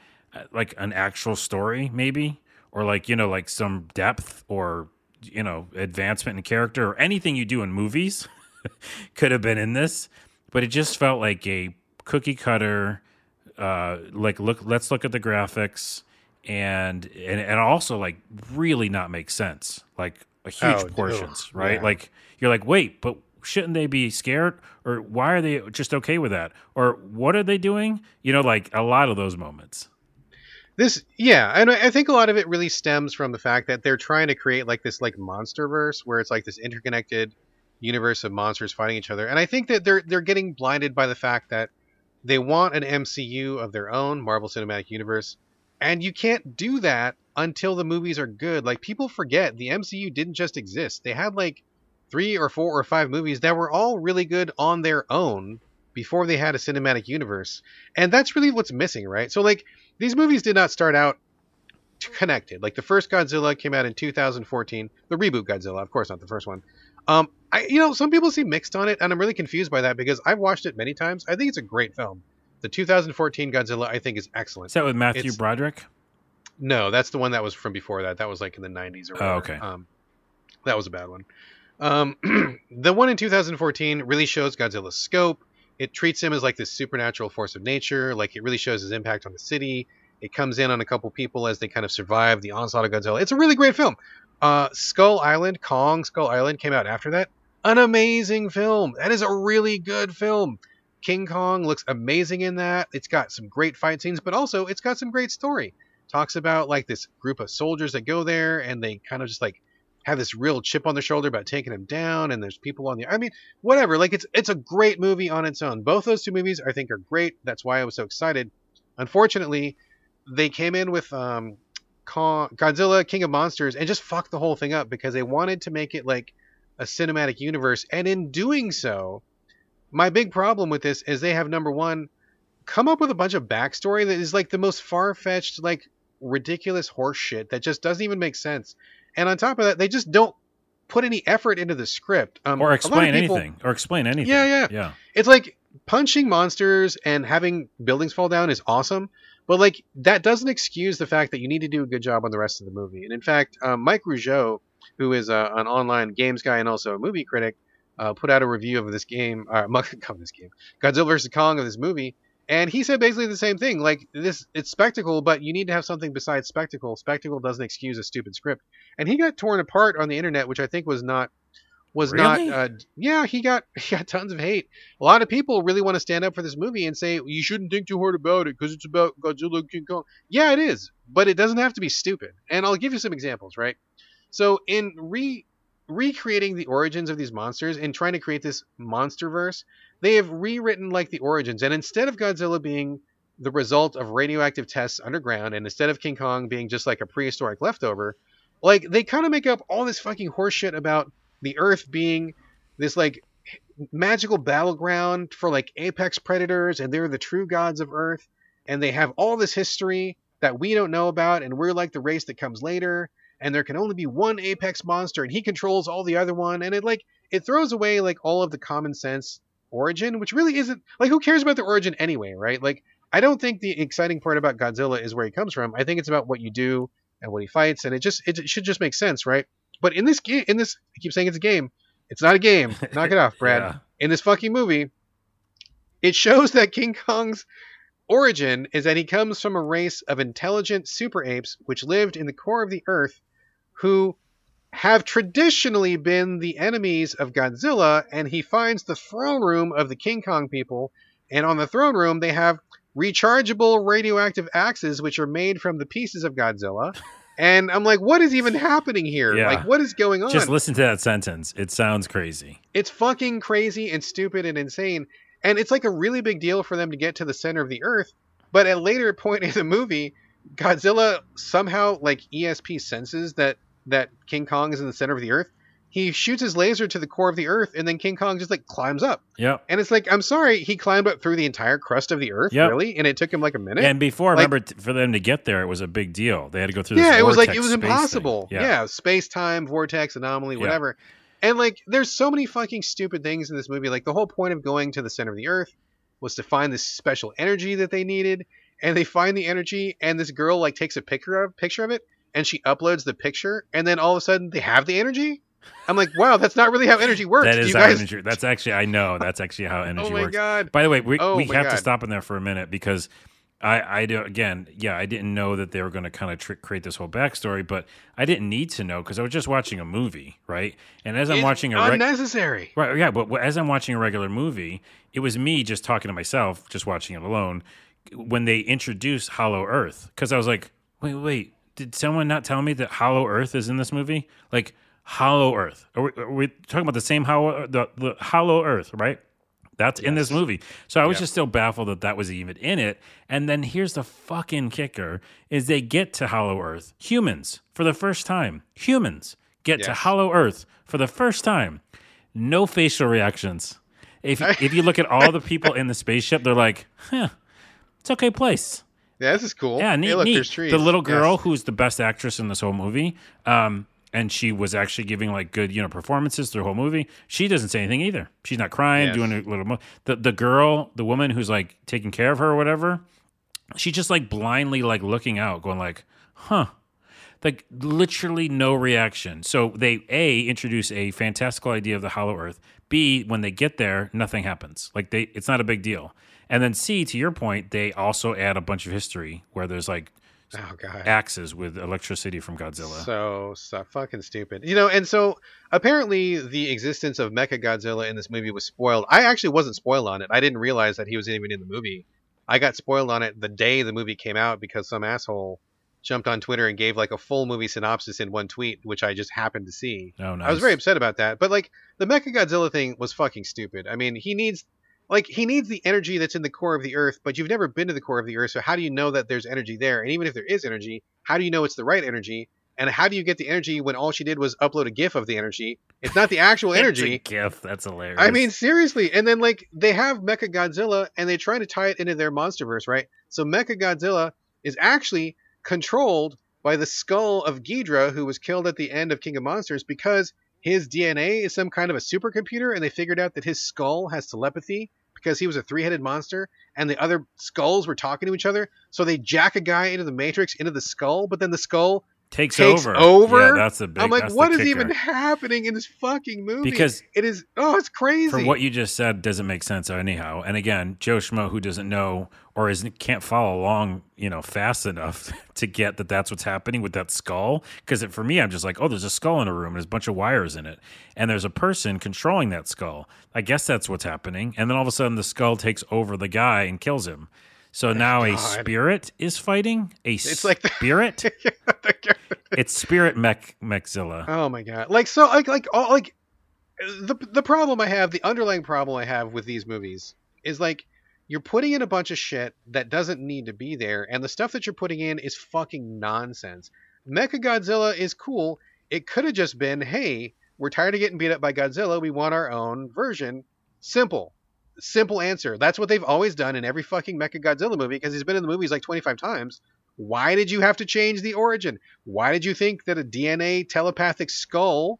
like an actual story maybe, or like, you know, like some depth, or, you know, advancement in character, or anything you do in movies could have been in this, but it just felt like a cookie cutter, like let's look at the graphics, and also like really not make sense, like. A huge portions, right? Yeah. Like you're like, wait, but shouldn't they be scared? Or why are they just okay with that? Or what are they doing? You know, like a lot of those moments. And I think a lot of it really stems from the fact that they're trying to create like this like MonsterVerse, where it's like this interconnected universe of monsters fighting each other. And I think that they're getting blinded by the fact that they want an MCU of their own, Marvel Cinematic Universe, and you can't do that until the movies are good. Like, people forget the MCU didn't just exist. They had like 3 or 4 or 5 movies that were all really good on their own before they had a cinematic universe. And that's really what's missing, right? So like, these movies did not start out connected. Like the first Godzilla came out in 2014, the reboot Godzilla, of course, not the first one. You know, some people seem mixed on it, and I'm really confused by that because I've watched it many times. I think it's a great film. The 2014 Godzilla, I think, is excellent. Is that with Matthew Broderick? No, that's the one that was from before that. That was like in the 90s or whatever. Oh, okay. That was a bad one. The one in 2014 really shows Godzilla's scope. It treats him as like this supernatural force of nature. Like, it really shows his impact on the city. It comes in on a couple people as they kind of survive the onslaught of Godzilla. It's a really great film. Skull Island, Kong Skull Island came out after that. An amazing film. That is a really good film. King Kong looks amazing in that. It's got some great fight scenes, but also it's got some great story. Talks about like this group of soldiers that go there, and they kind of just like have this real chip on their shoulder about taking him down, and there's people on the, I mean, whatever. Like, it's a great movie on its own. Both those two movies, I think, are great. That's why I was so excited. Unfortunately, they came in with Godzilla, King of Monsters, and just fucked the whole thing up because they wanted to make it like a cinematic universe. And in doing so, my big problem with this is they have, number one, come up with a bunch of backstory that is like the most far-fetched, like ridiculous horse shit that just doesn't even make sense. And on top of that, they just don't put any effort into the script. Or explain anything. Yeah. It's like punching monsters and having buildings fall down is awesome. But like, that doesn't excuse the fact that you need to do a good job on the rest of the movie. And in fact, Mike Rougeau, who is an online games guy and also a movie critic, put out a review of this game, Godzilla vs. Kong, of this movie. And he said basically the same thing. Like, this, it's spectacle, but you need to have something besides spectacle. Spectacle doesn't excuse a stupid script. And he got torn apart on the internet, which I think was not, he got tons of hate. A lot of people really want to stand up for this movie and say, you shouldn't think too hard about it because it's about Godzilla and King Kong. Yeah, it is, but it doesn't have to be stupid. And I'll give you some examples, right? So in recreating the origins of these monsters and trying to create this monsterverse, they have rewritten like the origins. And instead of Godzilla being the result of radioactive tests underground, and instead of King Kong being just like a prehistoric leftover, like, they kind of make up all this fucking horseshit about the Earth being this like magical battleground for like apex predators, and they're the true gods of Earth, and they have all this history that we don't know about, and we're like the race that comes later, and there can only be one apex monster, and he controls all the other one, and it throws away like all of the common sense origin, which really isn't, like, who cares about the origin anyway, right? Like, I don't think the exciting part about Godzilla is where he comes from. I think it's about what you do and what he fights, and it should just make sense, right? But in this game, I keep saying it's a game. It's not a game. Knock it off, Brad. Yeah. In this fucking movie, it shows that King Kong's origin is that he comes from a race of intelligent super apes which lived in the core of the Earth, who have traditionally been the enemies of Godzilla, and he finds the throne room of the King Kong people, and on the throne room they have rechargeable radioactive axes which are made from the pieces of Godzilla. And I'm like, what is even happening here? Yeah. Like, what is going on? Just listen to that sentence. It sounds crazy. It's fucking crazy and stupid and insane. And it's like a really big deal for them to get to the center of the Earth. But at a later point in the movie, Godzilla somehow, like, ESP senses that King Kong is in the center of the Earth. He shoots his laser to the core of the Earth, and then King Kong just like climbs up. Yeah. And it's like, I'm sorry, he climbed up through the entire crust of the Earth, really? And it took him like a minute. And before, like, I remember, for them to get there, it was a big deal. They had to go through this vortex. Yeah, it was like, it was impossible. Yeah, space-time, vortex, anomaly, whatever. Yeah. And like, there's so many fucking stupid things in this movie. Like, the whole point of going to the center of the Earth was to find this special energy that they needed, and they find the energy, and this girl like takes a picture of it, and she uploads the picture, and then all of a sudden they have the energy. I'm like, wow, that's not really how energy works. That is how energy. That's actually, I know, that's actually how energy works. Oh my God. By the way, we have to stop in there for a minute because I didn't know that they were going to kind of create this whole backstory, but I didn't need to know because I was just watching a movie, right? And as I'm watching a unnecessary, right? Yeah, but as I'm watching a regular movie, it was me just talking to myself, just watching it alone. When they introduced Hollow Earth, because I was like, wait, did someone not tell me that Hollow Earth is in this movie? Like, Hollow Earth. Are we talking about the same hollow, the Hollow Earth, right? That's in this movie. So I was just still baffled that was even in it. And then here's the fucking kicker: is they get to Hollow Earth. Humans, for the first time. Humans get to Hollow Earth for the first time. No facial reactions. If you look at all the people in the spaceship, they're like, huh, it's an okay place. Yeah, this is cool. Yeah, neat. Look, there's trees. The little girl who's the best actress in this whole movie. and she was actually giving like good, you know, performances through the whole movie. She doesn't say anything either. She's not crying, doing a little. The girl, the woman who's like taking care of her or whatever, she's just like blindly like looking out, going like, huh. Like literally no reaction. So they A, introduce a fantastical idea of the Hollow Earth. B, when they get there, nothing happens. Like it's not a big deal. And then C, to your point, they also add a bunch of history where there's like axes with electricity from Godzilla. So fucking stupid. You know, and so apparently the existence of Mechagodzilla in this movie was spoiled. I actually wasn't spoiled on it. I didn't realize that he was even in the movie. I got spoiled on it the day the movie came out because some asshole jumped on Twitter and gave like a full movie synopsis in one tweet, which I just happened to see. Oh, nice. I was very upset about that. But like the Mechagodzilla thing was fucking stupid. I mean, he needs the energy that's in the core of the earth, but you've never been to the core of the earth. So how do you know that there's energy there? And even if there is energy, how do you know it's the right energy? And how do you get the energy when all she did was upload a GIF of the energy? It's not the actual energy. It's a GIF. That's hilarious. I mean, seriously. And then like they have Mechagodzilla and they try to tie it into their MonsterVerse, right? So Mechagodzilla is actually controlled by the skull of Ghidra, who was killed at the end of King of Monsters, because his DNA is some kind of a supercomputer, and they figured out that his skull has telepathy because he was a three-headed monster, and the other skulls were talking to each other, so they jack a guy into the Matrix, into the skull, but then the skull takes over. Yeah, that's a big, I'm like, that's what is even happening in this fucking movie? Because it is, oh, it's crazy. From what you just said, doesn't make sense anyhow. And again, Joe Schmo, who doesn't know or can't follow along, you know, fast enough to get that that's what's happening with that skull. Because for me, I'm just like, oh, there's a skull in a room and there's a bunch of wires in it, and there's a person controlling that skull. I guess that's what's happening. And then all of a sudden, the skull takes over the guy and kills him. So now a spirit is fighting a spirit. It's spirit Mechzilla. Oh my god! Like so, like the problem I have, the underlying problem I have with these movies is like you're putting in a bunch of shit that doesn't need to be there, and the stuff that you're putting in is fucking nonsense. Mechagodzilla is cool. It could have just been, hey, we're tired of getting beat up by Godzilla. We want our own version. Simple answer. That's what they've always done in every fucking Mechagodzilla movie because he's been in the movies like 25 times. Why did you have to change the origin? Why did you think that a DNA telepathic skull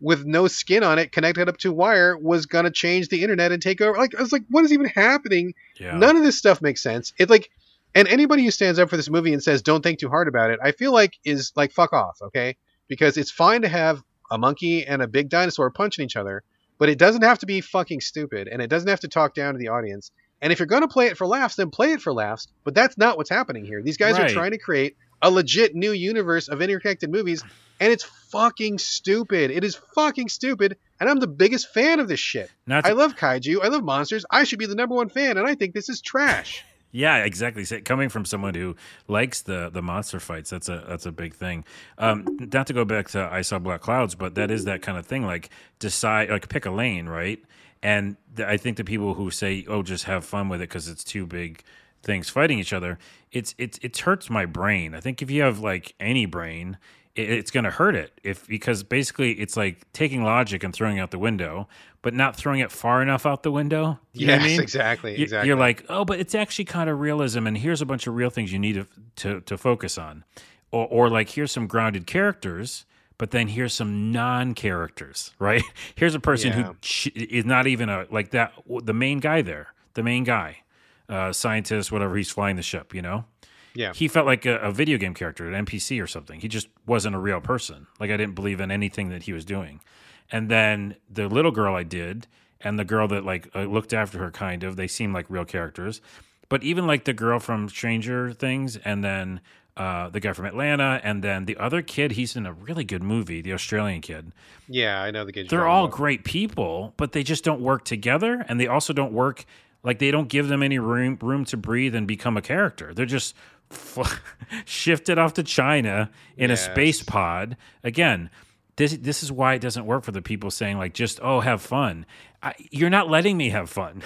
with no skin on it connected up to wire was going to change the internet and take over? Like, I was like, what is even happening? Yeah. None of this stuff makes sense. It's like, and anybody who stands up for this movie and says, don't think too hard about it, I feel like is like, fuck off. Okay. Because it's fine to have a monkey and a big dinosaur punching each other, but it doesn't have to be fucking stupid, and it doesn't have to talk down to the audience. And if you're going to play it for laughs, then play it for laughs. But that's not what's happening here. These guys are trying to create a legit new universe of interconnected movies, and it's fucking stupid. It is fucking stupid, and I'm the biggest fan of this shit. I love kaiju. I love monsters. I should be the #1 fan, and I think this is trash. Yeah, exactly. Coming from someone who likes the monster fights, that's a big thing. Not to go back to I Saw Black Clouds, but that is that kind of thing. Like decide, like pick a lane, right? And I think the people who say, "Oh, just have fun with it," because it's two big things fighting each other, it hurts my brain. I think if you have like any brain, it's going to hurt it because basically it's like taking logic and throwing it out the window, but not throwing it far enough out the window. You know what I mean? Exactly. You're like, oh, but it's actually kind of realism, and here's a bunch of real things you need to focus on, or like here's some grounded characters, but then here's some non-characters, right? Here's a person who is not even like that. The main guy, scientist, whatever, he's flying the ship, you know. Yeah, he felt like a video game character, an NPC or something. He just wasn't a real person. Like I didn't believe in anything that he was doing. And then the little girl I did, and the girl that like I looked after her, kind of. They seemed like real characters. But even like the girl from Stranger Things, and then the guy from Atlanta, and then the other kid. He's in a really good movie, the Australian kid. Yeah, I know the kid. They're all great people, but they just don't work together, and they also don't work. Like they don't give them any room to breathe and become a character. They're just shifted off to China in a space pod. Again, this is why it doesn't work for the people saying like just have fun. You're not letting me have fun.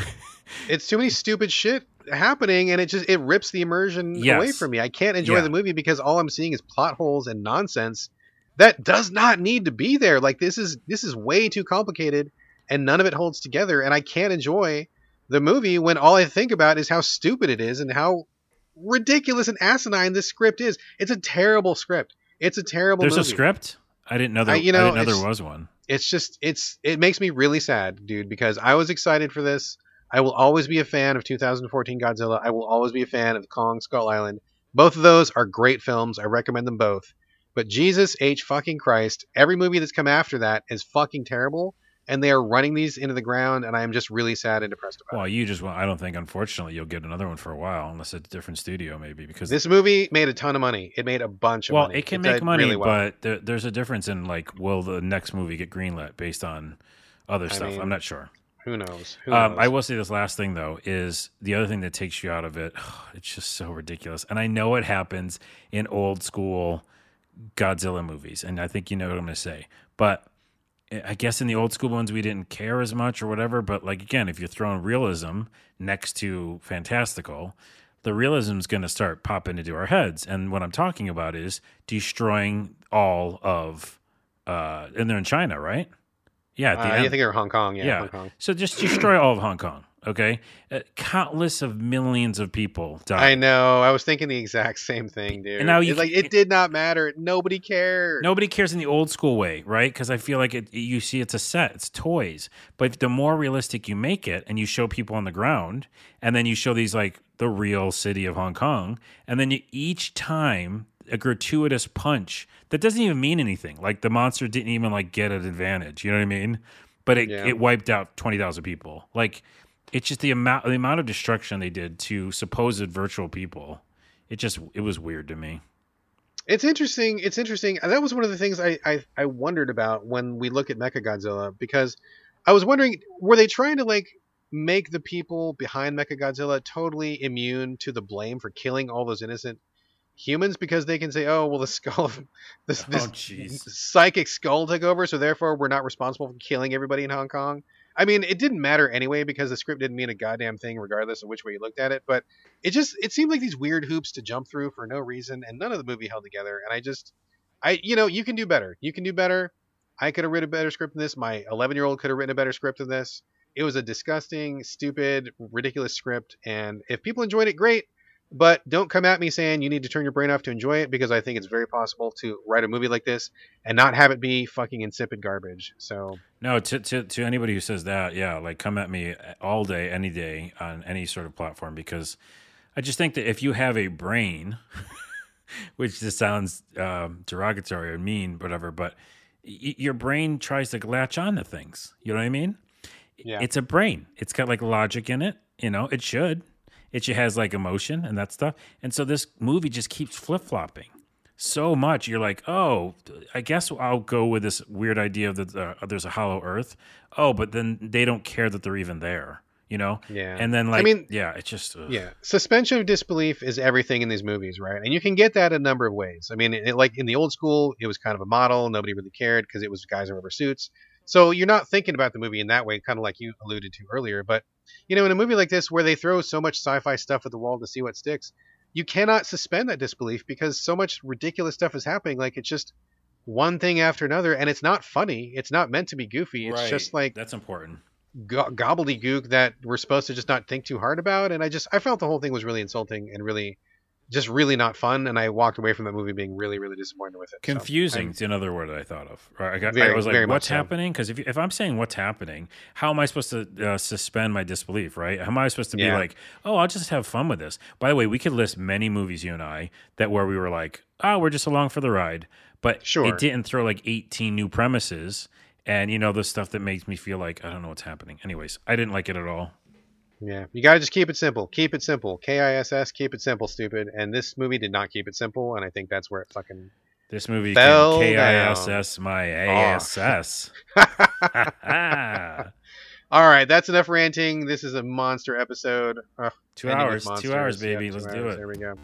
It's too many stupid shit happening, and it rips the immersion away from me. I can't enjoy the movie because all I'm seeing is plot holes and nonsense that does not need to be there. Like this is way too complicated, and none of it holds together, and I can't enjoy the movie when all I think about is how stupid it is and how ridiculous and asinine this script is. It's a terrible script. It's a terrible movie. There's a script? I didn't know there, there was one. It's just, it makes me really sad, dude, because I was excited for this. I will always be a fan of 2014 Godzilla. I will always be a fan of Kong, Skull Island. Both of those are great films. I recommend them both. But Jesus H. fucking Christ, every movie that's come after that is fucking terrible. And they are running these into the ground, and I am just really sad and depressed about it. Well, you just won't, I don't think, unfortunately, you'll get another one for a while, unless it's a different studio, maybe. Because this movie made a ton of money. It made a bunch of money. Well, it can make money, really well. But there's a difference in, like, will the next movie get greenlit based on other stuff? I'm not sure. Who knows? I will say this last thing, though, is the other thing that takes you out of it, it's just so ridiculous. And I know it happens in old school Godzilla movies, and I think you know what I'm going to say. But I guess in the old school ones, we didn't care as much or whatever. But, like, again, if you're throwing realism next to fantastical, the realism is going to start popping into our heads. And what I'm talking about is destroying all of, and they're in China, right? Yeah. I think they're Hong Kong. Yeah. Hong Kong. So just destroy all of Hong Kong. Okay. Countless of millions of people died. I know. I was thinking the exact same thing, dude. And now it did not matter. Nobody cared. Nobody cares in the old school way, right? Because I feel like you see it's a set. It's toys. But the more realistic you make it and you show people on the ground and then you show these, like, the real city of Hong Kong, and then each time a gratuitous punch that doesn't even mean anything. Like, the monster didn't even, like, get an advantage. You know what I mean? But it wiped out 20,000 people. Like, it's just the amount of destruction they did to supposed virtual people. It was weird to me. It's interesting. It's interesting. That was one of the things I wondered about when we look at Mechagodzilla, because I was wondering, were they trying to, like, make the people behind Mechagodzilla totally immune to the blame for killing all those innocent humans? Because they can say, oh, well, the skull, this psychic skull took over, so therefore we're not responsible for killing everybody in Hong Kong. I mean, it didn't matter anyway, because the script didn't mean a goddamn thing regardless of which way you looked at it. But it seemed like these weird hoops to jump through for no reason, and none of the movie held together. And you can do better. You can do better. I could have written a better script than this. My 11-year-old could have written a better script than this. It was a disgusting, stupid, ridiculous script. And if people enjoyed it, great. But don't come at me saying you need to turn your brain off to enjoy it, because I think it's very possible to write a movie like this and not have it be fucking insipid garbage. So no, to anybody who says that, yeah, like, come at me all day, any day, on any sort of platform, because I just think that if you have a brain, which this sounds derogatory or mean, whatever, but your brain tries to latch on to things. You know what I mean? Yeah. It's a brain. It's got, like, logic in it. You know, it should. It has, like, emotion and that stuff. And so this movie just keeps flip-flopping so much. You're like, oh, I guess I'll go with this weird idea that there's a hollow earth. Oh, but then they don't care that they're even there, you know? Yeah. And then, like, it's just... Ugh. Yeah. Suspension of disbelief is everything in these movies, right? And you can get that a number of ways. I mean, like, in the old school, it was kind of a model. Nobody really cared because it was guys in rubber suits. So you're not thinking about the movie in that way, kind of like you alluded to earlier. But, you know, in a movie like this, where they throw so much sci-fi stuff at the wall to see what sticks, you cannot suspend that disbelief, because so much ridiculous stuff is happening. Like, it's just one thing after another, and it's not funny. It's not meant to be goofy. It's just, like, that's important gobbledygook that we're supposed to just not think too hard about. And I felt the whole thing was really insulting and really just really not fun, and I walked away from that movie being really, really disappointed with it. Confusing is another word that I thought of. I was like, what's happening? Because if I'm saying what's happening, how am I supposed to suspend my disbelief, right? How am I supposed to be like, oh, I'll just have fun with this? By the way, we could list many movies, you and I, where we were like, oh, we're just along for the ride. But it didn't throw, like, 18 new premises and, you know, the stuff that makes me feel like I don't know what's happening. Anyways, I didn't like it at all. Yeah, you got to just keep it simple. Keep it simple. K-I-S-S, keep it simple, stupid. And this movie did not keep it simple, and I think that's where it fucking This movie fell K-I-S-S down. My A-S-S. All right, that's enough ranting. This is a monster episode. 2 hours. 2 hours, baby. Let's do it. There we go.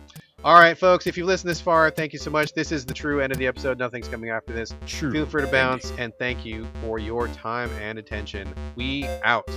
All right, folks, if you've listened this far, thank you so much. This is the true end of the episode. Nothing's coming after this. True. Feel free to bounce, and thank you for your time and attention. We out.